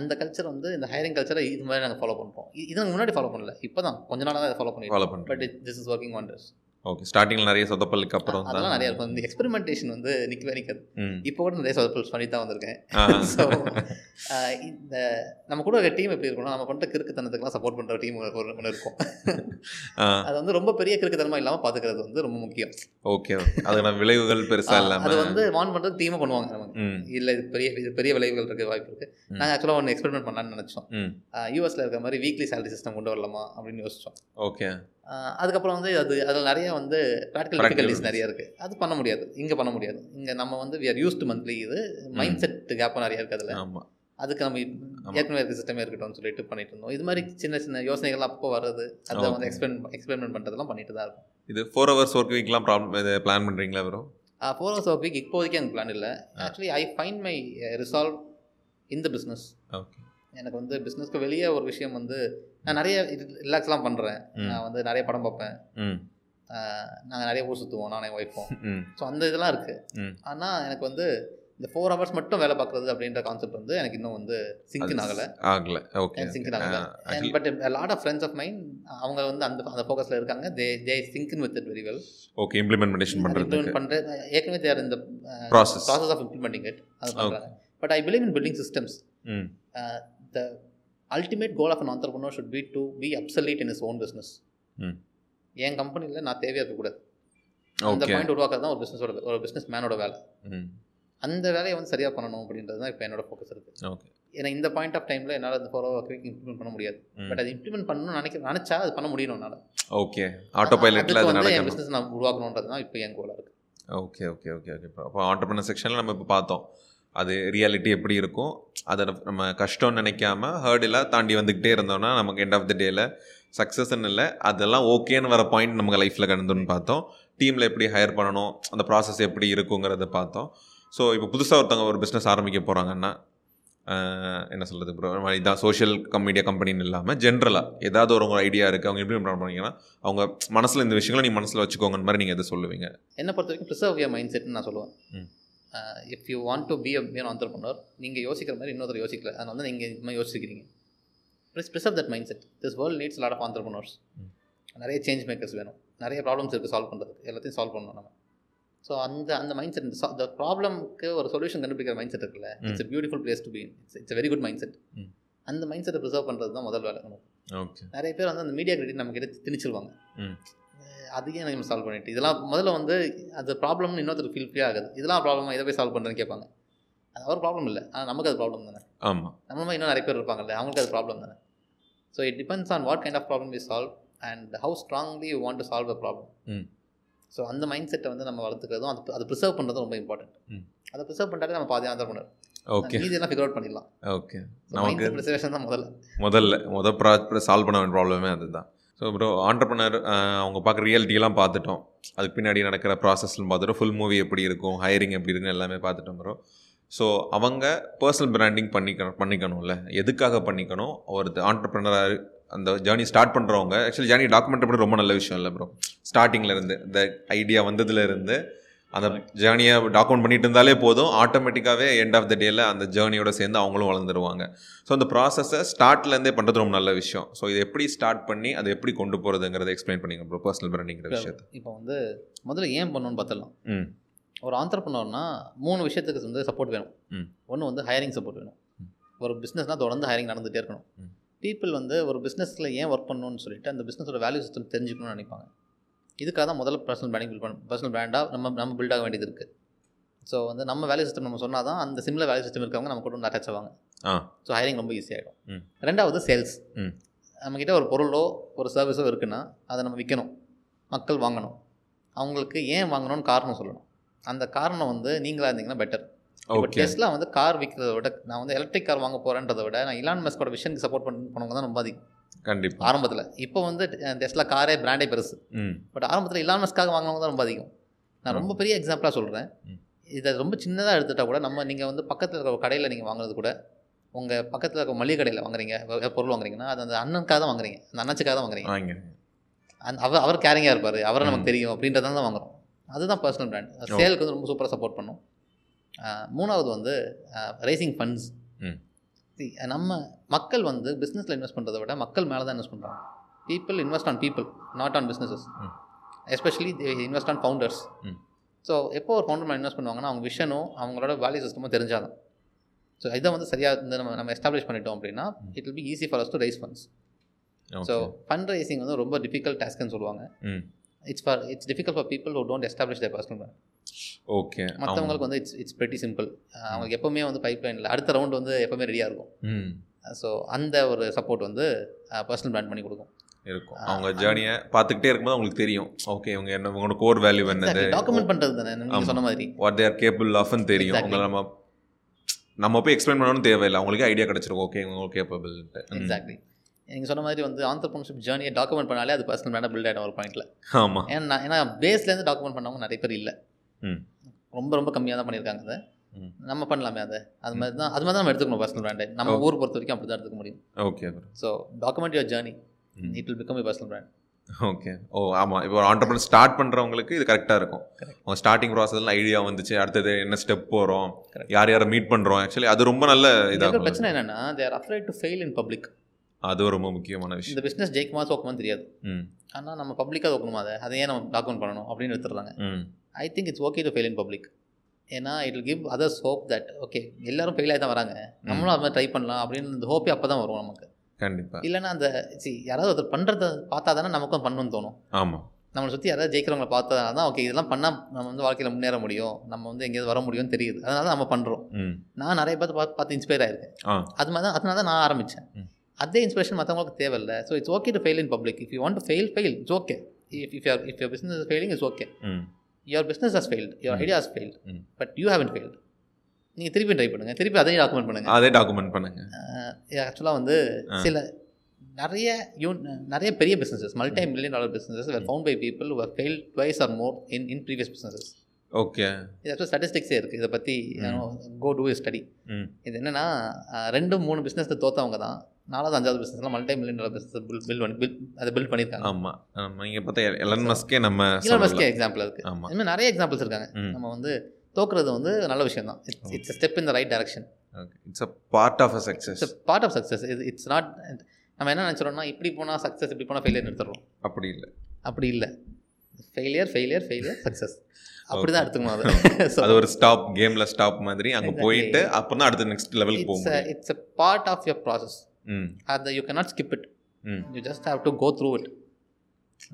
அந்த கல்ச்சர் வந்து இந்த ஹையரிங் கல்ச்சரை இது மாதிரி நாங்கள் ஃபாலோ பண்ணுறோம். இது நாங்கள் முன்னாடி ஃபாலோ பண்ணல, இப்போ தான் கொஞ்ச நாளாக தான் இதை ஃபாலோ பண்ணி ஃபாலோ பண்ணுறோம். But this is working wonders. Okay, ஸ்டார்டிங்கில் நிறைய சொதப்பலுக்கு அப்புறம் அதெல்லாம் நிறையா இருக்கும். இந்த எக்ஸ்பெரிமெண்டேஷன் வந்து நிற்கவே நிற்காது. இப்போ கூட நிறைய சொதப்பல் பண்ணி தான் வந்திருக்கேன். ஸோ இந்த நம்ம கூட ஒரு டீம் எப்படி இருக்கணும், நம்ம பண்ணிட்டு கிறுக்குத்தனத்துக்குலாம் சப்போர்ட் பண்ணுற டீம் ஒன்று இருக்கும். அது வந்து ரொம்ப பெரிய கிறுக்குத்தனமாக இல்லாமல் பார்த்துக்கிறது வந்து ரொம்ப முக்கியம். ஓகே, அதுக்கான விளைவுகள் பெருசாக இல்லாமல் அது வந்து வான் பண்ணுறது டீமை பண்ணுவாங்க. நமக்கு இல்லை இது பெரிய இது பெரிய விளைவுகள் இருக்க வாய்ப்பு இருக்குது. நாங்கள் ஆக்சுவலாக ஒன்று எக்ஸ்பெரிமெண்ட் பண்ணலான்னு நினச்சோம். யூஎஸில் இருக்கிற மாதிரி வீக்லி சேலரி சிஸ்டம் கொண்டு வரலாமா அப்படின்னு யோசித்தோம். ஓகே, அதுக்கப்புறம் வந்து அது அதில் நிறையா வந்து ப்ராக்டிகல் டிஃபிகல்டிஸ் நிறையா இருக்குது. அது பண்ண முடியாது, இங்கே பண்ண முடியாது. இங்கே நம்ம வந்து வி ஆர் யூஸ்டு மந்த்லி. இது மைண்ட் செட் கேப்பும் நிறையா இருக்குது அதில். ஆமாம், அதுக்கு நம்ம ஏற்கனவே இருக்க சிஸ்டமே இருக்கட்டும்னு சொல்லிட்டு பண்ணிட்டு இருந்தோம். இது மாதிரி சின்ன சின்ன யோசனைகள் அப்போ வர்றது, அதை வந்து எக்ஸ்பெரிமெண்ட் எக்ஸ்பெரிமெண்ட் பண்ணுறதுலாம் பண்ணிட்டு தான் இருக்கும். இது ஃபோர் ஹவர்ஸ் ஒர்க் வீக்லாம் ப்ராப்ளம் இதை பிளான் பண்ணுறீங்களா வரும்? ஃபோர் ஹவர்ஸ் ஒர்க் வீக் இப்போதைக்கு எனக்கு பிளான் இல்லை. Actually I find my resolve in the business. Okay, எனக்கு வந்து பிஸ்னஸ்க்கு வெளியே ஒரு விஷயம் வந்து நான் நிறைய இது ரிலாக்ஸ்லாம் பண்ணுறேன். நான் வந்து நிறைய படம் பார்ப்பேன், நாங்கள் நிறைய ஊர் சுற்றுவோம், நானே ஒய்ஃபோம். ஸோ அந்த இதெல்லாம் இருக்குது. ஆனால் எனக்கு வந்து இந்த ஃபோர் ஹவர்ஸ் மட்டும் வேலை பார்க்குறது அப்படின்ற கான்செப்ட் வந்து எனக்கு இன்னும் வந்து சிங்கின் ஆகலை ஆகலை ஓகே சிங்கின் ஆகலை. But lot of friends of mind அவங்க வந்து அந்த அந்த ஃபோக்கஸில் இருக்காங்க. They they syncing with it very well. Okay, implementation பண்ணுறது இம்ப்ளிமெண்ட் பண்ணுறது ஏற்கனவே தேர் இந்த process process of implementing it அது பண்ணுறாங்க. But I believe in building systems. The ultimate goal of an entrepreneur should be to be obsolete in his own business. என் கம்பெனியில் நான் தேவையாக இருக்கக்கூடாது. அந்த பாயிண்ட் உருவாக்குறது தான் ஒரு பிஸ்னஸோட ஒரு பிஸ்னஸ் மேனோட வேலை. அந்த வேலையை வந்து சரியாக பண்ணணும் அப்படின்றது தான் இப்போ என்னோட ஃபோக்கஸ் இருக்குது. ஓகே, ஏன்னா இந்த பாயிண்ட் ஆஃப் டைமில் என்னால் அந்த ஃபாலோ ஒர்க்கிங் இம்ப்ளிமெண்ட் பண்ண முடியாது. பட் அது இம்ப்ளிமெண்ட் பண்ணணும்னு நினைக்க நினச்சா அது பண்ண முடியணும் என்னால். ஓகே, ஆட்டோ பைலட்டில் அது நடக்கணும். என் பிஸ்னஸ் நான் உருவாக்கணுன்றது தான் இப்போ என் கோலாக இருக்குது. ஓகே ஓகே ஓகே ஓகே இப்போ ஆண்டர்பிரனர் செக்ஷனில் நம்ம இப்போ பார்த்தோம் அது ரியாலிட்டி எப்படி இருக்கும். அதை நம்ம கஷ்டம்னு நினைக்காம ஹர்டெல்லாம் தாண்டி வந்துக்கிட்டே இருந்தோம்னா நமக்கு எண்ட் ஆஃப் த டேல சக்ஸஸ்ன்னு இல்லை, அதெல்லாம் ஓகேன்னு வர பாயிண்ட் நமக்கு லைஃப்பில் கடந்துன்னு பார்த்தோம். டீமில் எப்படி ஹையர் பண்ணணும், அந்த ப்ராசஸ் எப்படி இருக்குங்கிறத பார்த்தோம். ஸோ இப்போ புதுசாக ஒருத்தவங்க ஒரு பிஸ்னஸ் ஆரம்பிக்க போகிறாங்கன்னா என்ன சொல்கிறது ப்ரோ, இதான் சோஷியல் மீடியா கம்பெனின்னு இல்லாமல் ஜென்ரலாக ஏதாவது ஒரு உங்கள் ஐடியா இருக்குது, அவங்க எப்படி பண்ண போகிறீங்கன்னா அவங்க மனசில் இந்த விஷயங்களை நீங்கள் மனசில் வச்சுக்கோங்கன்னு மாதிரி நீங்கள் எதை சொல்லுவீங்க? என்னை பொறுத்த வரைக்கும் ப்ரிசர்வ் யுவர் மைண்ட் செட்னு நான் சொல்லுவேன். If you want to be a be an entrepreneur, நீங்கள் யோசிக்கிற மாதிரி இன்னொருத்தர் யோசிக்கல, அதனால தான் நீங்கள் இது மாதிரி யோசிக்கிறீங்க. Plus preserve that mind set. This world needs lot of entrepreneurs. நிறைய சேஞ்ச் மேக்கர்ஸ் வேணும், நிறைய ப்ராப்ளம்ஸ் இருக்குது சால்வ் பண்ணுறதுக்கு, எல்லாத்தையும் சால்வ் பண்ணணும் நம்ம. ஸோ அந்த அந்த மைண்ட் செட், இந்த ப்ராப்ளம்க்கு ஒரு சொல்யூஷன் கண்டுபிடிக்கிற மைண்ட் செட் இருக்குல்ல, it's a beautiful place to be in. It's it's a very good mind set. அந்த மைண்ட் செட்டை ப்ரிசர்வ் பண்ணுறது தான் முதல் வேலை நமக்கு. ஓகே, நிறைய பேர் வந்து அந்த மீடியா கிரெடிட் நம்ம கிட்ட திணிச்சிருவாங்க, அதையே நம்ம சால்வ் பண்ணிட்டு இதெல்லாம் முதல்ல வந்து அது ப்ராப்ளம்னு இன்னொருத்தருக்கு ஃபீல் ஃப்ரீ ஆகுது. இதெல்லாம் ப்ராப்ளமாக இதை போய் சால்வ் பண்ணுறேன்னு கேட்பாங்க. அது ஒரு ப்ராப்ளம் இல்லை, ஆனால் நமக்கு அது ப்ராப்ளம் தானே. ஆமாம், நம்மளும் இன்னும் நிறைய பேர் இருப்பாங்கல்ல, அவங்களுக்கு அது ப்ராப்ளம் தானே. So it depends on what kind of problem you solve and how strongly you want to solve a problem. So அந்த மைண்ட் செட்டை வந்து நம்ம வளர்த்துக்கிறதும் அது அது ப்ரிசர்வ் பண்ணுறதும் ரொம்ப இம்பார்ட்டன்ட். அதை ப்ரிசர்வ் பண்ணுறாலே நம்ம பாதி ஆன்சர் பண்ணுறோம். ஓகே, இதெல்லாம் ஃபிகர் அவுட் பண்ணிடலாம். ஓகே, நமக்கு ப்ரிசர்வேஷன் தான் முதல்ல முதல்ல முதல் ப்ரா சால்வ் பண்ண வேண்டிய ப்ராப்ளமே அதுதான். ஸோ ப்ரோ, ஆண்டர்ப்ரனர் அவங்க பார்க்குற ரியாலிட்டிலாம் பார்த்துட்டோம், அதுக்கு பின்னாடி நடக்கிற ப்ராசஸ்லாம் பார்த்துட்டோம், ஃபுல் மூவி எப்படி இருக்கும், ஹையரிங் எப்படி இருக்குன்னு எல்லாமே பார்த்துட்டோம் ப்ரோ. ஸோ அவங்க பர்சனல் பிராண்டிங் பண்ணிக்கணும் பண்ணிக்கணும்ல எதுக்காக பண்ணிக்கணும்? ஒரு ஆண்டர்ப்ரனராக அந்த ஜேர்னி ஸ்டார்ட் பண்ணுறவங்க ஆக்சுவலி ஜேர்னி டாக்குமெண்ட் பண்ணி ரொம்ப நல்ல விஷயம் இல்லை ப்ரோ. ஸ்டார்டிங்லேருந்து இந்த ஐடியா வந்ததுலேருந்து அந்த ஜேர்னியை டாக்குமெண்ட் பண்ணிட்டு இருந்தாலே போதும், ஆட்டோமேட்டிக்காகவே எண்ட் ஆஃப் த டேயில் அந்த ஜேர்னியோட சேர்ந்து அவங்களும் வளர்ந்துருவாங்க. ஸோ அந்த ப்ராசஸை ஸ்டார்ட்லேருந்தே பண்ணுறது ரொம்ப நல்ல விஷயம். ஸோ இது எப்படி ஸ்டார்ட் பண்ணி அதை எப்படி கொண்டு போகிறதுங்கிறத எக்ஸ்பிளைன் பண்ணிங்க ப்ரோ, பர்சனல் பிராண்டிங்கிற விஷயத்தை. இப்போ வந்து முதல்ல ஏன் பண்ணணும்னு பார்த்தலாம். ம், ஒரு ஆண்டர்ப்ரனர்னா மூணு விஷயத்துக்கு வந்து சப்போர்ட் வேணும். ம், ஒன்று வந்து ஹையரிங் சப்போர்ட் வேணும். ஒரு பிஸ்னஸ்னால் தொடர்ந்து ஹையரிங் நடந்துகிட்டே இருக்கணும். பீப்புள் வந்து ஒரு பிஸ்னஸில் ஏன் ஒர்க் பண்ணணும்னு சொல்லிட்டு அந்த பிஸ்னஸோட வேல்யூ சிஸ்டம் தெரிஞ்சுக்கணும்னு நினைப்பாங்க. இதுக்காக தான் முதல்ல பர்சனல் பிராண்டிங் பில்ட் பண்ண பர்சனல் பிராண்டாக நம்ம நம்ம பில்ட் ஆக வேண்டியது இருக்குது. ஸோ வந்து நம்ம வேல்யூ சிஸ்டம் நம்ம சொன்னால் தான் அந்த சிம்லர் வேல்யூ சிஸ்டம் இருக்கவங்க நம்ம கூட அட்டாச் ஆவாங்க. ஸோ ஹையரிங் ரொம்ப ஈஸியாகிடும். ரெண்டாவது சேல்ஸ். நம்மக்கிட்ட ஒரு பொருளோ ஒரு சர்வீஸோ இருக்குன்னா அதை நம்ம விற்கணும், மக்கள் வாங்கணும். அவங்களுக்கு ஏன் வாங்கணும்னு காரணம் சொல்லணும். அந்த காரணம் வந்து நீங்களாக இருந்தீங்கன்னா பெட்டர். இப்போ டெஸ்ட்லாம் வந்து கார் விற்கிறத விட நான் வந்து எலக்ட்ரிக் கார் வாங்க போகிறேன்றதை விட நான் இலான் மஸ்கோட விஷனுக்கு சப்போர்ட் பண்ண போனவங்க தான் ரொம்ப அதிகம். கண்டிப்பாக ஆரம்பத்தில். இப்போ வந்து டெஸ்ட்லாம் காரே பிராண்டே பெருசு. பட் ஆரம்பத்தில் இலான் மஸ்காக வாங்கினவங்க தான் ரொம்ப அதிகம். நான் ரொம்ப பெரிய எக்ஸாம்பிளாக சொல்கிறேன். இதை ரொம்ப சின்னதாக எடுத்துகிட்டா கூட நம்ம நீங்கள் வந்து பக்கத்தில் இருக்கிற கடையில் நீங்கள் வாங்குறது கூட, உங்கள் பக்கத்தில் இருக்கிற மளிகை கடையில் வாங்குறீங்க பொருள் வாங்குறீங்கன்னா அது அந்த அண்ணனுக்காக தான் வாங்குறீங்க, அந்த அண்ணாச்சிக்காக தான் வாங்குறீங்க. அந்த அவர் அவர் கேரிங்காக இருப்பார், அவரை நமக்கு தெரியும் அப்படின்றதான் தான் வாங்குகிறோம். அதுதான் பர்சனல் பிராண்ட். சேலுக்கு வந்து ரொம்ப சூப்பராக சப்போர்ட் பண்ணும். மூணாவது வந்து ரைசிங் ஃபண்ட்ஸ். நம்ம மக்கள் வந்து பிஸ்னஸில் இன்வெஸ்ட் பண்ணுறதை விட மக்கள் மேலே தான் இன்வெஸ்ட் பண்ணுறாங்க. People invest on people, not on businesses. Especially invest on founders. So எப்போ ஒரு ஃபவுண்டர் மேலே இன்வெஸ்ட் பண்ணுவாங்கன்னா அவங்க விஷனும் அவங்களோட வேல்யூ சிஸ்டமும் தெரிஞ்சாதான். ஸோ இதை வந்து சரியாக இந்த நம்ம நம்ம எஸ்டாப்ளிஷ் பண்ணிட்டோம் அப்படின்னா it will be easy for us to raise funds. So fund raising வந்து ரொம்ப டிஃபிகல்ட் டாஸ்க்னு சொல்லுவாங்க. It's for it's difficult for people who don't establish their personal brand. Okay, மற்றவங்களுக்கு வந்து இட்ஸ் இட்ஸ் வெரி சிம்பிள். அவங்களுக்கு எப்போவுமே வந்து பைப் லைனில் அடுத்த ரவுண்ட் வந்து எப்போவுமே ரெடியாக இருக்கும். ஸோ அந்த ஒரு சப்போர்ட் வந்து பர்சனல் பிராண்ட் பண்ணி கொடுக்கும் இருக்கும். அவங்க ஜேர்னியை பார்த்துக்கிட்டே இருக்கும்போது அவங்களுக்கு தெரியும், ஓகே இவங்க என்ன உங்களோட கோர் வேல்யூ என்னது, டாக்குமெண்ட் பண்ணுறது தானே நீங்கள் சொன்ன மாதிரி, வாட் தேர் கேபிள் ஆஃப்னு தெரியும். அவங்க நம்ம நம்ம போய் எக்ஸ்பிளைன் பண்ணணும்னு தேவையில்லை, அவங்களுக்கே ஐடியா கிடச்சிருக்கும், ஓகே இவங்க கேப்பபிள். எக்ஸாக்ட்லி நீங்கள் சொன்ன மாதிரி வந்து ஆண்டர்ப்ரனர்ஷிப் ஜேர்னியை டாக்குமெண்ட் பண்ணாலே அது பர்சனல் பிராண்டாக பில்ட் ஆகிடும் ஒரு பாயிண்டில். ஆமாம், ஏன்னா ஏன்னா பேஸ்லேருந்து டாக்குமெண்ட் பண்ணவங்க நிறைய பேர் இல்லை, ரொம்ப ரொம்ப கம்மியாக தான் பண்ணியிருக்காங்க. அதை நம்ம பண்ணலாமே, அதை அது மாதிரி தான் அது மாதிரி தான் நம்ம எடுத்துக்கணும் பர்சனல் பிராண்டை. நம்ம ஊர் பொறுத்த வரைக்கும் அப்படி தான் எடுத்துக்க முடியும். Okay, so document your journey, it will become a personal brand. Okay, oh ஆமாம், இப்போ ஒரு ஆண்டர்ப்ரனர் ஸ்டார்ட் பண்ணுறவங்களுக்கு இது கரெக்டாக இருக்கும். அவங்க ஸ்டார்டிங் ப்ராசஸ்ல ஐடியா வந்துச்சு, அடுத்தது என்ன ஸ்டெப் போகிறோம், யார் யாரை மீட் பண்ணுறோம். ஆக்சுவலி அது ரொம்ப நல்ல இதாக. பிரச்சனை என்னன்னா they are afraid to fail in public. அது ரொம்ப முக்கியமான விஷயம். இந்த பிஸ்னஸ் ஜெயிக்குமா தோக்குமான்னு தெரியாது, ஆனால் நம்ம பப்ளிக்காக தோக்கணுமா, அதை அதை ஏன் நம்ம டாக்குமெண்ட் பண்ணணும் அப்படின்னு எடுத்துடுறாங்க. I think it's okay to fail in public. ஏன்னா it will give others hope that okay எல்லாரும் ஃபெயில் ஆகி தான் வராங்க, நம்மளும் அது மாதிரி ட்ரை பண்ணலாம் அப்படின்னு இந்த ஹோப்பே அப்போ தான் வரும் நமக்கு. கண்டிப்பாக இல்லைன்னா அந்த சி யாராவது ஒருத்தர் பண்ணுறத பார்த்தா தானே நமக்கும் பண்ணணும்னு தோணும். ஆமாம், நம்மளை சுற்றி யாராவது ஜெயிக்கிறவங்களை பார்த்ததுனால தான் ஓகே இதெல்லாம் பண்ணால் நம்ம வந்து வாழ்க்கையில் முன்னேற முடியும், நம்ம வந்து எங்கேயாவது வர முடியும்னு தெரியுது, அதனால தான் நம்ம பண்ணுறோம். நான் நிறைய பார்த்து பார்த்து பார்த்து இன்ஸ்பயர் ஆகிருக்கேன், அது மாதிரி தான் அதனால தான் நான் ஆரம்பித்தேன். அதே இன்ஸ்பிரேஷன் மற்றவங்களுக்கு தேவையில்லை. So it's okay to fail in public. If you want to fail fail it's okay. If if your if your business is failing it's okay. Your business has failed, your idea has failed, but you haven't failed. நீங்கள் திருப்பி try பண்ணுங்கள், திருப்பி அதையும் document பண்ணுங்கள், அதே document பண்ணுங்கள். ஆக்சுவலாக வந்து சில நிறைய யூன் நிறைய பெரிய businesses, multi million dollar businesses were found by people who have failed twice or more in in previous businesses. Okay, இது ஆக்சுவலாக ஸ்டாட்டிஸ்டிக்ஸே இருக்குது, இதை பற்றி கோ டூ எ ஸ்டடி. இது என்னென்னா ரெண்டு மூணு பிஸ்னஸில் தோற்றவங்க தான் நாலாவது அஞ்சாவது பிஸ்னஸ்லாம் மல்டி மில்லியன் டாலர் பிஸ்னஸ் பில் பில் பண்ணி பில் அதை பில்ட் பண்ணியிருக்காங்க. ஆமாம், நம்ம இங்கே பார்த்தா எலன் மஸ்கே நம்ம எலன் மஸ்கே எக்ஸாம்பிள் இருக்குது. ஆமாம், இன்னும் நிறைய எக்ஸாம்பிள்ஸ் இருக்காங்க. நம்ம வந்து தோக்குறது வந்து நல்ல விஷயம் தான். It's it's step in the right direction. It's a part of a success. It's a part of success. It's not நம்ம என்ன நினச்சிடோம்னா இப்படி போனால் சக்ஸஸ், இப்படி போனால் ஃபெயிலியர் எடுத்துடுறோம். அப்படி இல்லை, அப்படி இல்லை. ஃபெயிலியர் ஃபெயிலியர் ஃபெயிலியர் சக்ஸஸ் அப்படி தான் எடுத்துக்கணும். அது அது ஒரு ஸ்டாப் கேமில் ஸ்டாப் மாதிரி அங்கே போயிட்டு அப்புறம் தான் அடுத்த நெக்ஸ்ட் லெவலுக்கு போகும். It's a part of your process. அது you cannot skip it, you just have to go through it.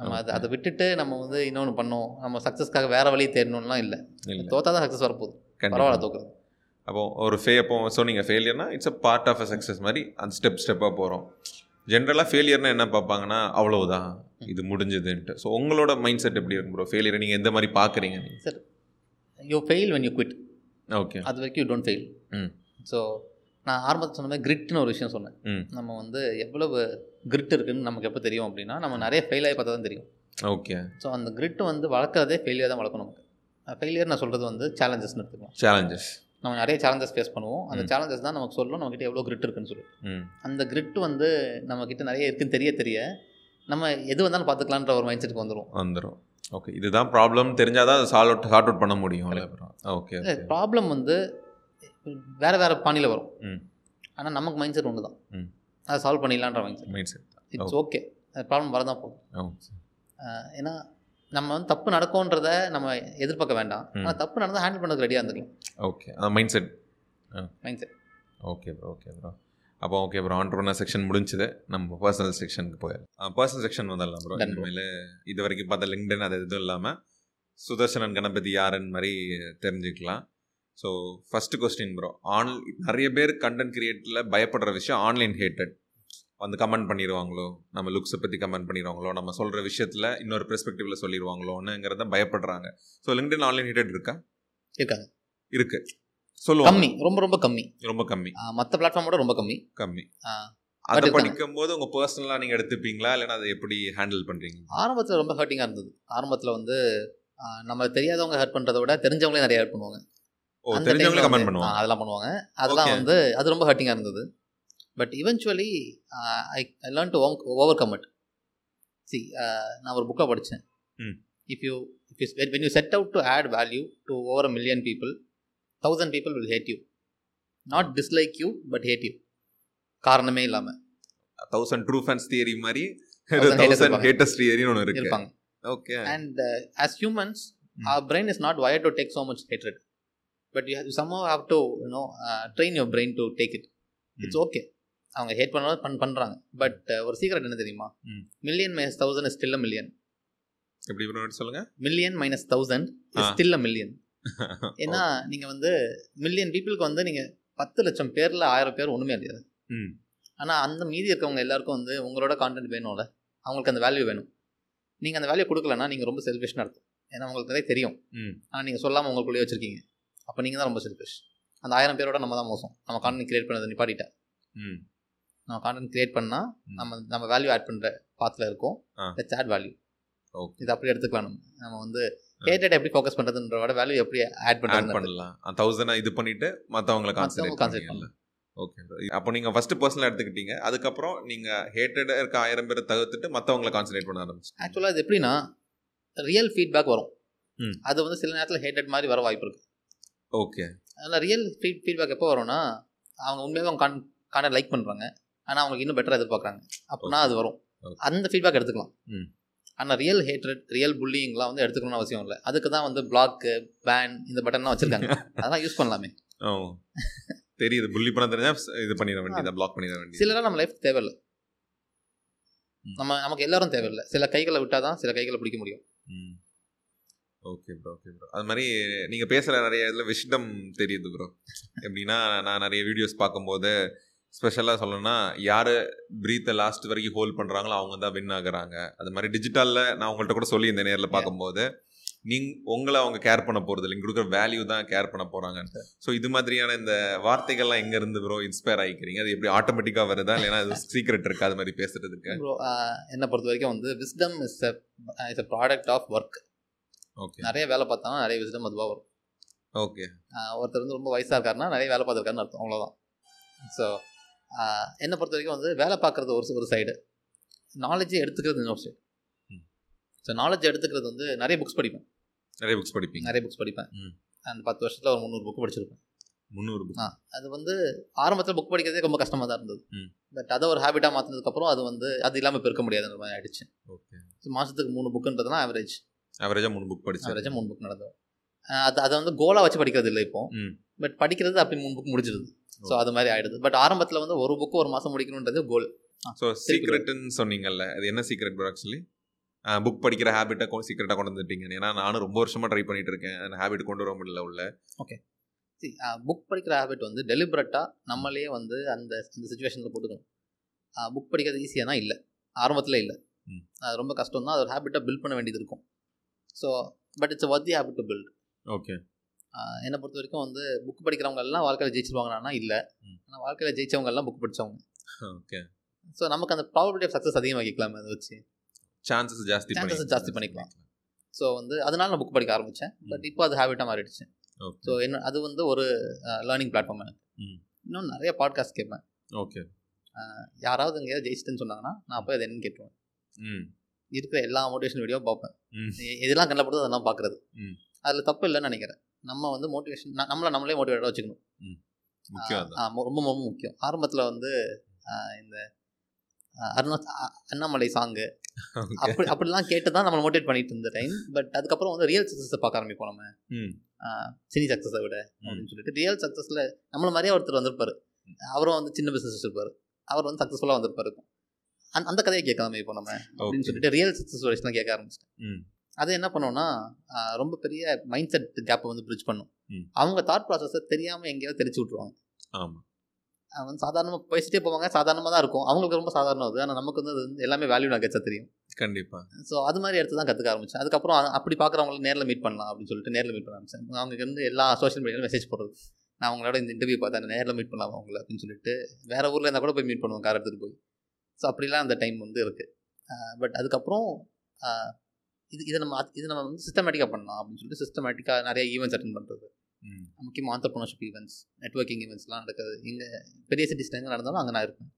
நம்ம அதை அதை விட்டுட்டு நம்ம வந்து இன்னொன்று பண்ணோம், நம்ம சக்ஸஸ்க்காக வேறு வழியை தேடணும்லாம் இல்லை. தோற்றா தான் சக்ஸஸ் வரப்போகுது, பரவாயில்ல தோக்குறது. அப்போ ஒரு ஃபே அப்போ சொன்னீங்க ஃபெயிலியர்னா it's a part of a success மாதிரி அந்த ஸ்டெப் ஸ்டெப்பாக போகிறோம். ஜென்ரலாக ஃபெயிலியர்னால் என்ன பார்ப்பாங்கன்னா அவ்வளவுதான் இது முடிஞ்சதுன்ட்டு. ஸோ உங்களோட மைண்ட் செட் எப்படி இருக்கும் ப்ரோ? ஃபெயிலியர் நீங்கள் எந்த மாதிரி பார்க்குறீங்க? நீங்கள் sir you fail when you quit. Okay, அது வரைக்கும் யூ டோன்ட் ஃபெயில். ம் ஸோ நான் ஆரம்பத்தில் சொன்ன மாதிரி கிரிட்னு ஒரு விஷயம் சொன்னேன். நம்ம வந்து எவ்வளவு கிரிட் இருக்குதுன்னு நமக்கு எப்போ தெரியும் அப்படின்னா நம்ம நிறைய ஃபெயில் ஆகி பார்த்தா தான் தெரியும். ஓகே, ஸோ அந்த கிரிட் வந்து வளர்க்குறதே ஃபெயிலியர் தான் வளர்க்கணும். நமக்கு ஃபெயிலியர் நான் சொல்கிறது வந்து சேலஞ்சஸ்ன்னு எடுத்துக்கலாம். சேலஞ்சஸ் நம்ம நிறைய சேலஞ்சஸ் ஃபேஸ் பண்ணுவோம். அந்த சேலஞ்சஸ் தான் நமக்கு சொல்லணும் நம்மக்கிட்ட எவ்வளோ கிரிட் இருக்குன்னு சொல்லிட்டு. அந்த கிரிட் வந்து நம்மக்கிட்ட நிறைய இருக்குன்னு தெரிய தெரிய நம்ம எது வந்தாலும் பார்த்துக்கலான்ற ஒரு மைண்ட் செட்டுக்கு வந்துடும் வந்துடும் ஓகே, இதுதான் ப்ராப்ளம் தெரிஞ்சால் தான் சால்வ் அவுட் சார்ட் அவுட் பண்ண முடியும். ஓகே, ப்ராப்ளம் வந்து வேறு வேறு பாணியில் வரும், ஆனால் நமக்கு மைண்ட் செட் ஒன்று தான், அதை சால்வ் பண்ணிடலான்ற mind set mind set it's okay. அது ப்ராப்ளம் வரதான் போகும். ஏன்னா நம்ம வந்து தப்பு நடக்கும்ன்றதை நம்ம எதிர்பார்க்க வேண்டாம், ஆனால் தப்பு நடந்தால் ஹேண்டில் பண்ணுறதுக்கு ரெடியாக இருந்துக்கலாம். ஓகே, அதான் mind set mind set okay bro. Okay bro, அப்போ ஓகே ப்ரோ, ஆண்டர்ப்ரனர் செக்ஷன் முடிஞ்சது. நம்ம பர்சனல் செக்ஷனுக்கு போயிடலாம். பர்சனல் செக்ஷன் வந்துடலாம் ப்ரோ. இனிமேல் இது வரைக்கும் பார்த்தா லிங்க்டின் அது எதுவும் இல்லாமல் சுதர்சனன் கணபதி யாருன்னு மாதிரி தெரிஞ்சுக்கலாம். ஸோ ஃபஸ்ட்டு கொஸ்டின் ப்ரோ, ஆன் நிறைய பேர் கண்டென்ட் கிரியேட்டில் பயப்படுற விஷயம் ஆன்லைன் ஹேட்டட். வந்து கமெண்ட் பண்ணிடுவாங்களோ, நம்ம லுக்ஸை பற்றி கமெண்ட் பண்ணிடுவாங்களோ, நம்ம சொல்கிற விஷயத்தில் இன்னொரு பெர்ஸ்பெக்டிவில் சொல்லிடுவாங்களோன்னுங்கிறத பயப்படுறாங்க. ஸோ லிங்க்டின் ஆன்லைன் ஹேட்டட் இருக்கா? இருக்காங்க, இருக்குது சொல்லுவோம். கம்மி, ரொம்ப ரொம்ப கம்மி, ரொம்ப கம்மி. மற்ற பிளாட்ஃபார்மோட ரொம்ப கம்மி கம்மி அதை படிக்கும்போது உங்கள் பர்சனலாக நீங்கள் எடுத்துப்பீங்களா இல்லைன்னா அதை எப்படி ஹேண்டில் பண்ணுறீங்க? ஆரம்பத்தில் ரொம்ப ஹர்ட்டிங்காக இருந்தது. ஆரம்பத்தில் வந்து நம்ம தெரியாதவங்க ஹர்ட் பண்ணுறத விட தெரிஞ்சவங்களே நிறையா ஹர்ட் பண்ணுவாங்க. ஓ, தெரிஞ்சவங்களே கமெண்ட் பண்ணுவாங்க, அதெல்லாம் பண்ணுவாங்க. அதெல்லாம் வந்து அது ரொம்ப ஹர்ட்டிங்காக இருந்தது. But eventually I learn to overcome it. C நான் ஒரு புக்கை படித்தேன், if you, if you when you set out to add value to over a million people, thousand people will hate you. Not dislike you, but hate you. காரணமே இல்லாமல் thousand true fans theory மாதிரி thousand haters theory ஒன்று இருக்கு. Okay. And uh, as humans, hmm. our brain is not wired to take so much hatred. But you, have, you somehow have to, you know, uh, train your brain to take it. Hmm. It's okay. அவங்க hate பண்ணாலும் பண் பண்ணுறாங்க. But ஒரு secret என்ன தெரியுமா? Million minus thousand is still a million. எப்படி சொல்லுங்கள்? Million minus thousand is still a million. ஏன்னா நீங்கள் வந்து மில்லியன் பீப்புளுக்கு வந்து நீங்கள் பத்து லட்சம் பேரில் ஆயிரம் பேர் ஒன்றுமே தெரியாது. ஆனால் அந்த மீதி இருக்கவங்க எல்லாருக்கும் வந்து உங்களோட கான்டென்ட் வேணும்ல, அவங்களுக்கு அந்த வேல்யூ வேணும். நீங்கள் அந்த வேல்யூ கொடுக்கலன்னா நீங்கள் ரொம்ப செல்ஃபிஷ்னு அர்த்தம். ஏன்னா உங்களுக்கு நிறைய தெரியும், ஆனால் நீங்கள் சொல்லாமல் உங்களுக்குள்ளேயே வச்சுருக்கீங்க. அப்போ நீங்கள் தான் ரொம்ப செல்ஃபிஷ். அந்த ஆயிரம் பேரோட நம்ம தான் மோசம். நம்ம கான்டென்ட் கிரியேட் பண்ணது நிப்பாட்டிட்டா. நம்ம கான்டென்ட் கிரியேட் பண்ணால் நம்ம நம்ம வேல்யூ ஆட் பண்ணுற பாத்தில் இருக்கும். Let's add value. இது அப்படி எடுத்துக்கலாம். நம்ம நம்ம வந்து ஹேட்டட் எப்படி ஃபோக்கஸ் பண்ணுறதுன்றோட வேல்யூ எப்படி ஆட் பண்ணலாம். தௌசண்டாக இது பண்ணிவிட்டு மற்றவங்களை கான்சென்ட்ரேட் கான்சென்ட்ரேட் பண்ணலாம். ஓகே. அப்போ நீங்கள் ஃபஸ்ட்டு பர்சனலாக எடுத்துக்கிட்டீங்க, அதுக்கப்புறம் நீங்கள் ஹேட்டடாக இருக்க ஆயிரம் பேரை தவிர்த்துட்டு மற்றவங்களை கான்சென்ட்ரேட் பண்ண ஆரம்பிச்சு. ஆக்சுவலாக அது எப்படின்னா ரியல் ஃபீட்பேக் வரும். அது வந்து சில நேரத்தில் ஹேட்டட் மாதிரி வர வாய்ப்பு இருக்குது. ஓகே. அதனால் ரியல் ஃபீட் ஃபீட்பேக் எப்போ வரும்னா அவங்க உண்மையாக அவங்க கான் கான்டென்ட் லைக் பண்ணுறாங்க, ஆனால் அவங்களுக்கு இன்னும் பெட்டராக எதிர்பார்க்குறாங்க. அப்படின்னா அது வரும். அந்த ஃபீட்பேக் எடுத்துக்கலாம். ஆனால் ரியல் ஹேட்ரட், ரியல் புல்லிங்லாம் வந்து எடுத்துக்கணும்னு அவசியம் இல்லை. அதுக்கு தான் வந்து பிளாக்கு, பேன் இந்த பட்டன்லாம் வச்சுருக்காங்க. அதெல்லாம் யூஸ் பண்ணலாமே. ஓ தெரியுது. புல்லி பண்ண தெரிஞ்சால் இது பண்ணிட வேண்டியது, பிளாக் பண்ணிட வேண்டியது. சிலராக நம்ம லைஃப் தேவையில்லை. நம்ம நமக்கு எல்லாரும் தேவையில்லை. சில கைகளை விட்டால் தான் சில கைகளை பிடிக்க முடியும். Okay bro. Okay bro. அது மாதிரி நீங்கள் பேசுகிற நிறைய இதில் விஷயம் தெரியுது ப்ரோ. எப்படின்னா நான் நிறைய வீடியோஸ் பார்க்கும்போது ஸ்பெஷலாக சொல்லணும்னா யார் ப்ரீத்தை லாஸ்ட் வரைக்கும் ஹோல்ட் பண்ணுறாங்களோ அவங்க தான் வின் ஆகுறாங்க. அது மாதிரி டிஜிட்டலில் நான் உங்கள்கிட்ட கூட சொல்லி இந்த நேரில் பார்க்கும்போது நீங் உங்களை அவங்க கேர் பண்ண போகிறது இல்லை, இங்கே கொடுக்குற வேல்யூ தான் கேர் பண்ண போகிறாங்கன்ட்டு. ஸோ இது மாதிரியான இந்த வார்த்தைகள்லாம் எங்கேருந்து ப்ரோ இன்ஸ்பயர் ஆகிக்கிறீங்க? அது எப்படி ஆட்டோமேட்டிக்காக வருதா இல்லைன்னா அது சீக்ரெட் இருக்குது அது மாதிரி பேசுகிறதுக்கு? ப்ரோ என்னை பொறுத்த வரைக்கும் வந்து wisdom is is a product of work. Okay. நிறைய வேலை பார்த்தோம்னா நிறைய விஸ்டம் அதுவாக வரும். ஓகே. ஒருத்தர் வந்து ரொம்ப வயசாக இருக்காருன்னா நிறைய வேலை பார்த்துருக்காருன்னு அர்த்தம். அவ்வளோதான். ஸோ என்னை பொறுத்த வரைக்கும் வந்து வேலை பார்க்குறது ஒரு ஒரு சைடு, நாலேஜை எடுத்துக்கிறது இன்னொரு சைடு. ஸோ நாலேஜ் எடுத்துக்கிறது வந்து நிறைய புக்ஸ் படிப்பேன். நிறைய புக்ஸ் படிப்பேன் நிறைய புக்ஸ் படிப்பேன் அந்த பத்து வருஷத்தில் ஒரு முந்நூறு புக்கு படிச்சிருப்பேன். முந்நூறு புக். ஆ அது வந்து ஆரம்பத்தில் புக் படிக்கிறதே ரொம்ப கஷ்டமாக தான் இருந்தது. பட் அதை ஒரு ஹேபிட்டாக மாற்றினதுக்கப்புறம் அது வந்து அது இல்லாமல் பெருக்க முடியாதுன்ற மாதிரி ஆகிடுச்சு. ஓகே. ஸோ மாதத்துக்கு மூணு புக்குன்றதுனா ஆவரேஜ் ஆவரேஜாக மூணு புக் படிச்சு ஆவரேஜாக மூணு புக் நடந்தோம். அது அதை வந்து கோலாக வச்சு படிக்கிறது இல்லை இப்போ. பட் படிக்கிறது அப்படி மூணு புக் முடிஞ்சிருது. ஸோ அது மாதிரி ஆகிடுது. பட் ஆரம்பத்தில் வந்து ஒரு புக்கு ஒரு மாதம் முடிக்கணுன்றது கோல். ஸோ சீக்ரெட்டுன்னு சொன்னீங்கல்ல, அது என்ன சீக்ரெட் ப்ரோ? ஆக்சுவலி புக் படிக்கிற ஹேபிட்டை கொஞ்சம் சீக்ரெட்டாக கொண்டு வந்துட்டீங்க. ஏன்னா நானும் ரொம்ப வருஷமாக ட்ரை பண்ணிட்டு இருக்கேன், அந்த ஹேபிட் கொண்டு வர முடியல உள்ள. ஓகே. சரி, புக் படிக்கிற ஹேபிட் வந்து டெலிபரட்டாக நம்மளே வந்து அந்த அந்த சுச்சுவேஷனில் போட்டுக்கணும். புக் படிக்கிறது ஈஸியாக தான் இல்லை, ஆரம்பத்தில் இல்லை, அது ரொம்ப கஷ்டம் தான். அது ஒரு ஹேபிட்டாக பில்ட் பண்ண வேண்டியது இருக்கும். So but it's worthy habit to build. Okay. என்னை பொறுத்த வரைக்கும் வந்து புக் படிக்கிறவங்க எல்லாம் வாழ்க்கையில் ஜெயிச்சிருவாங்கன்னா இல்லை, ஆனால் வாழ்க்கையில் ஜெயிச்சவங்க எல்லாம் புக் படித்தவங்க. ஓகே. ஸோ நமக்கு அந்த ப்ராபபிலிட்டி ஆஃப் சக்ஸஸ் அதிகமாக கேட்கலாமே, அதை வச்சு சான்சஸ் ஜாஸ்தி சான்சஸ் ஜாஸ்தி பண்ணிக்கலாம். ஸோ வந்து அதனால நான் புக் படிக்க ஆரம்பித்தேன். பட் இப்போ அது ஹேபிட்டாக மாறிடுச்சு. ஸோ என்ன அது வந்து ஒரு லேர்னிங் பிளாட்ஃபார்ம் எனக்கு. இன்னும் நிறைய பாட்காஸ்ட் கேட்பேன். ஓகே. யாராவது எங்கேயாவது ஜெயிச்சிட்டுன்னு சொன்னாங்கன்னா நான் போய் அதை என்னன்னு கேட்டுவேன். இருக்கிற எல்லா மோட்டிவேஷன் வீடியோவும் பார்ப்பேன். எதெல்லாம் கண்ணில் போடுறது அதெல்லாம் பார்க்குறது. அதில் தப்பு இல்லைன்னு நினைக்கிறேன். நம்ம வந்து மோட்டிவேஷன் நம்மளை நம்மளே மோட்டிவேட்டாக வச்சுக்கணும். ரொம்ப ரொம்ப முக்கியம். ஆரம்பத்தில் வந்து இந்த அருணா அண்ணாமலை சாங்கு அப்படி அப்படிலாம் கேட்டு தான் நம்மளை மோட்டிவேட் பண்ணிட்டு இருந்த டைம். பட் அதுக்கப்புறம் வந்து ரியல் சக்ஸஸை பார்க்க ஆரம்பிப்போம். நம்ம சினி சக்ஸஸை விட அப்படின்னு சொல்லிட்டு ரியல் சக்ஸஸில் நம்மளை மாதிரியே ஒருத்தர் வந்திருப்பார். அவரும் வந்து சின்ன பிஸ்னஸ் வச்சுருப்பார், அவர் வந்து சக்ஸஸ்ஃபுல்லாக வந்திருப்பாரு. அந் அந்த கதையை கேட்கலாமே இப்போ நம்ம அப்படின்னு சொல்லிட்டு ரியல் சக்ஸஸ் வரைக்கும் கேட்க ஆரம்பிச்சிட்டேன். அது என்ன பண்ணோன்னா ரொம்ப பெரிய மைண்ட் செட் கேப்பை வந்து பிரிட்ஜ் பண்ணும். அவங்க தாட் ப்ராசஸை தெரியாமல் எங்கேயாவது தெரிச்சு விட்ருவாங்க. ஆமாம். அவங்க வந்து சாதாரணமாக பேசிட்டே போவாங்க, சாதாரணமாக தான் இருக்கும். அவங்களுக்கு ரொம்ப சாதாரணம் அது. ஆனால் நமக்கு வந்து அது வந்து எல்லாமே வேல்யூ நான் கச்சா தெரியும். கண்டிப்பாக. ஸோ அது மாதிரி இடத்து தான் கற்றுக்க ஆரம்பித்தேன். அதுக்கப்புறம் அப்படி பார்க்குறவங்களுக்கு நேரில் மீட் பண்ணலாம் அப்படின்னு சொல்லிட்டு நேரில் மீட் பண்ண ஆரம்பிச்சேன். அவங்களுக்கு வந்து எல்லா சோஷியல் மீடியாவிலும் மெசேஜ் போடுறது, நான் அவங்களோட இந்த இன்டர்வியூ பார்த்தேன், நேரில் மீட் பண்ணலாம் அவங்கள அப்படின்னு சொல்லிட்டு. வேறு ஊரில் இருந்தால் கூட போய் மீட் பண்ணுவோம், கார் எடுத்துகிட்டு போய். ஸோ அப்படிலாம் அந்த டைம் வந்து இருக்குது. பட் அதுக்கப்புறம் இது இதை நம்ம இது நம்ம வந்து சிஸ்டமேட்டிக்காக பண்ணலாம் அப்படின்னு சொல்லிட்டு சிஸ்டமேட்டிக்காக நிறைய ஈவெண்ட்ஸ் அட்டென்ட் பண்ணுறது. முக்கியமாக ஆண்டர்ப்ரனர்ஷிப் ஈவெண்ட்ஸ், நெட்வொர்க்கிங் ஈவெண்ட்ஸ்லாம் நடக்குது. இங்கே பெரிய சிட்டிஸ் டைம் நடந்தாலும் அங்கே நான் இருப்பேன்.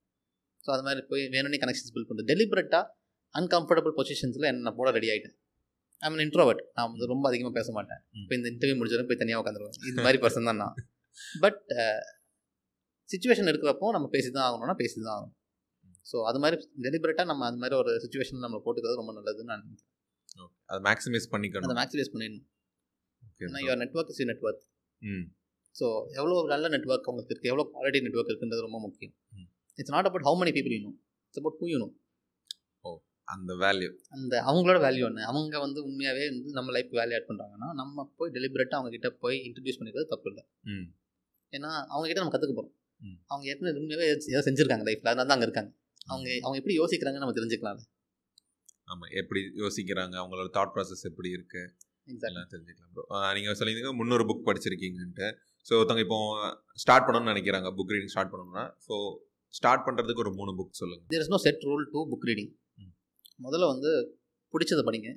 ஸோ அது மாதிரி போய் வேணும்னே கனெக்ஷன்ஸ் பில்ட் பண்ணுறது. டெலிபரட்டாக அன்கம்ஃபர்டபுள் பொசிஷன்ஸில் என்ன போட ரெடி ஆகிட்டேன். ஐம் அன் இன்ட்ரோவர்ட், நான் வந்து ரொம்ப அதிகமாக பேச மாட்டேன். இப்போ இந்த இன்டர்வியூ முடிஞ்சாலும் போய் தனியாக உட்காந்துருவேன். இந்த மாதிரி பர்சன் தான் நான். பட் சுச்சுவேஷன் இருக்கிறப்போ நம்ம பேசி தான் ஆகணும்னா பேசி தான் ஆகணும். ஸோ அது மாதிரி டெலிபரேட்டாக நம்ம அது மாதிரி ஒரு சுச்சுவேஷன் நம்ம போட்டுக்கிறது ரொம்ப நல்லதுன்னு நான் நினைக்கிறேன். அதை மேக்ஸிமைஸ் பண்ணிக்கணும், அதை மேக்ஸிமைஸ் பண்ணிடணும். ஏன்னா your network is your network. So எவ்வளோ நல்ல நெட்வொர்க் அவங்களுக்கு இருக்குது, எவ்வளோ குவாலிட்டி நெட்வொர்க் இருக்குன்றது ரொம்ப முக்கியம். It's not about how many people யூனும், இட்ஸ் அபவுட் ஹூ யூனும். ஓ அந்த வேல்யூ, அந்த அவங்களோட வேல்யூ என்ன, அவங்க வந்து உண்மையாகவே வந்து நம்ம லைஃப் வேல்யூ ஆட் பண்ணுறாங்கன்னா நம்ம போய் டெலிபரேட்டாக அவங்ககிட்ட போய் இன்ட்ரடியூஸ் பண்ணிக்கிறது தப்பு இல்லை. ஏன்னா அவங்ககிட்ட நம்ம கற்றுக்க போகிறோம். அவங்க ஏற்கனவே உண்மையாகவே ஏதாவது செஞ்சுருக்காங்க லைஃப்பில், அதனால தான் அங்கே இருக்காங்க. அவங்க அவங்க எப்படி யோசிக்கிறாங்கன்னு நம்ம தெரிஞ்சுக்கலாம். ஆமாம், எப்படி யோசிக்கிறாங்க, அவங்களோட தாட் ப்ராசஸ் எப்படி இருக்குது எக்ஸாக்ட்லாம் தெரிஞ்சுக்கலாம். ப்ரோ நீங்கள் சொல்லியிருந்தீங்க முன்னூறு புக் படிச்சிருக்கீங்கன்ட்டு. ஸோ ஒருத்தவங்க இப்போ ஸ்டார்ட் பண்ணணும்னு நினைக்கிறாங்க, புக் ரீடிங் ஸ்டார்ட் பண்ணணும்னா, ஸோ ஸ்டார்ட் பண்ணுறதுக்கு ஒரு மூணு புக் சொல்லுங்கள். There is no set rule to book reading. முதல்ல வந்து பிடிச்சதை படிங்க,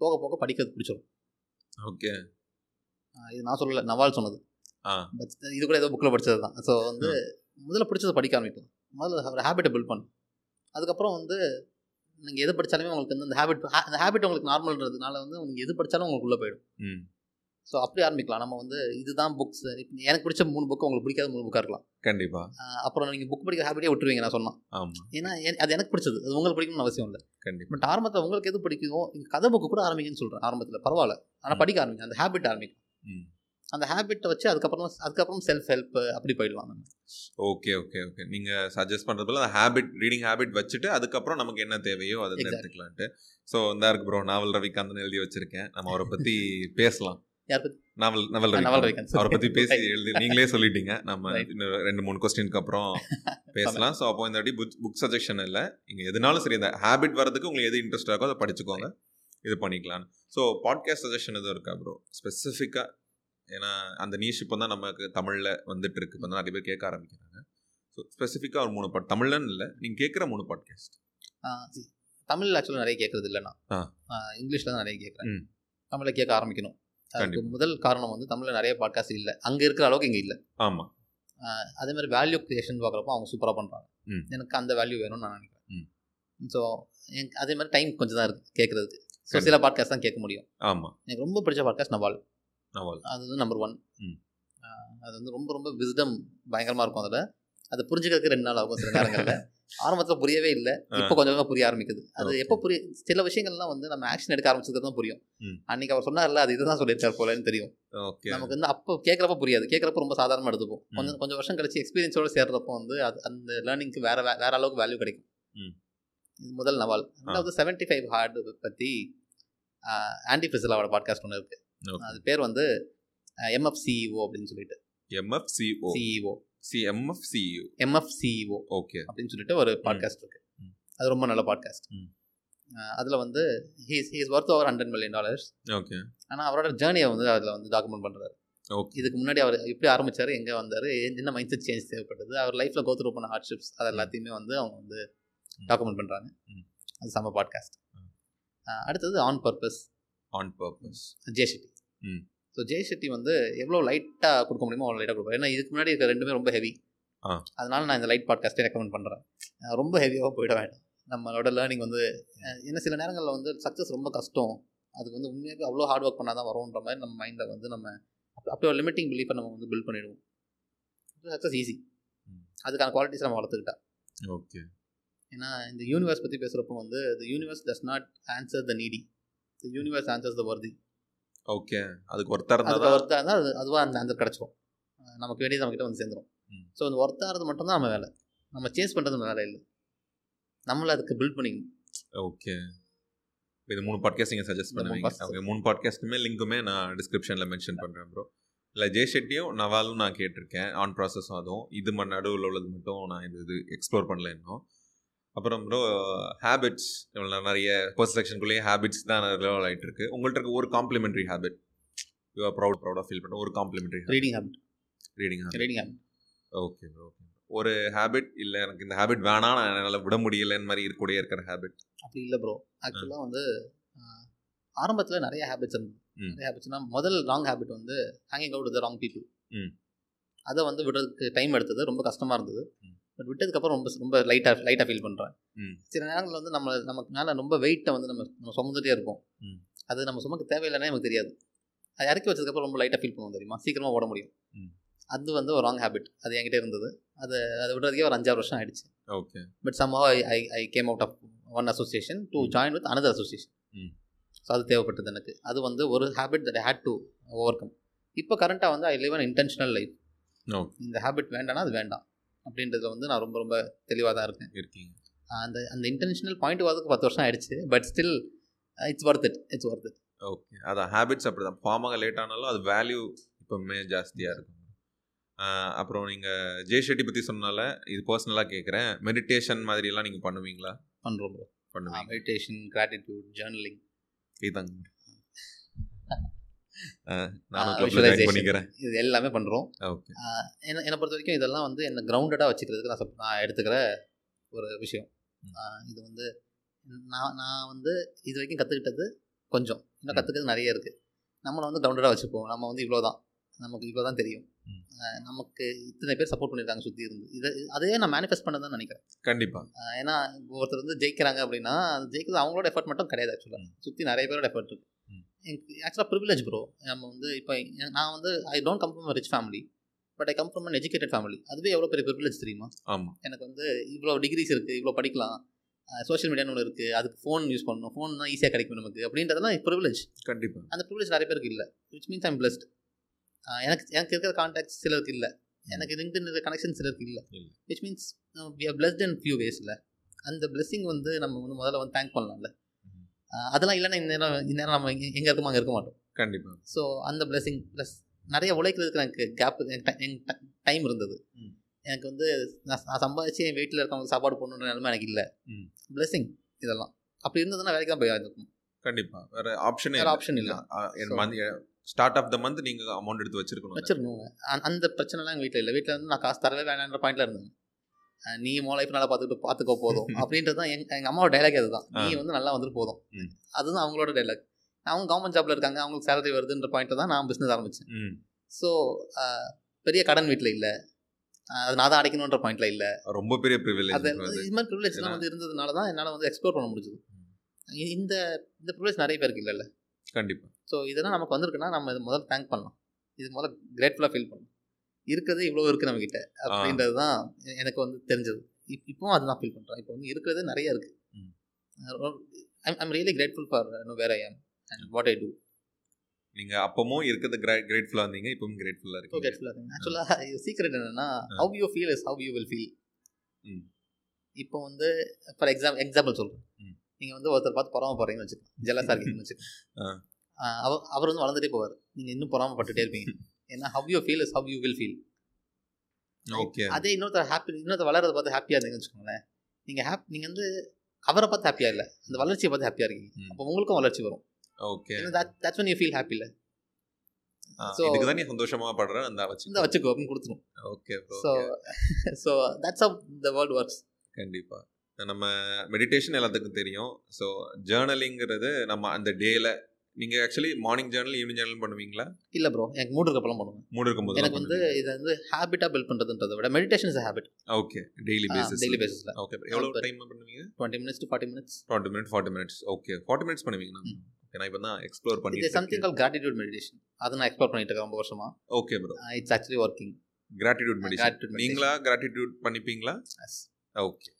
போக போக படிக்கிறது பிடிச்சிடும். ஓகே, இது நான் சொல்லலை, நவால் சொன்னது. ஆ பட் இது கூட ஏதோ புக்கில் படித்தது தான். ஸோ வந்து முதல்ல பிடிச்சதை படிக்க ஆரம்பிக்கும், முதல்ல ஒரு ஹேபிட்டை பில்ட் பண்ணும். அதுக்கப்புறம் வந்து நீங்கள் எது படித்தாலுமே உங்களுக்கு வந்து அந்த ஹேபிட் அந்த ஹேபிட் உங்களுக்கு நார்மல்ன்றதுனால வந்து நீங்கள் எது படித்தாலும் உங்களுக்கு உள்ளே போயிடும். ஸோ அப்படி ஆரம்பிக்கலாம். நம்ம வந்து இதுதான் புக்ஸ், எனக்கு பிடிச்ச மூணு புக்கு உங்களுக்கு பிடிக்காத மூணு புக்காக இருக்கலாம். கண்டிப்பாக. அப்புறம் நீங்கள் புக் படிக்கிற ஹேபிட்டே விட்டுருவீங்க நான் சொன்னால். ஆமாம், ஏன்னா அது எனக்கு பிடிச்சது, அது உங்களுக்கு பிடிக்கணும்னு அவசியம் இல்லை. கண்டிப்பாக. பட் ஆரம்பத்தில் உங்களுக்கு எது பிடிக்குமோ, நீங்கள் கதை புக்கு கூட ஆரம்பிங்கன்னு சொல்கிறேன் ஆரம்பத்தில், பரவாயில்ல. ஆனால் படிக்க ஆரம்பிங்க, அந்த ஹேபிட் ஆரம்பிக்கும். அந்த ஹேபிட்டை வச்சு அதுக்கப்புறம் அதுக்கப்புறம் செல்ஃப் ஹெல்ப் அப்படி போயிடலாம் நம்ம. ஓகே ஓகே ஓகே நீங்கள் சஜஸ்ட் பண்ணுறதுல அந்த ஹேபிட், ரீடிங் ஹேபிட் வச்சுட்டு அதுக்கப்புறம் நமக்கு என்ன தேவையோ அதை எடுத்துக்கலான்ட்டு. ஸோ இந்த இருக்கு ப்ரோ, நாவல் ரவிகாந்தன் எழுதி வச்சுருக்கேன், நம்ம அவரை பற்றி பேசலாம். யார் பற்றி? நாவல் நாவல் நாவல் ரவிகாந்த். அவரை பற்றி பேசி எழுதி நீங்களே சொல்லிட்டீங்க, நம்ம இன்னும் ரெண்டு மூணு கொஸ்டினுக்கு அப்புறம் பேசலாம். ஸோ அப்போ இந்த புக் புக் சஜெக்ஷன் இல்லை, நீங்கள் எதுனாலும் சரி, இந்த ஹேபிட் வர்றதுக்கு உங்களுக்கு எது இன்ட்ரெஸ்ட் ஆகும் அதை படிச்சுக்கோங்க, இது பண்ணிக்கலாம். ஸோ பாட்காஸ்ட் சஜஷன் எதுவும் இருக்கா ப்ரோ ஸ்பெசிஃபிக்காக? ஏன்னா அந்த நீஷ் இப்போ தான் நமக்கு தமிழில் வந்துட்டு இருக்கு, இப்போ தான் நிறைய பேர் கேட்க ஆரம்பிக்கிறாங்க. ஸோ ஸ்பெசிஃபிக்காக ஒரு மூணு பாட் தமிழ்லன்னு இல்லை, நீங்கள் கேட்குற மூணு பாட்காஸ்ட். தமிழில் ஆக்சுவலாக நிறைய கேட்குறது இல்லைண்ணா, இங்கிலீஷில் தான் நிறைய கேட்குறேன். தமிழில் கேட்க ஆரம்பிக்கணும். அதுக்கு முதல் காரணம் வந்து தமிழில் நிறைய பாட்காஸ்ட் இல்லை, அங்கே இருக்கிற அளவுக்கு இங்கே இல்லை. ஆமாம், அதே மாதிரி வேல்யூ கிரியேஷன் பார்க்குறப்போ அவங்க சூப்பராக பண்ணுறாங்க, எனக்கு அந்த வேல்யூ வேணும்னு நான் நினைக்கிறேன். ஸோ எனக்கு அதே மாதிரி டைம் கொஞ்சம் தான் இருக்குது கேட்குறதுக்கு. ஸோ சில பாட்காஸ்ட் தான் கேட்க முடியும். ஆமாம், எனக்கு ரொம்ப பிடிச்ச பாட்காஸ்ட் நவால் நவால், அது வந்து நம்பர் ஒன். அது வந்து ரொம்ப ரொம்ப விஸ்டம் பயங்கரமாக இருக்கும். அதில் அதை புரிஞ்சுக்கிறதுக்கு ரெண்டு நாள் ஆகும் சில நேரங்களில். ஆரம்பத்தில் புரியவே இல்லை, இப்போ கொஞ்சமாக புரிய ஆரம்பிக்குது. அது எப்போ புரிய, சில விஷயங்கள்லாம் வந்து நம்ம ஆக்ஷன் எடுக்க ஆரம்பிச்சதுக்கு தான் புரியும். அன்றைக்கி அவர் சொன்னார்ல, அது இதுதான் சொல்லியிருக்கார் போலன்னு தெரியும். நமக்கு வந்து அப்போ கேட்குறப்ப புரியாது, கேட்குறப்ப ரொம்ப சாதாரணமாக எடுத்துப்போம். கொஞ்சம் கொஞ்சம் வருஷம் கழிச்சு எக்ஸ்பீரியன்ஸோடு சேர்றப்போ வந்து அது அந்த லேர்னிங்க்கு வேறு வேறு அளவுக்கு வேல்யூ கிடைக்கும். இது முதல் நவால். அதாவது செவன்டி ஃபைவ் ஹார்டு பற்றி ஆண்டி ஃபிசலாவோட பாட்காஸ்ட் ஒன்று இருக்குது. அது பேர் வந்து எம்எஃப்சிஇஓ அப்படின்னு சொல்லிட்டு, MFCO CEO C MFCEO MFCEO okay அப்படின்னு சொல்லிட்டு ஒரு பாட்காஸ்ட் இருக்கு. அது ரொம்ப நல்ல பாட்காஸ்ட். அதில் வந்து he's he's worth over hundred million dollars. Okay, ஆனால் அவரோட ஜேர்னியை வந்து அதில் வந்து டாக்குமெண்ட் பண்ணுறாரு. ஓகே, இதுக்கு முன்னாடி அவர் எப்படி ஆரம்பித்தார், எங்கே வந்தார், என்ன மைண்ட் செட் சேஞ்ச் தேவைப்பட்டது, அவர் லைஃப்பில் கோ த்ரூ பண்ண ஹார்ட்ஷிப்ஸ், அது எல்லாத்தையுமே வந்து அவங்க வந்து டாக்குமெண்ட் பண்ணுறாங்க. அது செம்ம பாட்காஸ்ட். அடுத்தது on purpose on purpose Jay Shetty. ம் ஸோ ஜெய் ஷெட்டி வந்து எவ்வளோ லைட்டாக கொடுக்க முடியுமோ அவ்வளோ லைட்டாக கொடுப்பேன். ஏன்னா இதுக்கு முன்னாடி இருக்க ரெண்டுமே ரொம்ப ஹெவி, அதனால நான் இந்த லைட் பாட்காஸ்ட்டே ரெக்கமெண்ட் பண்ணுறேன். ரொம்ப ஹெவியாக போயிட வேண்டாம். நம்மளோட லேர்னிங் வந்து ஏன்னா சில நேரங்களில் வந்து சக்ஸஸ் ரொம்ப கஷ்டம், அதுக்கு வந்து உண்மையாக அவ்வளோ ஹார்ட் ஒர்க் பண்ணால் தான் வரும்ன்ற மாதிரி நம்ம மைண்டில் வந்து நம்ம அப்படி ஒரு லிமிட்டிங் பிலீஃபை நம்ம வந்து பில்ட் பண்ணிவிடுவோம். சக்ஸஸ் ஈஸி, அதுக்கான குவாலிட்டிஸ் நம்ம வளர்த்துக்கிட்டா. ஓகே, ஏன்னா இந்த யூனிவர்ஸ் பற்றி பேசுகிறப்போ வந்து the universe does not answer the needy, the universe answers the worthy. Okay, அதுக்கு ஒர்த்தாக இருந்தால் ஒர்த்தாக இருந்தால் அது அதுவாக அந்த அந்த கிடச்சிரும், நமக்கு வேண்டியது நம்மக்கிட்ட வந்து சேர்ந்துடும். ஸோ அந்த ஒர்த்தாகிறது மட்டும்தான் நம்ம வேலை, நம்ம சேஞ்ச் பண்ணுறது நம்ம வேலை இல்லை, நம்மளை அதுக்கு பில்ட் பண்ணிக்கணும். ஓகே, இது மூணு பாட்காஸ்ட் நீங்கள் சஜஸ்ட் பண்ணுவீங்க. மூணு பாட்காஸ்ட்டுமே லிங்க்குமே நான் டிஸ்கிரிப்ஷனில் மென்ஷன் பண்ணுறேன் ப்ரோ. இல்லை ஜே ஷெட்டியும் நவாலும் நான் கேட்டிருக்கேன், ஆன் ப்ராசஸும், அதுவும் இது மாதிரி நடுவில் உள்ளது மட்டும் நான் இது இது எக்ஸ்ப்ளோர் பண்ணல இன்னும். அப்புறம் ப்ரோ ஹேபிட்ஸ் இவ்வளோ நிறைய ஃபர்ஸ்ட் செக்ஷனுக்குள்ளேயே ஹேபிட்ஸ் தான் ரிலவல் ஆகிட்டு இருக்குது. உங்கள்கிட்ட இருக்க ஒரு complimentary habit you are proud ப்ரௌடாக ஃபீல் பண்ணுற ஒரு complimentary reading habit reading habit reading habit okay bro, okay. ஒரு ஹேபிட் இல்லை எனக்கு இந்த ஹேபிட் வேணாம், நான் என்னால் விட முடியலைன்னு மாதிரி இருக்கக்கூடிய இருக்கிற ஹேபிட் அப்படி இல்லை ப்ரோ. ஆக்சுவலாக வந்து ஆரம்பத்தில் நிறைய ஹேபிட்ஸ் இருந்தது. நிறைய ஹேபிட்ஸ்னால் முதல் ராங் ஹேபிட் வந்து hanging out with the wrong people. அதை வந்து விடுறதுக்கு டைம் எடுத்தது, ரொம்ப கஷ்டமாக இருந்தது. பட் விட்டதுக்கப்புறம் ரொம்ப ரொம்ப லைட்டாக லைட்டாக ஃபீல் பண்ணுறேன். சில நேரங்களில் வந்து நம்ம நமக்கு மேலே ரொம்ப வெயிட்டை வந்து நம்ம நம்ம சுமந்துகிட்டே இருக்கும். அது நம்ம சுமக்கு தேவையில்லைன்னா நமக்கு தெரியாது. அது இறக்கி வச்சதுக்கப்புறம் ரொம்ப லைட்டாக ஃபீல் பண்ணுவோம் தெரியுமா, சீக்கிரமாக ஓட முடியும். அது வந்து ஒரு ராங் ஹேபிட், அது என்கிட்ட இருந்தது. அது அதை விடுறதுக்கே ஒரு அஞ்சாறு வருஷம் ஆயிடுச்சு. Okay, but somehow I I came out of one association to join with another association. So அது தேவைப்பட்டது எனக்கு. அது வந்து ஒரு habit that I had to overcome. இப்போ கரண்ட்டாக வந்து I live an intentional life. இந்த ஹேபிட் வேண்டாம்னா அது வேண்டாம் அப்படின்றதுல வந்து நான் ரொம்ப ரொம்ப தெளிவாக தான் இருக்கேன். இருக்கீங்க. அந்த அந்த இன்டென்ஷனல் பாயிண்ட் வரதுக்கு பத்து வருஷம் ஆயிடுச்சு. But still it's worth it it's worth it okay. அதான் ஹேபிட்ஸ் அப்படி தான் ஃபார்ம் ஆக லேட் ஆனாலும் அது வேல்யூ இப்போவுமே ஜாஸ்தியாக இருக்கும். அப்புறம் நீங்கள் ஜெய் ஷெட்டி பற்றி சொன்னால இது பர்சனலாக கேட்குறேன், மெடிடேஷன் மாதிரிலாம் நீங்கள் பண்ணுவீங்களா? பண்ணுறோம் ப்ரோ, பண்ணுவேன். மெடிடேஷன், கிராட்டிடியூட், ஜேர்னலிங் இதுதாங்க. இது எல்லாமே பண்ணுறோம். ஓகே. என்ன என்னை பொறுத்த வரைக்கும் இதெல்லாம் வந்து என்னை கிரவுண்டடாக வச்சுக்கிறதுக்கு நான் நான் எடுத்துக்கிற ஒரு விஷயம். இது வந்து நான் நான் வந்து இது வரைக்கும் கற்றுக்கிட்டது கொஞ்சம், இன்னும் கற்றுக்கிறது நிறைய இருக்குது. நம்மளை வந்து கிரவுண்டடாக வச்சுப்போம். நம்ம வந்து இவ்வளோ தான், நமக்கு இவ்வளோ தான் தெரியும், நமக்கு இத்தனை பேர் சப்போர்ட் பண்ணியிருக்காங்க சுற்றி இருந்து. இதை அதையே நான் மேனிஃபெஸ்ட் பண்ணதான் நினைக்கிறேன். கண்டிப்பாக. ஏன்னா ஒருத்தர் வந்து ஜெயிக்கிறாங்க அப்படின்னா அது ஜெயிக்கிறது அவங்களோட எஃபர்ட் மட்டும் கிடையாது. ஆக்சுவலாக சுற்றி நிறைய பேரோட எஃபர்ட் இருக்குது. எனக்கு ஆக்சுவலாக ப்ரிவிலேஜ் ப்ரோ. நம்ம வந்து இப்போ நான் வந்து I don't come from a rich family, but I come from an educated family. அதுவே எவ்வளோ பெரிய ப்ரிவிலேஜ் தெரியுமா. ஆமாம். எனக்கு வந்து இவ்வளோ டிகிரிஸ் இருக்குது, இவ்வளோ படிக்கலாம், சோஷியல் மீடியான்னு ஒன்று இருக்குது, அதுக்கு ஃபோன் யூஸ் பண்ணணும், ஃபோன் தான் ஈஸியாக கிடைக்கும் நமக்கு அப்படின்றதெல்லாம் ப்ரிவிலேஜ். கண்டிப்பாக. அந்த ப்ரிவிலேஜ் நிறைய பேருக்கு இல்லை. Which means I'm blessed. எனக்கு எனக்கு இருக்கிற கான்டாக்ட்ஸ் சிலருக்கு இல்லை, எனக்கு லிங்க்டின் இருக்கிற கனெக்ஷன் சிலருக்கு இல்லை. Which means we are blessed in few வேஸில். அந்த பிளெஸிங் வந்து நம்ம வந்து முதல்ல வந்து தேங்க் பண்ணலாம்ல. அதெல்லாம் இல்லைன்னா இந்நேரம் இந்நேரம் நம்ம எங்கே இருக்கோமோ அங்கே இருக்க மாட்டோம். கண்டிப்பாக. ஸோ அந்த பிளெஸிங் ப்ளஸ் நிறைய உழைக்கிறதுக்கு எனக்கு கேப்பு, எனக்கு டைம் இருந்தது. எனக்கு வந்து நான் நான் சம்பாதிச்சு என் வீட்டில் இருக்கவங்களுக்கு சாப்பாடு போடணுன்ற நிலைமை எனக்கு இல்லை. பிளெஸிங் இதெல்லாம். அப்படி இருந்ததுன்னா வேலைக்கு தான் போய் இருக்கும். கண்டிப்பாக. வேறு ஆப்ஷன் வேறு ஆப்ஷன் இல்லை. ஸ்டார்ட் ஆஃப் த மந்த் நீங்கள் அமௌண்ட் எடுத்து வச்சுருக்கணும் வச்சுருக்கோங்க. அந்த பிரச்சனைலாம் எங்கள் வீட்டில் இல்லை. வீட்டில் வந்து நான் காசு தரவே வேணான்ற பாயிண்டில் இருந்தேன். நீ மோ லைஃப் நல்லா பார்த்துக்கிட்டு பார்த்துக்க போதும் அப்படின்றது தான் எங்கள் எங்கள் அம்மாவோட டைலாக். அதுதான், நீ வந்து நல்லா வந்துட்டு போதும். அதுதான் அவங்களோட டைலாக். அவங்க கவர்மெண்ட் ஜாப்பில் இருக்காங்க, அவங்களுக்கு சேலரி வருதுன்ற பாயிண்ட்டில் தான் நான் பிஸ்னஸ் ஆரம்பித்தேன். ஸோ பெரிய கடன் வீட்டில் இல்லை, அது நான் தான் அடைக்கணுன்ற பாயிண்டில் இல்லை. ரொம்ப பெரிய ப்ரிவிலேஜ். அது இது மாதிரி ப்ரிவிலேஜ்லாம் வந்து இருந்ததுனால தான் என்னால் வந்து எக்ஸ்ப்ளோர் பண்ண முடிஞ்சது. இந்த இந்த ப்ரிவிலேஜ் நிறைய பேருக்கு இல்லைல்ல. கண்டிப்பாக. ஸோ இதெல்லாம் நமக்கு வந்திருக்குன்னா நம்ம இது முதல்ல தேங்க் பண்ணலாம், இது முதல்ல கிரேட்ஃபுல்லாக ஃபீல் பண்ணலாம். இருக்கிறது இவ்வளோ இருக்குது நம்மக்கிட்ட அப்படின்றது தான் எனக்கு வந்து தெரிஞ்சது. இப் இப்போவும் அதுதான் ஃபீல் பண்ணுறேன். இப்போ வந்து இருக்கிறது நிறையா இருக்குது. I I'm really grateful for no where I am and what I two. நீங்கள் அப்பவும் இருக்கிறது கிரே கிரேட்ஃபுல்லாக இருந்தீங்க, இப்போவும் கிரேட்ஃபுல்லாக இருக்குது. கிரேட்ஃபுல்லாக இருக்குங்க. ஆக்சுவலாக சீக்ரெட் என்னென்னா how you feel is how you will feel. இப்போ வந்து ஃபார் எக்ஸாம் எக்ஸாம்பிள் சொல்கிறேன். நீங்கள் வந்து ஒருத்தர் பார்த்து பொறாம போகிறீங்கன்னு வச்சுக்கோங்க, ஜெலஸாக இருக்கீங்கன்னு வச்சுக்கோங்க. அவ அவர் வந்து வளர்ந்துட்டே போவார், நீங்கள் இன்னும் பொறாமப்பட்டுகிட்டே இருப்பீங்க. ஏன்னா how you feel is how you will feel. Okay. அதே இன்னொருத்தர் ஹாப்பி இன்னொருத்தர் வளர்றதை பார்த்து ஹாப்பியாக இருந்தீங்கன்னு வச்சுக்கோங்களேன். நீங்கள் ஹாப் நீங்கள் வந்து அவரை பார்த்து ஹாப்பியாக இல்லை, அந்த வளர்ச்சியை பார்த்து ஹாப்பியாக இருக்கீங்க. அப்போ உங்களுக்கும் வளர்ச்சி வரும். Okay. That's when you feel happy. இல்லை ஸோ இதுக்கு தான் நீ சந்தோஷமாக படுறேன் அந்த வச்சு இந்த வச்சுக்கோ அப்படின்னு கொடுத்துரும். Okay. So so that's how the world works. கண்டிப்பாக. நம்ம மெடிடேஷன் எல்லாத்துக்கும் தெரியும். ஸோ ஜேர்னலிங்கிறது நம்ம அந்த டேயில் நீங்கள் actually morning journal evening journal பண்ணுவீங்களா? இல்லை ப்ரோ, எனக்கு மூடு இருக்கப்பெல்லாம் பண்ணுவேன். மூடு இருக்கும்போது எனக்கு வந்து இதை வந்து ஹேபிட்டாக பில்ட் பண்ணுறதுன்றதை விட meditation is habit. Okay. Daily basis daily பேசிஸில். ஓகே. எவ்வளோ டைம் பண்ணுவீங்க? Twenty minutes to forty minutes twenty minute forty minutes okay. Forty minutes பண்ணுவீங்கண்ணா. ஓகே. நான் இப்போ தான் எக்ஸ்ப்ளோர் பண்ணி இது சம்திங் கால் கிராட்டிடியூட் மெடிடேஷன். அதை நான் எக்ஸ்ப்ளோர் பண்ணிட்டு இருக்கேன் ரொம்ப வருஷமா. Okay bro. It's actually working. Gratitude meditation நீங்களா கிராட்டிடியூட் பண்ணிப்பீங்களா? ஓகே.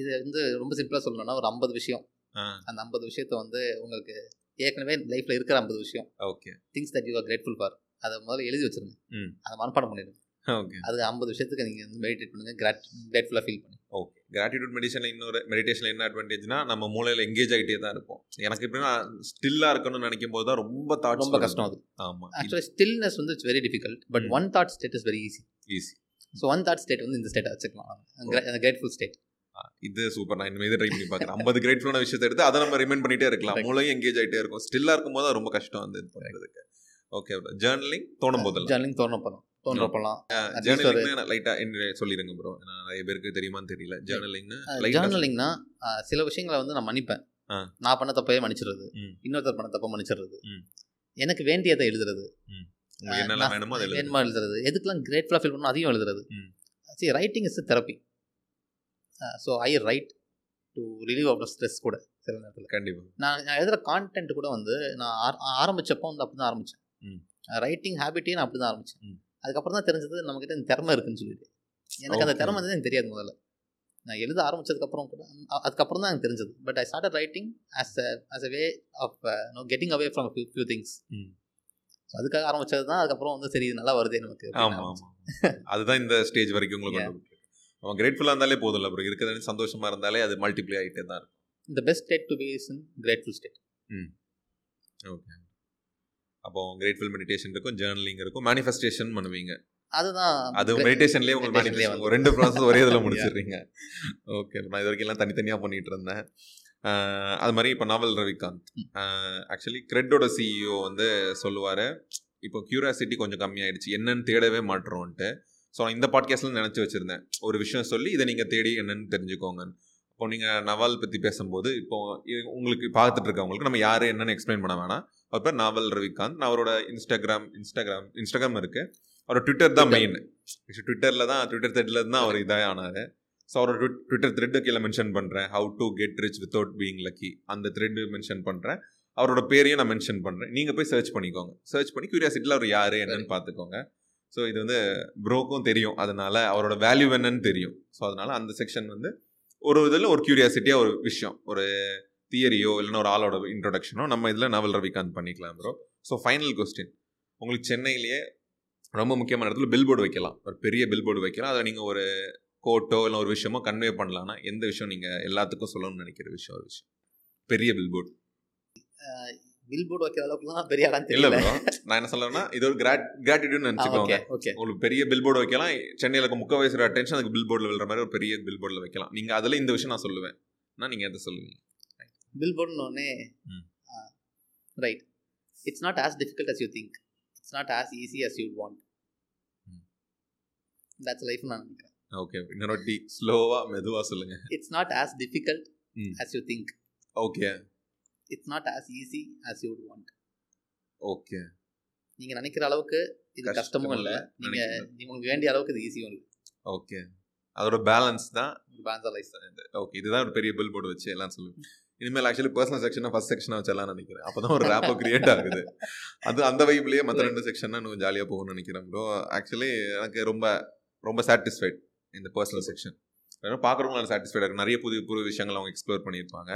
இது வந்து ரொம்ப சிம்பிளாக சொல்லணும்னா ஒரு ஐம்பது விஷயம். அந்த ஐம்பது விஷயத்தை வந்து உங்களுக்கு ஏற்கனவே லைஃப்பில் இருக்கிற ஐம்பது விஷயம். Okay. Things that you are grateful for. அதை முதல்ல எழுதி வச்சுருங்க, அதை மனப்பாடம் பண்ணிடுங்க. ஓகே. அது ஐம்பது விஷயத்துக்கு நீங்கள் வந்து மெடிடேட் பண்ணுங்கள், கிராட் கிரேட்ஃபுல்லாக ஃபீல் பண்ணி. ஓகே. கிராட்டிடியூட் மெடிஷனில் இன்னொரு மெடிடேஷனில் என்ன அட்வான்டேஜ்னா நம்ம மூளையில் எங்கேஜ் ஆகிட்டே தான் இருப்போம். எனக்கு எப்படின்னா ஸ்டில்லாக இருக்கணும்னு நினைக்கும் போது தான் ரொம்ப தாட்ஸ் ரொம்ப கஷ்டம். அது ஆமாம். ஆக்சுவலி ஸ்டில்னஸ் வந்து it's very difficult, but one thought state is very easy easy so one thought state வந்து இந்த ஸ்டேட்டாக வச்சுக்கலாம், கிரேட்ஃபுல் ஸ்டேட். இது சூப்பர். நான் இனிமேல் ட்ரை பண்ணி பார்க்குறேன். ஐம்பது கிரேட்ஃபுல்லான விஷயத்தை எடுத்து அதை நம்ம ரிமைண்ட் பண்ணிகிட்டே இருக்கலாம். மூளையும் எங்கேஜ் ஆகிட்டே இருக்கும். ஸ்டில்லாக இருக்கும்போது அது ரொம்ப கஷ்டம் வந்து இது பண்ணுறதுக்கு. ஓகே. ஜேர்னலிங் தோணும் போதில் ஜேர்னலிங் தோணப்போலாம் தோன்றப்பலாம் ஜேர்னலிங்னா லைட்டாக என்ன சொல்லிடுங்க ப்ரோ, ஏன்னா நிறைய பேருக்கு தெரியுமான்னு தெரியல. ஜேர்னலிங்னா ஜேர்னலிங்னா சில விஷயங்களை வந்து நான் மன்னிப்பேன். நான் பண்ண தப்பவே மன்னிச்சிடுறது, இன்னொருத்தர் பண்ண தப்ப மன்னிச்சிடுறது, எனக்கு வேண்டியதை எழுதுறது, என்னெல்லாம் வேணுமோ அதை வேணுமா எழுதுறது, எதுக்கெல்லாம் கிரேட்ஃபுல்லாக ஃபீல் பண்ணணும் அதையும் எழுதுறது. சரி, writing is therapy. So I write to relieve of stress கூட. சில நேரத்தில் கண்டிப்பாக நான் நான் எழுதுகிற கான்டென்ட் கூட வந்து நான் ஆரம்பித்தப்போ வந்து அப்படி தான் ஆரம்பித்தேன். ரைட்டிங் ஹேபிட்டே நான் அப்படி தான் ஆரம்பித்தேன். அதுக்கப்புறம் தான் தெரிஞ்சது நம்மக்கிட்ட இந்த திறமை இருக்குதுன்னு சொல்லிட்டு. எனக்கு அந்த திறமை வந்து எனக்கு தெரியாது முதல்ல. நான் எழுத ஆரம்பித்ததுக்கப்புறம் கூட அதுக்கப்புறம் தான் எனக்கு தெரிஞ்சது. But I start writing as a as a way of no getting away from few few things. அதுக்காக ஆரம்பித்தது தான். அதுக்கப்புறம் வந்து சரி இது நல்லா வருதே நமக்கு. ஆமாம் ஆமாம், அதுதான் இந்த ஸ்டேஜ் வரைக்கும் உங்களுக்கு நம்ம கிரேட்ஃபுல்லாக இருந்தாலே போதும். அப்புறம் இருக்கிறது சந்தோஷமாக இருந்தாலே அது மல்டிப்ளை ஆகிட்டே தான் இருக்கும். இந்த best state to be is in grateful state. ம் ஓகே. அப்போ கிரேட்ஃபுல் மெடிடேஷன் இருக்கும், ஜேர்னலிங் இருக்கும், மேனிஃபெஸ்டேஷன் பண்ணுவீங்க. அதுதான் அது மெடிடேஷன்லேயே உங்களுக்கு மேனிஃபெஸ்டேஷன் ரெண்டு ப்ராசஸ் ஒரே இதில் முடிச்சிடுறீங்க. ஓகே. நான் இது வரைக்கும் எல்லாம் தனித்தனியாக பண்ணிகிட்டு இருந்தேன். அது மாதிரி இப்போ நாவல் ரவிகாந்த் ஆக்சுவலி கிரெட்டோட சிஇஓ வந்து சொல்லுவார், இப்போ கியூரியாசிட்டி கொஞ்சம் கம்மியாயிடுச்சு, என்னன்னு தேடவே மாட்டோம்ன்ட்டு. ஸோ நான் இந்த பாட்காஸ்ட்லாம் நினச்சி வச்சுருந்தேன் ஒரு விஷயம் சொல்லி இதை நீங்கள் தேடி என்னென்னு தெரிஞ்சுக்கோங்கன்னு. இப்போ நீங்கள் நாவல் பற்றி பேசும்போது இப்போ உங்களுக்கு பார்த்துட்டு இருக்கவங்களுக்கு நம்ம யார் என்னென்னு எக்ஸ்பிளைன் பண்ண வேணாம். அவர் பேர் நாவல் ரவிகாந்த். நான் அவரோட இன்ஸ்டாகிராம் இன்ஸ்டாகிராம் இன்ஸ்டாகிராம் இருக்குது. அவரோட ட்விட்டர் தான் மெயின். ட்விட்டரில் தான் ட்விட்டர் த்ரெட்ல தான் அவர் இதாக ஆனார். ஸோ அவரோட ட்விட்டர் த்ரெட்டு கீழே மென்ஷன் பண்ணுறேன், how to get rich without being lucky, அந்த த்ரெட்டு மென்ஷன் பண்ணுறேன். அவரோட பேரையும் நான் மென்ஷன் பண்ணுறேன். நீங்கள் போய் சர்ச் பண்ணிக்கோங்க. சர்ச் பண்ணி கியூரியாசிட்டியில் அவர் யார் என்னன்னு பார்த்துக்கோங்க. ஸோ இது வந்து ப்ரோக்கும் தெரியும், அதனால் அவரோட வேல்யூ என்னன்னு தெரியும். ஸோ அதனால் அந்த செக்ஷன் வந்து ஒரு இதில் ஒரு கியூரியாசிட்டியாக ஒரு விஷயம், ஒரு தியரியோ இல்லைன்னா ஒரு ஆளோட இன்ட்ரொடக்ஷனோ நம்ம இதில் நாவல் ரவிகாந்த் பண்ணிக்கலாம் ப்ரோ. ஸோ ஃபைனல் கொஸ்டின், உங்களுக்கு சென்னையிலேயே ரொம்ப முக்கியமான இடத்துல பில்போர்டு வைக்கலாம், ஒரு பெரிய பில்போர்டு வைக்கலாம், அதை நீங்கள் ஒரு கோட்டோ இல்லை ஒரு விஷயமோ கன்வே பண்ணலான்னா எந்த விஷயம் நீங்கள் எல்லாத்துக்கும் சொல்லணும்னு நினைக்கிற விஷயம்? ஒரு விஷயம், பெரிய பில்போர்டு. பில்போர்டு வைக்கிற அளவுக்குலாம் பெரிய அளவு இல்லை. நான் என்ன சொல்லுவேன்னா இது ஒரு கிராட் கிராட்டிடியூட்னு நினச்சிக்கோங்க. ஓகே, உங்களுக்கு பெரிய பில்போர்டு வைக்கலாம். சென்னையில் இருக்க முக்க வயசு அட்டென்ஷன் அதுக்கு பில்போர்டில் விழுற மாதிரி ஒரு பெரிய பில்போர்டில் வைக்கலாம். நீங்கள் அதில் இந்த விஷயம் நான் சொல்லுவேன், நான் நீங்கள் எதை சொல்லுவீங்க? பில்போர்டுன்னு ஒன்று right. It's not as difficult as you think, it's not as easy as you want. That's life நான் நினைக்கிறேன். Okay, இன்னொட்டி ஸ்லோவா மெதுவா சொல்லுங்க. It's not as difficult mm. as you think. Okay. It's not as easy as you would want. Okay. நீங்க நினைக்கிற அளவுக்கு இது கஷ்டமும் இல்ல, நீங்க உங்களுக்கு வேண்டிய அளவுக்கு இது ஈஸியும் இல்ல. Okay. அதோட பேலன்ஸ் தான் பேலன்ஸ் தான் இது. Okay, இதுதான் ஒரு பெரிய பில் போர்டு வச்சு எல்லாம் சொல்லுங்க. இனிமேல் ஆக்சுவலி பர்சனல் செக்ஷனா ஃபர்ஸ்ட் செக்ஷனா வச்சலாம்னு நினைக்கிறேன். அப்பதான் ஒரு ரேப்போ கிரியேட் ஆகுது. அது அந்த வைப்லயே மற்ற ரெண்டு செக்ஷனா நான் ஜாலியா போகணும்னு நினைக்கிறேன் ப்ரோ. ஆக்சுவலி எனக்கு ரொம்ப ரொம்ப சாட்டிஸ்ஃபைட் இந்த பர்சனல் செக்ஷன். ஏன்னா பார்க்குறவங்களும் சாட்டிஸ்ஃபைடாக இருக்கும், நிறைய புது புது விஷயங்கள் அவங்க எக்ஸ்ப்ளோர் பண்ணியிருப்பாங்க.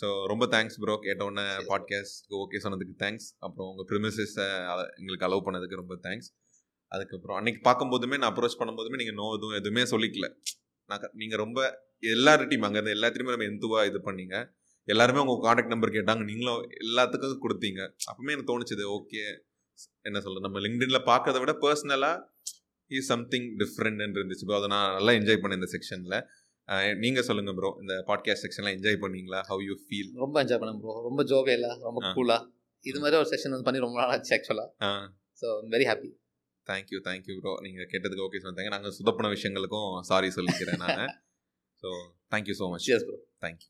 ஸோ ரொம்ப தேங்க்ஸ் ப்ரோ, கேட்டோன்னே பாட்காஸ்ட்க்கு ஓகே சொன்னதுக்கு தேங்க்ஸ். அப்புறம் உங்கள் ப்ரிமிசஸை எங்களுக்கு அலோவ் பண்ணதுக்கு ரொம்ப தேங்க்ஸ். அதுக்கப்புறம் அன்றைக்கி பார்க்கும்போதுமே நான் அப்ரோச் பண்ணும்போதுமே நீங்கள் நோ எதுவும் எதுவுமே சொல்லிக்கல. நான் நீங்கள் ரொம்ப எல்லார்ட்டையும் அங்கேருந்து எல்லாத்திலையுமே நம்ம எந்துவாக இது பண்ணிங்க. எல்லாருமே உங்கள் கான்டாக்ட் நம்பர் கேட்டாங்க, நீங்களும் எல்லாத்துக்கும் கொடுத்தீங்க. அப்போவுமே எனக்கு தோணுச்சுது ஓகே என்ன சொல்கிறது, நம்ம லிங்க்டினில் பார்க்கறத விட பர்சனலாக இஸ் சம்திங் டிஃப்ரெண்ட்னு இருந்துச்சு ப்ரோ. அதை நான் நல்லா என்ஜாய் பண்ணேன் இந்த செக்ஷனில். நீங்கள் சொல்லுங்கள் ப்ரோ, இந்த பாட்காஸ்ட் செக்ஷன்லாம் என்ஜாய் பண்ணிங்களா? How you feel? ரொம்ப என்ஜாய் பண்ணேன் ப்ரோ, ரொம்ப ஜோவியலா, ரொம்ப கூலாக இது மாதிரி ஒரு செக்ஷன் வந்து பண்ணி ரொம்ப நாள் ஆச்சு ஆக்சுவலாக. So very happy. Thank you thank you bro, நீங்கள் கேட்டதுக்கு ஓகே சொன்னாங்க. நாங்கள் சுதப்பின விஷயங்களுக்கும் சாரி சொல்லிக்கிறேன் நான். So thank you so much. Yes bro, thank you.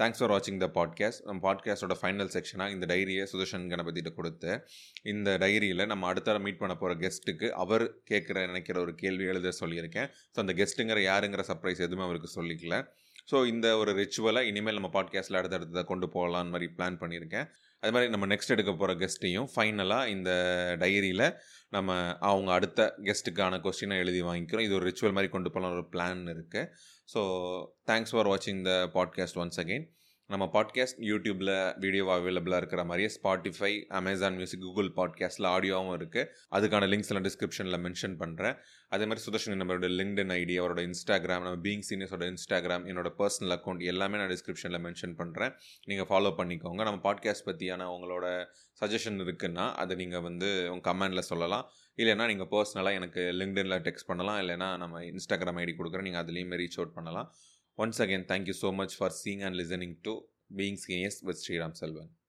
Thanks for வாட்சிங் த பாட்காஸ்ட். நம்ம பாட்காஸ்டோட ஃபைனல் செக்ஷனாக இந்த டைரியை சுதர்ஷன் கணபதிட்ட கொடுத்து, இந்த டைரியில் நம்ம அடுத்த மீட் பண்ண போகிற கெஸ்ட்டுக்கு அவர் கேட்குற நினைக்கிற ஒரு கேள்வி எழுத சொல்லியிருக்கேன். ஸோ அந்த கெஸ்ட்டுங்கிற யாருங்கிற சர்ப்ரைஸ் எதுவுமே அவருக்கு சொல்லிக்கல. ஸோ இந்த ஒரு ரிச்சுவலை இனிமேல் நம்ம பாட்காஸ்ட்டில் அடுத்தடுத்ததை கொண்டு போகலான்னு மாதிரி பிளான் பண்ணியிருக்கேன். அது மாதிரி நம்ம நெக்ஸ்ட் எடுக்க போகிற கெஸ்ட்டையும் ஃபைனலாக இந்த டைரியில் நம்ம அவங்க அடுத்த கெஸ்ட்டுக்கான கொஸ்டினை எழுதி வாங்கிக்கிறோம். இது ஒரு ரிச்சுவல் மாதிரி கொண்டு போகலாம் ஒரு பிளான் இருக்குது. ஸோ தேங்க்ஸ் ஃபார் வாட்சிங் த பாட்காஸ்ட் ஒன்ஸ் அகெயின். நம்ம பாட்காஸ்ட் யூடியூப்பில் வீடியோவாக அவைலபிளாக இருக்கிற மாதிரியே ஸ்பாட்டிஃபை, அமேசான் மியூசிக், கூகுள் பாட்காஸ்ட்டில் ஆடியோவும் இருக்குது. அதுக்கான லிங்க்ஸ் எல்லாம் டிஸ்கிரிப்ஷனில் மென்ஷன் பண்ணுறேன். அதே மாதிரி சுதர்ஷன் நம்மளோட லிங்க்டின் ஐடி, அவரோட இன்ஸ்டாகிராம், நம்ம பீயிங் சீனியர்ஸோட இன்ஸ்டாகிராம், என்னோடய பர்சனல் அக்கௌண்ட் எல்லாமே நான் டிஸ்கிரிப்ஷனில் மென்ஷன் பண்ணுறேன். நீங்கள் ஃபாலோ பண்ணிக்கோங்க. நம்ம பாட்காஸ்ட் பற்றியான உங்களோட சஜஷன் இருக்குன்னா அதை நீங்கள் வந்து உங்கள் கமெண்டில் சொல்லலாம். இல்லைன்னா நீங்கள் பர்சனலாக எனக்கு லிங்க்டினில் டெக்ஸ்ட் பண்ணலாம். இல்லைனா நம்ம இன்ஸ்டாகிராம் ஐடி கொடுக்குறேன், நீங்கள் அதுலேயுமே ரீச் அவுட் பண்ணலாம். Once again, thank you so much for seeing and listening to Being Seniors with Sriram Selvan.